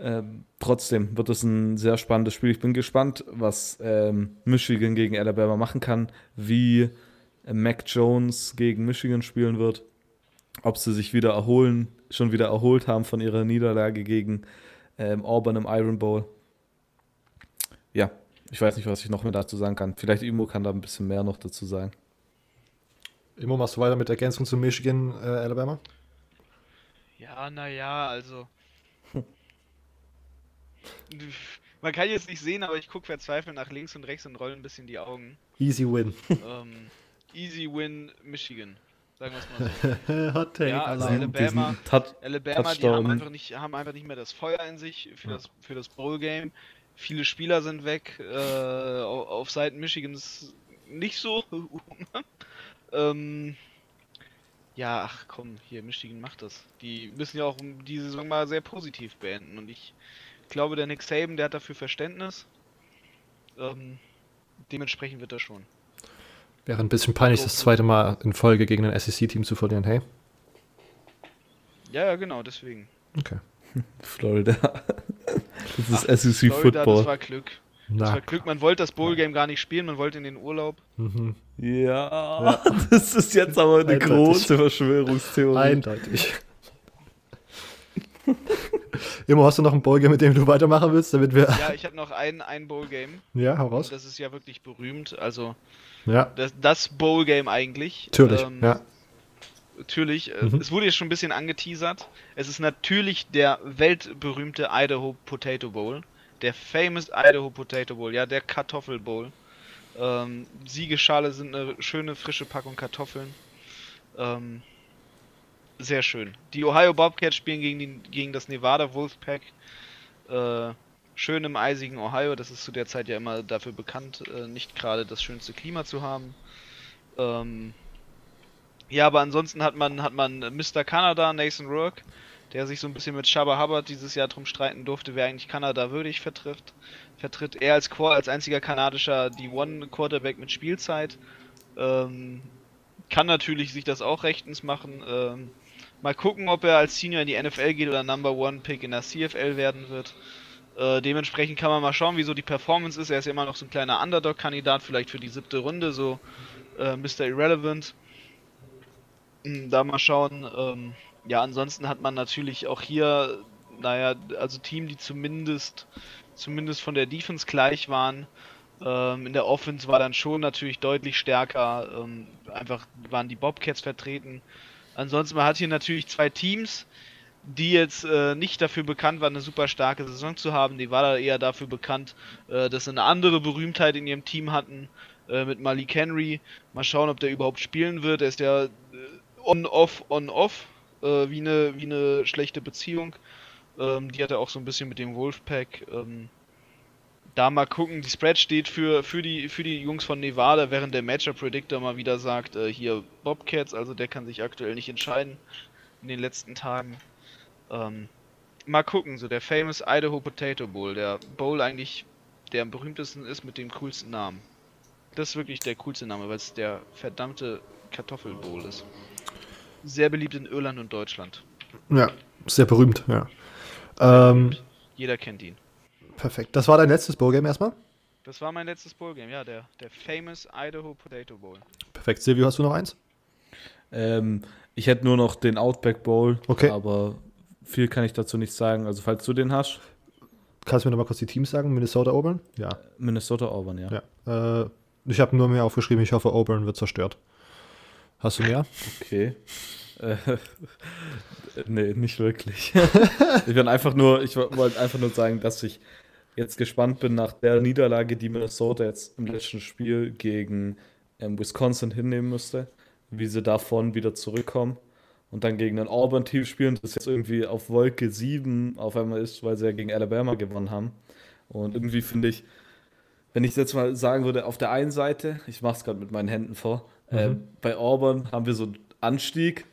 Ähm, trotzdem wird es ein sehr spannendes Spiel. Ich bin gespannt, was ähm, Michigan gegen Alabama machen kann, wie äh, Mac Jones gegen Michigan spielen wird, ob sie sich wieder erholen, schon wieder erholt haben von ihrer Niederlage gegen ähm, Auburn im Iron Bowl. Ja, ich weiß nicht, was ich noch mehr dazu sagen kann. Vielleicht Immo kann da ein bisschen mehr noch dazu sagen. Immo, machst du weiter mit Ergänzung zu Michigan, äh, Alabama? Ja, naja, also man kann jetzt nicht sehen, aber ich gucke verzweifelt nach links und rechts und rolle ein bisschen die Augen. Easy win. Ähm, easy win Michigan. Sagen wir es mal so. Hot take. Ja, also Alabama, Alabama die haben einfach, nicht, haben einfach nicht mehr das Feuer in sich für das, für das Bowl-Game. Viele Spieler sind weg. Äh, auf Seiten Michigans nicht so. ähm, ja, ach komm, hier, Michigan macht das. Die müssen ja auch die Saison mal sehr positiv beenden und ich Ich glaube, der Nick Saban, der hat dafür Verständnis. Ähm, dementsprechend wird das schon. Wäre ein bisschen peinlich, das zweite Mal in Folge gegen ein S E C-Team zu verlieren, hey? Ja, ja, genau, deswegen. Okay. Florida. Das ist S E C-Football. Das war Glück. Das Na. war Glück. Man wollte das Bowl-Game gar nicht spielen, man wollte in den Urlaub. Mhm. Ja, ja, das ist jetzt aber eine Eindeutig. große Verschwörungstheorie. Eindeutig. Immo, hast du noch ein Bowl-Game, mit dem du weitermachen willst, damit wir... Ja, ich habe noch ein, ein Bowl-Game. Ja, hau raus. Das ist ja wirklich berühmt, also ja. das, das Bowl-Game eigentlich. Natürlich, ähm, ja. Natürlich, mhm. es wurde jetzt schon ein bisschen angeteasert. Es ist natürlich der weltberühmte Idaho Potato Bowl. Der famous Idaho Potato Bowl, ja, der Kartoffel Bowl. Ähm, Siegesschale sind eine schöne, frische Packung Kartoffeln. Ähm... Sehr schön. Die Ohio Bobcats spielen gegen, die, gegen das Nevada Wolfpack. Äh, schön im eisigen Ohio. Das ist zu der Zeit ja immer dafür bekannt, äh, nicht gerade das schönste Klima zu haben. Ähm, ja, aber ansonsten hat man hat man Mister Kanada, Nathan Rourke, der sich so ein bisschen mit Chubba Hubbard dieses Jahr drum streiten durfte, wer eigentlich Kanada würdig vertrifft, vertritt. Er als, als einziger kanadischer D eins Quarterback mit Spielzeit. Ähm, kann natürlich sich das auch rechtens machen. Ähm, Mal gucken, ob er als Senior in die N F L geht oder Number One Pick in der C F L werden wird. Äh, dementsprechend kann man mal schauen, wie so die Performance ist. Er ist ja immer noch so ein kleiner Underdog-Kandidat, vielleicht für die siebte Runde, so äh, Mister Irrelevant. Da mal schauen. Ähm, ja, ansonsten hat man natürlich auch hier, naja, also Team, die zumindest, zumindest von der Defense gleich waren. Ähm, in der Offense war dann schon natürlich deutlich stärker. Ähm, einfach waren die Bobcats vertreten. Ansonsten, man hat hier natürlich zwei Teams, die jetzt äh, nicht dafür bekannt waren, eine super starke Saison zu haben. Die war da eher dafür bekannt, äh, dass sie eine andere Berühmtheit in ihrem Team hatten, äh, mit Malik Henry. Mal schauen, ob der überhaupt spielen wird. Er ist ja äh, on-off, on-off, äh, wie eine, wie eine schlechte Beziehung. Ähm, die hat er auch so ein bisschen mit dem Wolfpack. Ähm, da mal gucken, die Spread steht für, für, die, für die Jungs von Nevada, während der Matchup Predictor mal wieder sagt, äh, hier Bobcats, also der kann sich aktuell nicht entscheiden in den letzten Tagen. Ähm, mal gucken, so der famous Idaho Potato Bowl, der Bowl eigentlich, der am berühmtesten ist mit dem coolsten Namen. Das ist wirklich der coolste Name, weil es der verdammte Kartoffelbowl ist. Sehr beliebt in Irland und Deutschland. Ja, sehr berühmt, ja. Ähm, Jeder kennt ihn. Perfekt. Das war dein letztes Bowl-Game erstmal? Das war mein letztes Bowl-Game, ja, der, der famous Idaho Potato Bowl. Perfekt. Silvio, hast du noch eins? Ähm, ich hätte nur noch den Outback Bowl, okay, aber viel kann ich dazu nicht sagen. Also falls du den hast. Kannst du mir nochmal kurz die Teams sagen? Minnesota Auburn? Ja. Minnesota Auburn, ja. ja. Äh, ich habe nur mehr aufgeschrieben, ich hoffe, Auburn wird zerstört. Hast du mehr? Okay. Äh, nee, nicht wirklich. ich wollte einfach, wollt einfach nur sagen, dass ich jetzt gespannt bin nach der Niederlage, die Minnesota jetzt im letzten Spiel gegen ähm, Wisconsin hinnehmen müsste, wie sie davon wieder zurückkommen und dann gegen ein Auburn-Team spielen, das jetzt irgendwie auf Wolke sieben auf einmal ist, weil sie ja gegen Alabama gewonnen haben. Und irgendwie finde ich, wenn ich es jetzt mal sagen würde, auf der einen Seite, ich mache es gerade mit meinen Händen vor, mhm. äh, bei Auburn haben wir so einen Anstieg,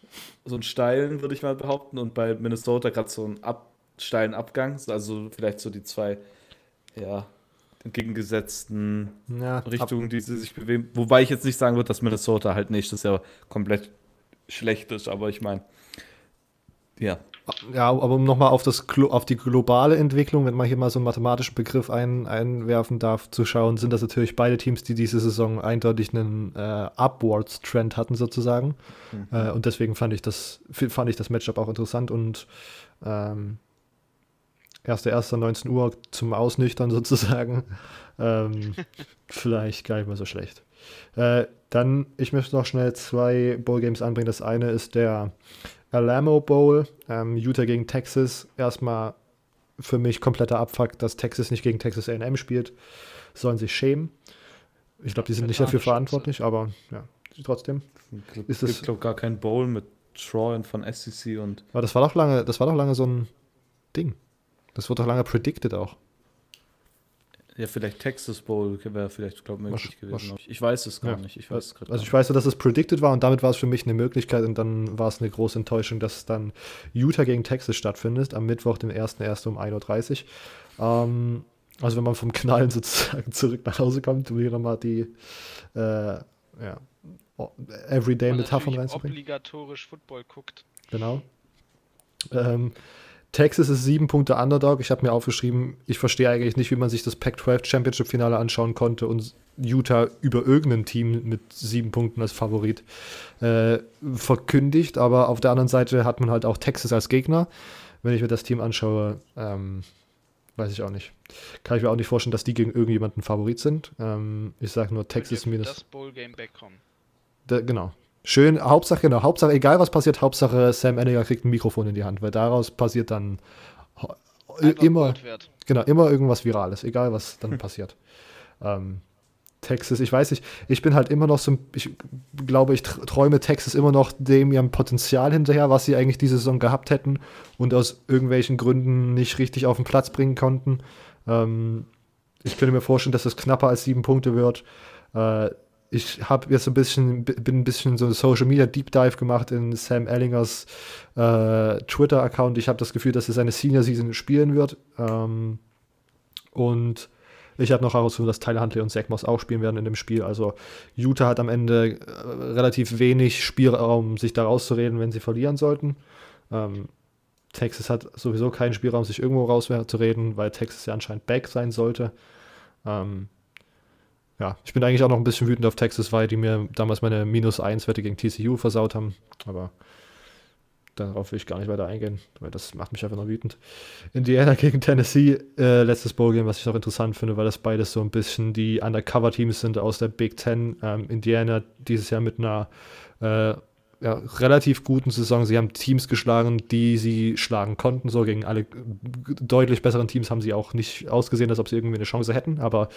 so einen steilen, würde ich mal behaupten, und bei Minnesota gerade so einen ab, steilen Abgang, also vielleicht so die zwei, ja, entgegengesetzten ja, Richtungen, die sie sich bewegen. Wobei ich jetzt nicht sagen würde, dass Minnesota halt nächstes Jahr komplett schlecht ist, aber ich meine, ja. Ja, aber um nochmal auf, auf die globale Entwicklung, wenn man hier mal so einen mathematischen Begriff ein, einwerfen darf, zu schauen, sind das natürlich beide Teams, die diese Saison eindeutig einen äh, Upwards-Trend hatten sozusagen. Mhm. Äh, und deswegen fand ich das, fand ich das Matchup auch interessant und ähm, erster erster neunzehn Uhr zum Ausnüchtern sozusagen. Ähm, vielleicht gar nicht mal so schlecht. Äh, dann, ich möchte noch schnell zwei Bowl-Games anbringen. Das eine ist der Alamo Bowl, ähm, Utah gegen Texas. Erstmal für mich kompletter Abfuck, dass Texas nicht gegen Texas A und M spielt. Sollen sich schämen. Ich glaube, die sind nicht dafür verantwortlich, aber ja, trotzdem. Es gibt, glaube ich, gar kein Bowl mit Troy und von S E C und. Aber das war doch lange, das war doch lange so ein Ding. Das wurde doch lange predicted auch. Ja, vielleicht Texas Bowl wäre vielleicht, glaube ich, möglich was, gewesen. Was, ich weiß es gar ja. nicht. Ich weiß also, also ich weiß nur, dass es predicted war und damit war es für mich eine Möglichkeit und dann war es eine große Enttäuschung, dass dann Utah gegen Texas stattfindet, am Mittwoch, dem ersten ersten um ein Uhr dreißig. Ähm, also wenn man vom Knallen sozusagen zurück nach Hause kommt, um hier nochmal die äh, ja, Everyday-Metaphern reinzubringen. Obligatorisch Football guckt. Genau. Ähm, Texas ist sieben Punkte Underdog. Ich habe mir aufgeschrieben, ich verstehe eigentlich nicht, wie man sich das Pac zwölf Championship-Finale anschauen konnte und Utah über irgendein Team mit sieben Punkten als Favorit äh, verkündigt. Aber auf der anderen Seite hat man halt auch Texas als Gegner. Wenn ich mir das Team anschaue, ähm, weiß ich auch nicht. Kann ich mir auch nicht vorstellen, dass die gegen irgendjemanden Favorit sind. Ähm, ich sage nur Texas minus. Das Bowl-Game wegkommen. Da, genau. Schön, Hauptsache, genau, Hauptsache, egal was passiert, Hauptsache Sam Ehlinger kriegt ein Mikrofon in die Hand, weil daraus passiert dann immer, genau, immer irgendwas Virales, egal was dann passiert. Ähm, Texas, ich weiß nicht, ich bin halt immer noch so, ich glaube, ich träume Texas immer noch dem ihrem Potenzial hinterher, was sie eigentlich diese Saison gehabt hätten und aus irgendwelchen Gründen nicht richtig auf den Platz bringen konnten. Ähm, ich könnte mir vorstellen, dass das knapper als sieben Punkte wird. Äh, Ich habe jetzt ein bisschen, bin ein bisschen so ein Social Media Deep Dive gemacht in Sam Ehlingers äh, Twitter-Account. Ich habe das Gefühl, dass er seine Senior Season spielen wird. Ähm, und ich habe noch herausgefunden, dass Tyler Huntley und Zach Moss auch spielen werden in dem Spiel. Also Utah hat am Ende äh, relativ wenig Spielraum, sich da rauszureden, wenn sie verlieren sollten. Ähm, Texas hat sowieso keinen Spielraum, sich irgendwo rauszureden, weil Texas ja anscheinend back sein sollte. Ähm, Ja, ich bin eigentlich auch noch ein bisschen wütend auf Texas, weil die mir damals meine minus eins Wette gegen T C U versaut haben. Aber darauf will ich gar nicht weiter eingehen, weil das macht mich einfach noch wütend. Indiana gegen Tennessee, äh, letztes Bowl-Game, was ich noch interessant finde, weil das beides so ein bisschen die Undercover-Teams sind aus der Big Ten. Ähm, Indiana dieses Jahr mit einer äh, ja, relativ guten Saison. Sie haben Teams geschlagen, die sie schlagen konnten. So gegen alle deutlich besseren Teams haben sie auch nicht ausgesehen, als ob sie irgendwie eine Chance hätten, aber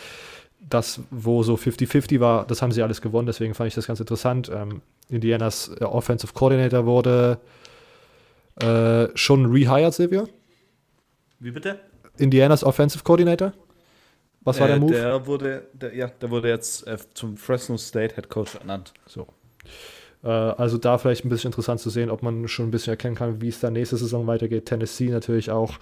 das, wo so fifty fifty war, das haben sie alles gewonnen, deswegen fand ich das ganz interessant. Ähm, Indianas äh, Offensive Coordinator wurde äh, schon rehired, Silvio? Wie bitte? Indianas Offensive Coordinator? Was äh, war der Move? Der wurde, der, ja, der wurde jetzt äh, zum Fresno State Head Coach ernannt. So. Äh, also da vielleicht ein bisschen interessant zu sehen, ob man schon ein bisschen erkennen kann, wie es da nächste Saison weitergeht. Tennessee natürlich auch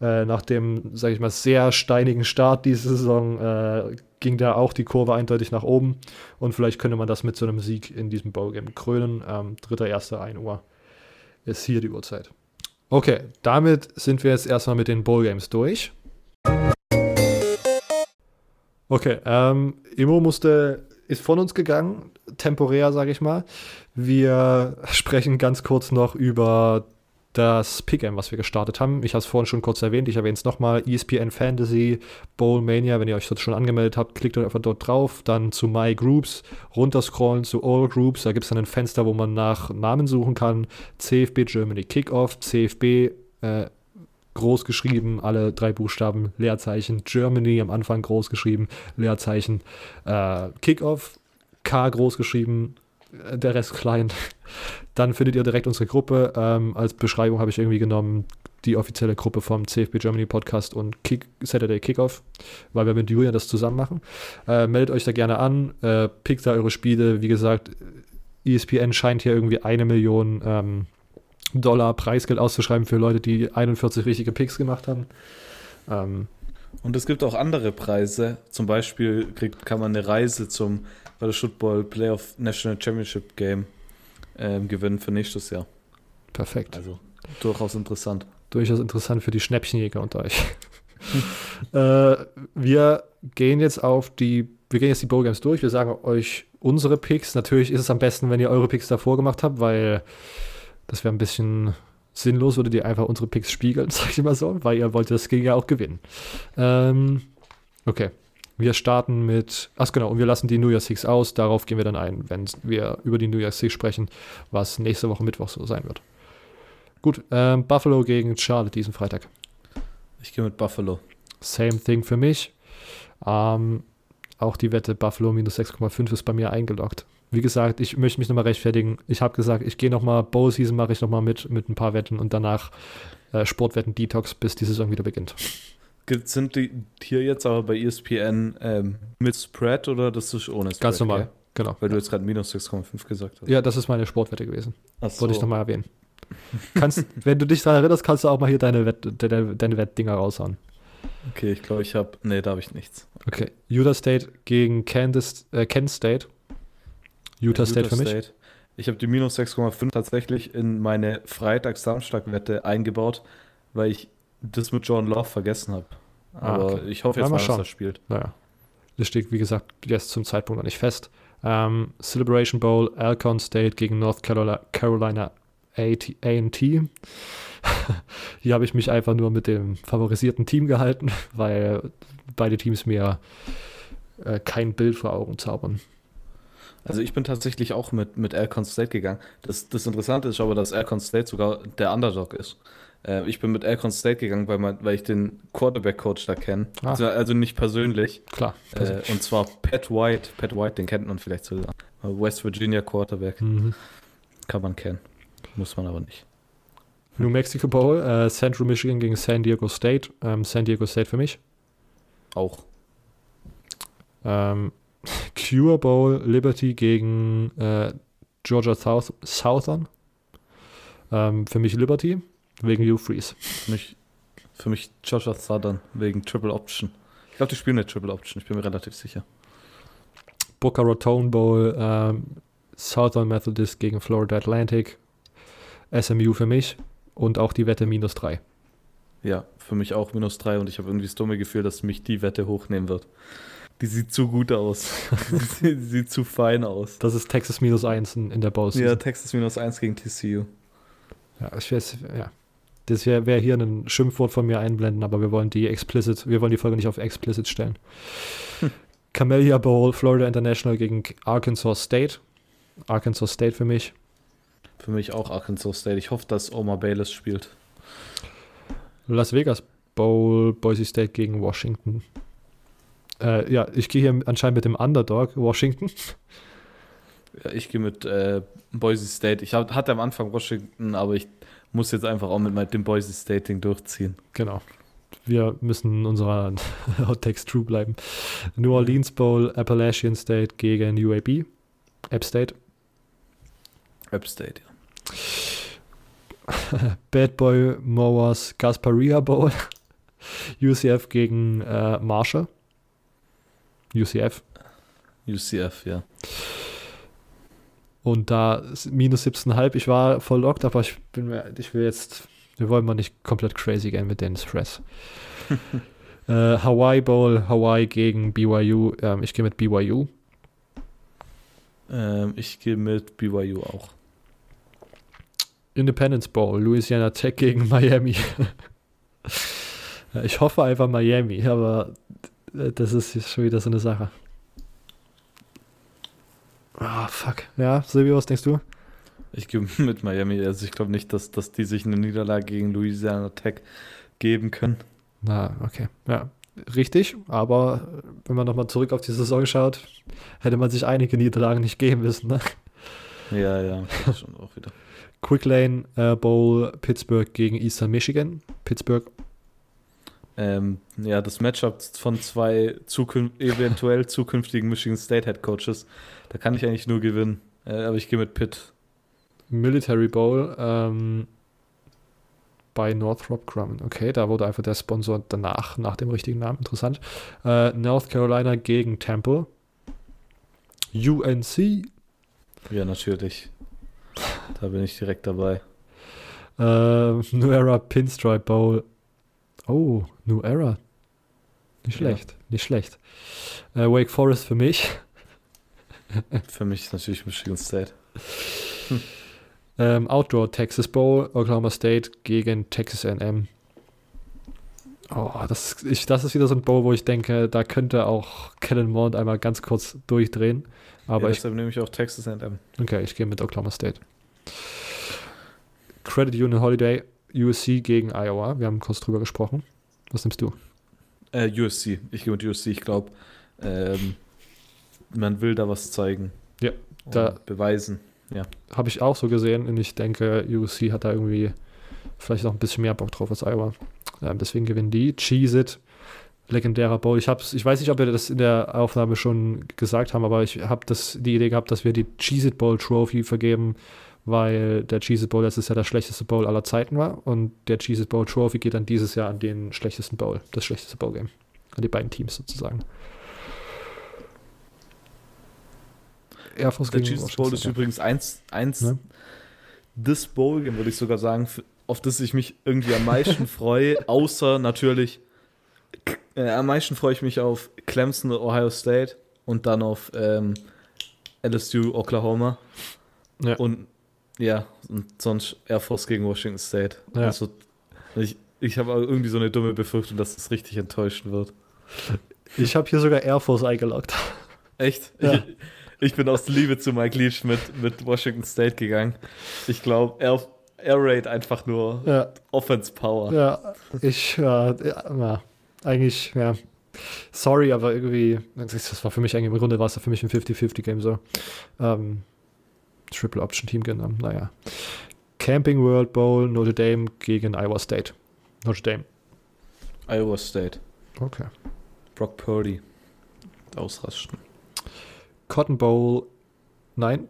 äh, nach dem, sage ich mal, sehr steinigen Start diese Saison äh, ging da auch die Kurve eindeutig nach oben und vielleicht könnte man das mit so einem Sieg in diesem Bowl-Game krönen. Ähm, dritter erster ein Uhr ist hier die Uhrzeit. Okay, damit sind wir jetzt erstmal mit den Bowl-Games durch. Okay, ähm, Immo musste, ist von uns gegangen, temporär, sage ich mal. Wir sprechen ganz kurz noch über das Pick'em, was wir gestartet haben. Ich habe es vorhin schon kurz erwähnt, ich erwähne es nochmal. E S P N Fantasy, Bowl Mania, wenn ihr euch schon angemeldet habt, klickt einfach dort drauf, dann zu My Groups, runterscrollen zu All Groups, da gibt es dann ein Fenster, wo man nach Namen suchen kann. C F B Germany Kickoff, C F B äh, groß geschrieben, alle drei Buchstaben, Leerzeichen, Germany am Anfang groß geschrieben, Leerzeichen, äh, Kickoff, K groß geschrieben, der Rest klein. Dann findet ihr direkt unsere Gruppe. Ähm, als Beschreibung habe ich irgendwie genommen, die offizielle Gruppe vom C F B Germany Podcast und Kick, Saturday Kickoff, weil wir mit Julian das zusammen machen. Äh, meldet euch da gerne an, äh, pickt da eure Spiele. Wie gesagt, E S P N scheint hier irgendwie eine Million ähm, Dollar Preisgeld auszuschreiben für Leute, die einundvierzig richtige Picks gemacht haben. Ähm, und es gibt auch andere Preise. Zum Beispiel kriegt, kann man eine Reise zum bei der Football Playoff National Championship Game ähm, gewinnen für nächstes Jahr. Perfekt. Also durchaus interessant. Durchaus interessant für die Schnäppchenjäger unter euch. äh, wir gehen jetzt auf die, wir gehen jetzt die Bowl Games durch. Wir sagen euch unsere Picks. Natürlich ist es am besten, wenn ihr eure Picks davor gemacht habt, weil das wäre ein bisschen sinnlos, würdet ihr einfach unsere Picks spiegeln, sag ich mal so, weil ihr wollt das Gegner auch gewinnen. Ähm, okay. Wir starten mit, ach genau, und wir lassen die New Year's Six aus, darauf gehen wir dann ein, wenn wir über die New Year's Six sprechen, was nächste Woche Mittwoch so sein wird. Gut, ähm, Buffalo gegen Charlotte diesen Freitag. Ich gehe mit Buffalo. Same thing für mich. Ähm, auch die Wette Buffalo minus sechs Komma fünf ist bei mir eingeloggt. Wie gesagt, ich möchte mich nochmal rechtfertigen. Ich habe gesagt, ich gehe nochmal, Bowl Season mache ich nochmal mit, mit ein paar Wetten und danach äh, Sportwetten-Detox, bis die Saison wieder beginnt. Sind die hier jetzt aber bei E S P N ähm, mit Spread oder das ist ohne Spread? Ganz normal, okay? Genau. Weil du jetzt gerade minus sechs Komma fünf gesagt hast. Ja, das ist meine Sportwette gewesen. Ach so. Wollte ich nochmal erwähnen. Kannst, wenn du dich daran erinnerst, kannst du auch mal hier deine, Wett, deine, deine Wettdinger raushauen. Okay, ich glaube, ich habe, nee, da habe ich nichts. Okay, okay. Utah State gegen Kansas, äh, Kent State. Utah, Utah State für mich. State. Ich habe die minus sechs Komma fünf tatsächlich in meine Freitag-Samstag-Wette eingebaut, weil ich das mit Jordan Love vergessen habe. Aber ah, okay. Ich hoffe jetzt ja, mal, dass er spielt. Naja. Das steht, wie gesagt, jetzt zum Zeitpunkt noch nicht fest. Ähm, Celebration Bowl, Alcorn State gegen North Carolina A and T. Hier habe ich mich einfach nur mit dem favorisierten Team gehalten, weil beide Teams mir äh, kein Bild vor Augen zaubern. Also ich bin tatsächlich auch mit, mit Alcorn State gegangen. Das, das Interessante ist aber, dass Alcorn State sogar der Underdog ist. Ich bin mit Alcorn State gegangen, weil, man, weil ich den Quarterback-Coach da kenne. Ah. Also nicht persönlich. Klar. Persönlich. Äh, und zwar Pat White. Pat White, den kennt man vielleicht sogar. West Virginia Quarterback. Mhm. Kann man kennen. Muss man aber nicht. New Mexico Bowl, äh, Central Michigan gegen San Diego State. Ähm, San Diego State für mich. Auch. Ähm, Cure Bowl, Liberty gegen äh, Georgia South- Southern. Ähm, für mich Liberty. Wegen U-Freeze. Für mich, für mich Joshua Southern, wegen Triple Option. Ich glaube, die spielen nicht Triple Option, ich bin mir relativ sicher. Boca Raton Bowl, ähm, Southern Methodist gegen Florida Atlantic, S M U für mich und auch die Wette minus drei. Ja, für mich auch minus drei und ich habe irgendwie das dumme Gefühl, dass mich die Wette hochnehmen wird. Die sieht zu gut aus. Die sieht zu fein aus. Das ist Texas minus eins in der Bowl Season. Ja, Texas minus eins gegen T C U. Ja, ich weiß, ja. Das wäre wär hier ein Schimpfwort von mir einblenden, aber wir wollen die explicit, wir wollen die Folge nicht auf explicit stellen. Hm. Camellia Bowl, Florida International gegen Arkansas State. Arkansas State für mich. Für mich auch Arkansas State. Ich hoffe, dass Omar Bayless spielt. Las Vegas Bowl, Boise State gegen Washington. Äh, ja, ich gehe hier anscheinend mit dem Underdog Washington. Ja, ich gehe mit äh, Boise State. Ich hab, hatte am Anfang Washington, aber ich muss jetzt einfach auch mit dem Boise State-Ding durchziehen. Genau. Wir müssen unserer Hot Takes true bleiben. New Orleans Bowl, Appalachian State gegen U A B. App State. App State, ja. Bad Boy Mowers Gasparilla Bowl. U C F gegen äh, Marshall. U C F. U C F, ja. Und da minus siebzehn Komma fünf, ich war voll locked, aber ich bin mir, ich will jetzt, wir wollen mal nicht komplett crazy gehen mit Dennis Fress. Äh, Hawaii Bowl, Hawaii gegen B Y U. Ähm, ich gehe mit B Y U. Ähm, ich gehe mit B Y U auch. Independence Bowl, Louisiana Tech gegen Miami. Ich hoffe einfach Miami, aber das ist jetzt schon wieder so eine Sache. Ah, oh, fuck. Ja, Silvio, was denkst du? Ich gehe mit Miami. Also ich glaube nicht, dass, dass die sich eine Niederlage gegen Louisiana Tech geben können. Na, okay. Ja, richtig. Aber wenn man nochmal zurück auf die Saison schaut, hätte man sich einige Niederlagen nicht geben müssen, ne? Ja, ja. Das schon auch wieder. Quick Lane äh, Bowl, Pittsburgh gegen Eastern Michigan. Pittsburgh. Ähm, ja, das Matchup von zwei zukün- eventuell zukünftigen Michigan State Head Coaches, da kann ich eigentlich nur gewinnen. Äh, aber ich gehe mit Pitt. Military Bowl ähm, bei Northrop Grumman. Okay, da wurde einfach der Sponsor danach, nach dem richtigen Namen, interessant. Äh, North Carolina gegen Temple. U N C. Ja, natürlich. Da bin ich direkt dabei. Äh, New Era Pinstripe Bowl. Oh, New Era. Nicht schlecht, ja. nicht schlecht. Äh, Wake Forest für mich. Für mich ist natürlich Michigan State. Hm. Ähm, Outdoor Texas Bowl, Oklahoma State gegen Texas A and M. Oh, das, ich, das ist wieder so ein Bowl, wo ich denke, da könnte auch Kellen Mond einmal ganz kurz durchdrehen. Aber ja, deshalb ich, nehme ich auch Texas A and M. Okay, ich gehe mit Oklahoma State. Credit Union Holiday, U S C gegen Iowa. Wir haben kurz drüber gesprochen. Was nimmst du? Äh, U S C. Ich gehe mit U S C. Ich glaube, ähm, man will da was zeigen. Ja. Da beweisen. Ja. Habe ich auch so gesehen. Und ich denke, U S C hat da irgendwie vielleicht noch ein bisschen mehr Bock drauf als Iowa. Ähm, deswegen gewinnen die. Cheez-It. Legendärer Bowl. Ich hab's, ich weiß nicht, ob wir das in der Aufnahme schon gesagt haben, aber ich habe die Idee gehabt, dass wir die Cheez-It Bowl Trophy vergeben, weil der Cheez-It Bowl letztes Jahr der schlechteste Bowl aller Zeiten war und der Cheez-It Bowl Trophy geht dann dieses Jahr an den schlechtesten Bowl, das schlechteste Bowl-Game. An die beiden Teams sozusagen. Der Cheez-It Bowl ist übrigens eins, eins ne? Das Bowl-Game, würde ich sogar sagen, auf das ich mich irgendwie am meisten freue, außer natürlich Äh, am meisten freue ich mich auf Clemson, Ohio State und dann auf ähm, L S U, Oklahoma. Ja. Und ja, und sonst Air Force gegen Washington State. Ja. Also ich, ich habe irgendwie so eine dumme Befürchtung, dass das richtig enttäuschen wird. Ich habe hier sogar Air Force eingeloggt. Echt? Ja. Ich, ich bin aus Liebe zu Mike Leach mit, mit Washington State gegangen. Ich glaube, Air Air Raid einfach nur ja. Offense Power. Ja, ich ja, ja. Eigentlich, ja, sorry, aber irgendwie, das war für mich eigentlich im Grunde, war es für mich ein fifty-fifty-Game so. Ähm, Triple-Option-Team genommen, naja. Camping World Bowl, Notre Dame gegen Iowa State. Notre Dame. Iowa State. Okay. Brock Purdy. Ausrasten. Cotton Bowl, nein.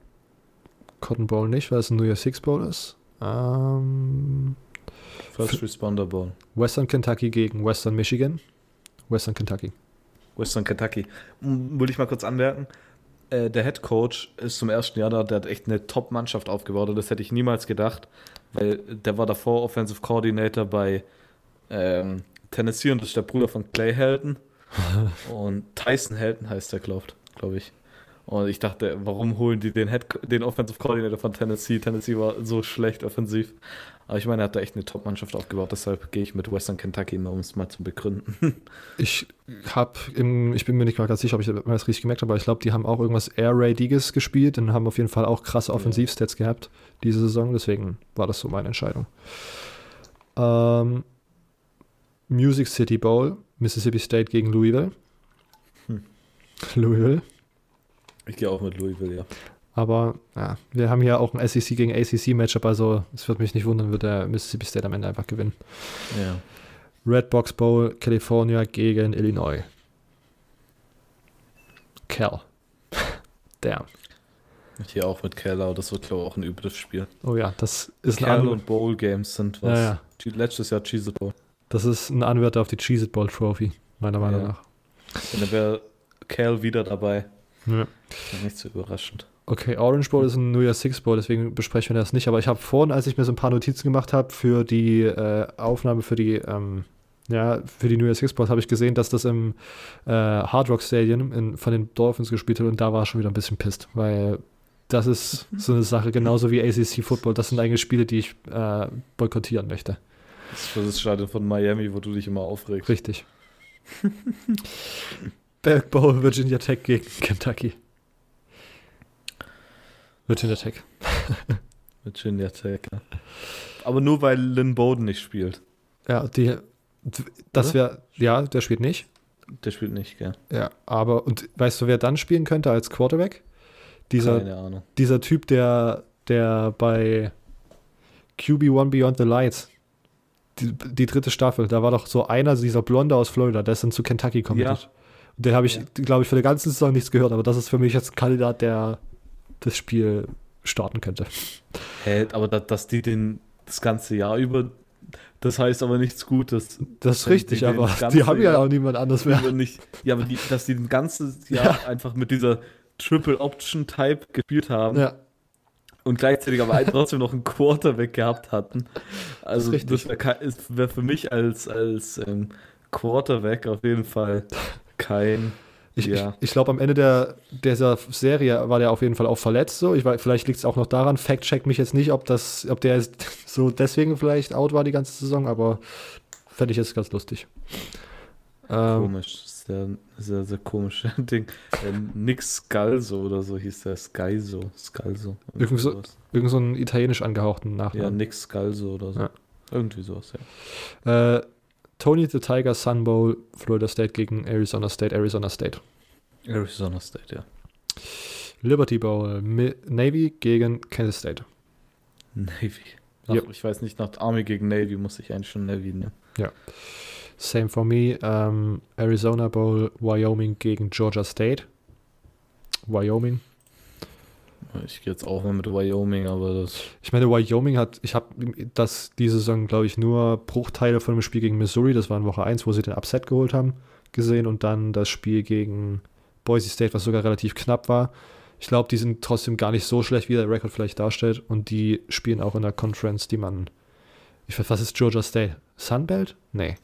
Cotton Bowl nicht, weil es ein New Year's Six Bowl ist. Ähm... First Responder Bowl. Western Kentucky gegen Western Michigan. Western Kentucky. Western Kentucky. Würde ich mal kurz anmerken. Äh, der Head Coach ist zum ersten Jahr da, der hat echt eine Top-Mannschaft aufgebaut und das hätte ich niemals gedacht, weil der war davor Offensive Coordinator bei ähm, Tennessee und das ist der Bruder von Clay Helton. Und Tyson Helton heißt der, glaubt, glaube ich. Und ich dachte, warum holen die den, Head, den Offensive Coordinator von Tennessee? Tennessee war so schlecht offensiv. Aber ich meine, er hat da echt eine Top-Mannschaft aufgebaut. Deshalb gehe ich mit Western Kentucky, um es mal zu begründen. Ich habe, ich bin mir nicht mal ganz sicher, ob ich das richtig gemerkt habe, aber ich glaube, die haben auch irgendwas Air Raidiges gespielt und haben auf jeden Fall auch krasse Offensivstats gehabt diese Saison. Deswegen war das so meine Entscheidung. Ähm, Music City Bowl, Mississippi State gegen Louisville. Hm. Louisville. Ich gehe auch mit Louisville, ja. Aber ja, wir haben hier auch ein S E C gegen A C C-Matchup, also es wird mich nicht wundern, wird der Mississippi State am Ende einfach gewinnen. Ja. Red Box Bowl, California gegen Illinois. Cal. Damn. Ich gehe auch mit Cal, aber das wird, glaube ich, auch ein übles Spiel. Oh ja, das ist Cal ein Anwärter. Und Bowl-Games sind was. Ja, ja. Letztes Jahr Cheez-It Bowl. Das ist ein Anwärter auf die Cheez-It Bowl Trophy, meiner Meinung ja. nach. Und dann wäre Cal wieder dabei. Ja. Nicht so überraschend. Okay, Orange Bowl ist ein New Year's Six Bowl, deswegen besprechen wir das nicht. Aber ich habe vorhin, als ich mir so ein paar Notizen gemacht habe für die äh, Aufnahme, für die ähm, Ja, für die New Year's Six Boys habe ich gesehen, dass das im äh, Hard Rock Stadium in, von den Dolphins gespielt hat, und da war ich schon wieder ein bisschen pisst, weil das ist so eine Sache, genauso wie A C C-Football. Das sind eigentlich Spiele, die ich äh, boykottieren möchte. Das ist das Stadion von Miami, wo du dich immer aufregst. Richtig. Berg Bowl, Virginia Tech gegen Kentucky. Virginia Tech. Virginia Tech, ja. Aber nur, weil Lynn Bowden nicht spielt. Ja, die... Das wäre, ja, der spielt nicht. Der spielt nicht, gell. Ja, aber, und weißt du, wer dann spielen könnte als Quarterback? Dieser, Keine Ahnung. Dieser Typ, der, der bei Q B eins Beyond the Lights, die, die dritte Staffel, da war doch so einer, dieser Blonde aus Florida, der ist dann zu Kentucky committed. Ja. Den habe ich, ja. glaube ich, für die ganze Saison nichts gehört, aber das ist für mich jetzt ein Kandidat, der das Spiel starten könnte. Hä, hey, aber dass das die den das ganze Jahr über. Das heißt aber nichts Gutes. Das ist richtig, die aber die haben ja auch niemand anders mehr. Nicht, ja, aber die, dass die den ganzen Jahr ja. einfach mit dieser Triple-Option-Type gespielt haben ja. und gleichzeitig aber trotzdem noch einen Quarterback gehabt hatten. Also das, das wäre wär für mich als, als ähm, Quarterback auf jeden Fall kein... Ich, ja. ich, ich glaube, am Ende der, dieser Serie war der auf jeden Fall auch verletzt. So. Ich weiß, vielleicht liegt es auch noch daran. Fact-check mich jetzt nicht, ob, das, ob der jetzt so deswegen vielleicht out war die ganze Saison, aber fände ich jetzt ganz lustig. Komisch. Ähm, sehr, sehr, sehr komisch. Ding. Ähm, Nick Scalzo oder so hieß der. Scalzo. Scalzo. Irgend so, irgend so einen italienisch angehauchten Nachnamen. Ja, Nick Scalzo oder so. Ja. Irgendwie sowas, ja. Äh, Tony the Tiger, Sun Bowl, Florida State gegen Arizona State, Arizona State. Arizona State, ja. Liberty Bowl, Mi- Navy gegen Kent State. Navy. Ach, yep. Ich weiß nicht, nach Army gegen Navy muss ich eigentlich schon Navy nehmen. Ja. Same for me. Um, Arizona Bowl, Wyoming gegen Georgia State. Wyoming. Ich gehe jetzt auch mal mit Wyoming, aber das... Ich meine, Wyoming hat, ich habe das diese Saison, glaube ich, nur Bruchteile von dem Spiel gegen Missouri, das war in Woche eins, wo sie den Upset geholt haben, gesehen und dann das Spiel gegen Boise State, was sogar relativ knapp war. Ich glaube, die sind trotzdem gar nicht so schlecht, wie der Rekord vielleicht darstellt, und die spielen auch in der Conference, die man... Ich weiß, was ist Georgia State? Sunbelt? Nee.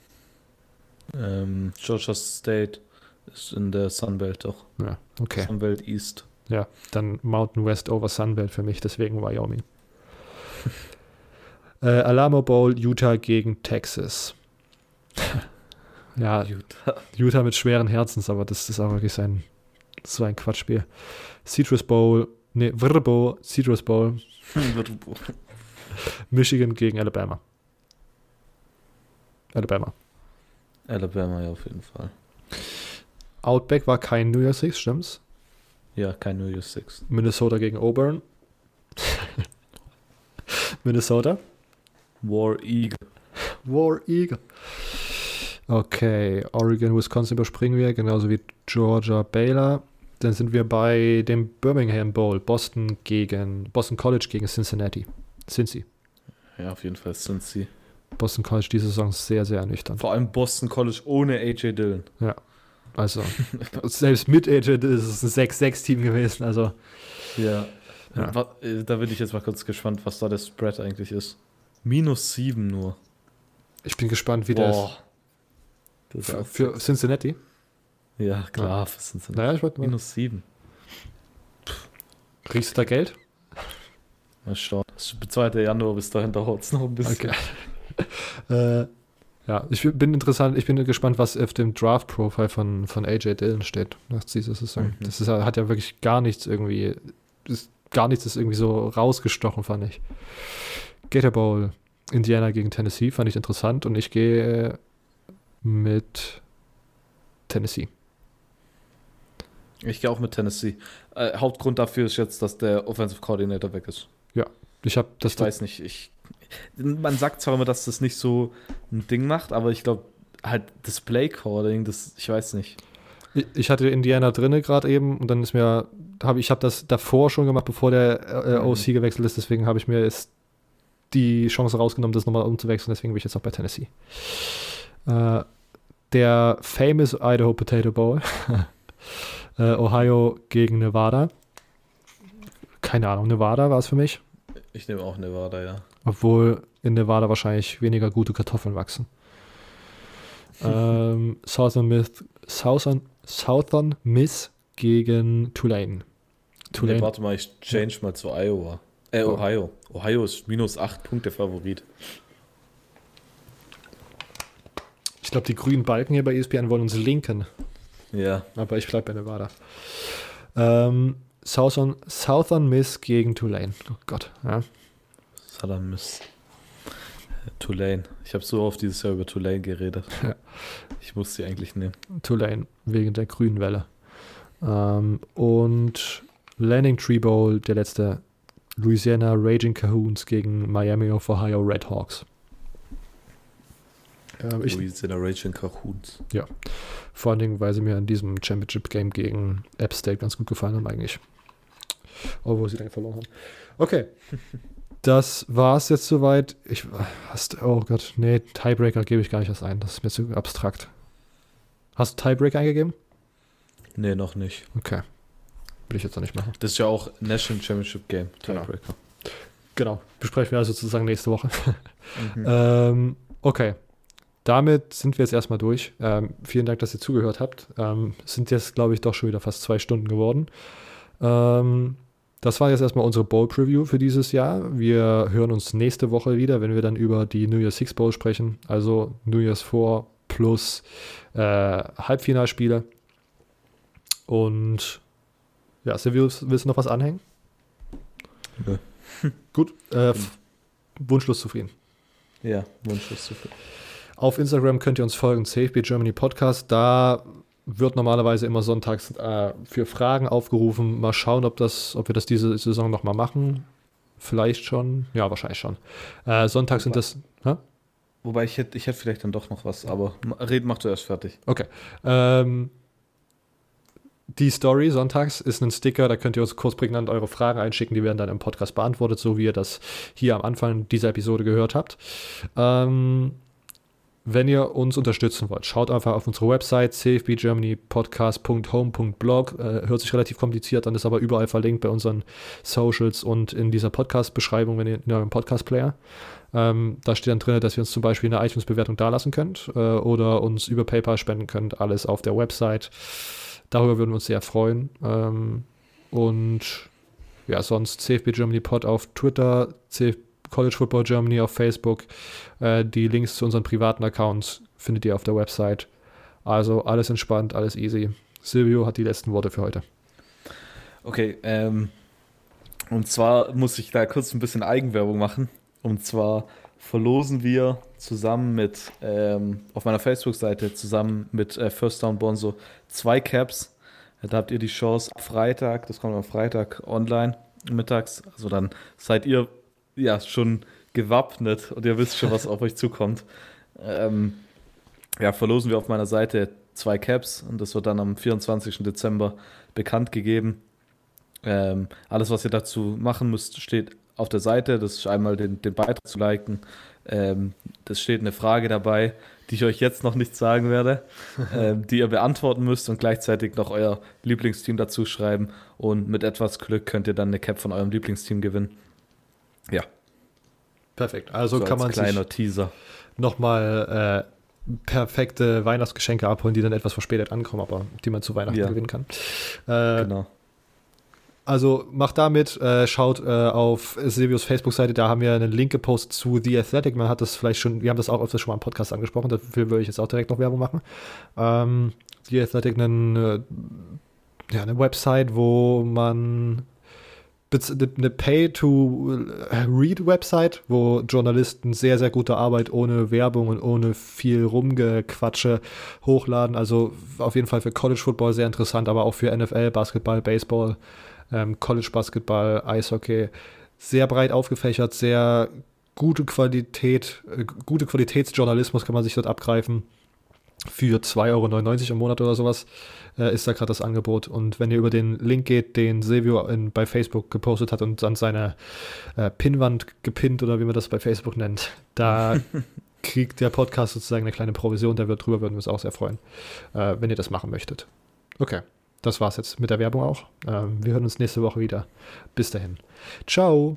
Ähm, Georgia State ist in der Sunbelt doch. Ja, okay. Sunbelt East. Ja, dann Mountain West over Sunbelt für mich, deswegen Wyoming. äh, Alamo Bowl, Utah gegen Texas. ja, Utah. Utah mit schweren Herzens, aber das ist auch wirklich sein, so ein Quatschspiel. Citrus Bowl, ne, Vrbo, Citrus Bowl. Michigan gegen Alabama. Alabama. Alabama, ja, auf jeden Fall. Outback war kein New Year's Six, stimmt's? Ja, kein New Year's Six. Minnesota gegen Auburn. Minnesota. War Eagle. War Eagle. Okay, Oregon, Wisconsin überspringen wir, genauso wie Georgia, Baylor. Dann sind wir bei dem Birmingham Bowl. Boston gegen Boston College gegen Cincinnati. Cincy. Ja, auf jeden Fall Cincy. Boston College diese Saison sehr, sehr ernüchternd. Vor allem Boston College ohne A J Dillon. Ja. Also, selbst mit Agent ist es ein sechs sechs Team gewesen, also. Ja. ja. Da bin ich jetzt mal kurz gespannt, was da der Spread eigentlich ist. Minus sieben nur. Ich bin gespannt, wie Boah. der ist. Das ist für, für Cincinnati? Ja, klar, ja. für Cincinnati. Naja, ich wollte mal. Minus sieben. Kriegst du da Geld? Mal schauen. zweiter Januar, bis dahin dauert es noch ein bisschen. Okay. äh. Ja, ich bin interessant, ich bin gespannt, was auf dem Draft-Profile von, von A J Dillon steht nach dieser Saison. Mhm. Das ist, hat ja wirklich gar nichts irgendwie, ist, gar nichts ist irgendwie so rausgestochen, fand ich. Gator Bowl, Indiana gegen Tennessee, fand ich interessant, und ich gehe mit Tennessee. Ich gehe auch mit Tennessee. Äh, Hauptgrund dafür ist jetzt, dass der Offensive Coordinator weg ist. Ja, ich habe das... Ich weiß nicht, ich... Man sagt zwar immer, dass das nicht so ein Ding macht, aber ich glaube, halt das Play-Calling, das, ich weiß nicht. Ich hatte Indiana drinne gerade eben, und dann ist mir, hab, ich habe das davor schon gemacht, bevor der äh, O C gewechselt ist, deswegen habe ich mir jetzt die Chance rausgenommen, das nochmal umzuwechseln, deswegen bin ich jetzt auch bei Tennessee. Äh, der famous Idaho Potato Bowl, äh, Ohio gegen Nevada. Keine Ahnung, Nevada war es für mich. Ich nehme auch Nevada, ja. Obwohl in Nevada wahrscheinlich weniger gute Kartoffeln wachsen. ähm, Southern Miss Southern, Southern Miss gegen Tulane. Tulane. Nee, warte mal, ich change mal zu Iowa. Äh, Ohio. Ohio ist minus acht Punkte Favorit. Ich glaube, die grünen Balken hier bei E S P N wollen uns linken. Ja. Aber ich bleibe bei Nevada. Ähm, Southern, Southern Miss gegen Tulane. Oh Gott. Ja. Southern Miss. Tulane. Ich habe so oft dieses Jahr über Tulane geredet. Ja. Ich muss sie eigentlich nehmen. Tulane, wegen der grünen Welle. Ähm, und Landing Tree Bowl, der letzte. Louisiana Raging Cajuns gegen Miami of Ohio Red Hawks. Ähm, ich, Louisiana Raging Cajuns. Ja, vor allen Dingen, weil sie mir in diesem Championship-Game gegen App State ganz gut gefallen haben eigentlich. Obwohl sie dann verloren haben. Okay, das war's jetzt soweit. Ich, hast, oh Gott, nee, Tiebreaker gebe ich gar nicht erst ein. Das ist mir zu abstrakt. Hast du Tiebreaker eingegeben? Nee, noch nicht. Okay. Will ich jetzt noch nicht machen. Das ist ja auch National Championship Game. Genau. genau. Besprechen wir also sozusagen nächste Woche. Mhm. ähm, okay. Damit sind wir jetzt erstmal durch. Ähm, vielen Dank, dass ihr zugehört habt. Ähm, sind jetzt, glaube ich, doch schon wieder fast zwei Stunden geworden. Ähm, das war jetzt erstmal unsere Bowl Preview für dieses Jahr. Wir hören uns nächste Woche wieder, wenn wir dann über die New Year's Six Bowl sprechen. Also New Year's Four plus äh, Halbfinalspiele. Und ja, Silvio, willst du noch was anhängen? Nö. Ja. Gut. Äh, wunschlos zufrieden. Ja, wunschlos zufrieden. Auf Instagram könnt ihr uns folgen, C F B Germany Podcast. Da wird normalerweise immer sonntags äh, für Fragen aufgerufen. Mal schauen, ob, das, ob wir das diese Saison nochmal machen. Vielleicht schon. Ja, wahrscheinlich schon. Äh, sonntags sind das... Hä? Wobei, ich hätte ich hätt vielleicht dann doch noch was, aber reden machst du erst fertig. Okay. Ähm... Die Story sonntags ist ein Sticker, da könnt ihr uns kurz prägnant eure Fragen einschicken, die werden dann im Podcast beantwortet, so wie ihr das hier am Anfang dieser Episode gehört habt. Ähm, wenn ihr uns unterstützen wollt, schaut einfach auf unsere Website c f b germany podcast punkt home punkt blog, äh, hört sich relativ kompliziert an, ist aber überall verlinkt bei unseren Socials und in dieser Podcast-Beschreibung, wenn ihr in eurem Podcast-Player. Ähm, da steht dann drin, dass ihr uns zum Beispiel eine iTunes-Bewertung dalassen könnt äh, oder uns über PayPal spenden könnt, alles auf der Website. Darüber würden wir uns sehr freuen. Ähm, und ja, sonst C F B Germany Pod auf Twitter, C F College Football Germany auf Facebook. Äh, die Links zu unseren privaten Accounts findet ihr auf der Website. Also alles entspannt, alles easy. Silvio hat die letzten Worte für heute. Okay, ähm, und zwar muss ich da kurz ein bisschen Eigenwerbung machen. Und zwar verlosen wir zusammen mit, ähm, auf meiner Facebook-Seite, zusammen mit äh, First Down Bonzo zwei Caps. Da habt ihr die Chance, Freitag, das kommt am Freitag online, mittags. Also dann seid ihr ja schon gewappnet und ihr wisst schon, was auf euch zukommt. Ähm, ja, verlosen wir auf meiner Seite zwei Caps und das wird dann am vierundzwanzigsten Dezember bekannt gegeben. Ähm, alles, was ihr dazu machen müsst, steht auf der Seite, das ist einmal den, den Beitrag zu liken. Ähm, das steht eine Frage dabei, die ich euch jetzt noch nicht sagen werde, ähm, die ihr beantworten müsst und gleichzeitig noch euer Lieblingsteam dazu schreiben. Und mit etwas Glück könnt ihr dann eine Cap von eurem Lieblingsteam gewinnen. Ja. Perfekt. Also so kann man kleiner Teaser nochmal äh, perfekte Weihnachtsgeschenke abholen, die dann etwas verspätet ankommen, aber die man zu Weihnachten ja. gewinnen kann. Äh, genau. Also macht damit, äh, schaut äh, auf Silvios Facebook-Seite, da haben wir einen Link gepostet zu The Athletic. Man hat das vielleicht schon, wir haben das auch öfters schon mal im Podcast angesprochen, dafür würde ich jetzt auch direkt noch Werbung machen. Ähm, The Athletic, einen, äh, ja, eine Website, wo man eine Pay-to-Read-Website, wo Journalisten sehr, sehr gute Arbeit ohne Werbung und ohne viel Rumgequatsche hochladen. Also auf jeden Fall für College-Football sehr interessant, aber auch für N F L, Basketball, Baseball, College-Basketball, Eishockey, sehr breit aufgefächert, sehr gute Qualität, äh, gute Qualitätsjournalismus kann man sich dort abgreifen. Für zwei Euro neunundneunzig im Monat oder sowas äh, ist da gerade das Angebot. Und wenn ihr über den Link geht, den Silvio in, bei Facebook gepostet hat und an seine äh, Pinnwand gepinnt oder wie man das bei Facebook nennt, da kriegt der Podcast sozusagen eine kleine Provision, da wir drüber würden wir uns auch sehr freuen, äh, wenn ihr das machen möchtet. Okay. Das war's jetzt mit der Werbung auch. Wir hören uns nächste Woche wieder. Bis dahin. Ciao.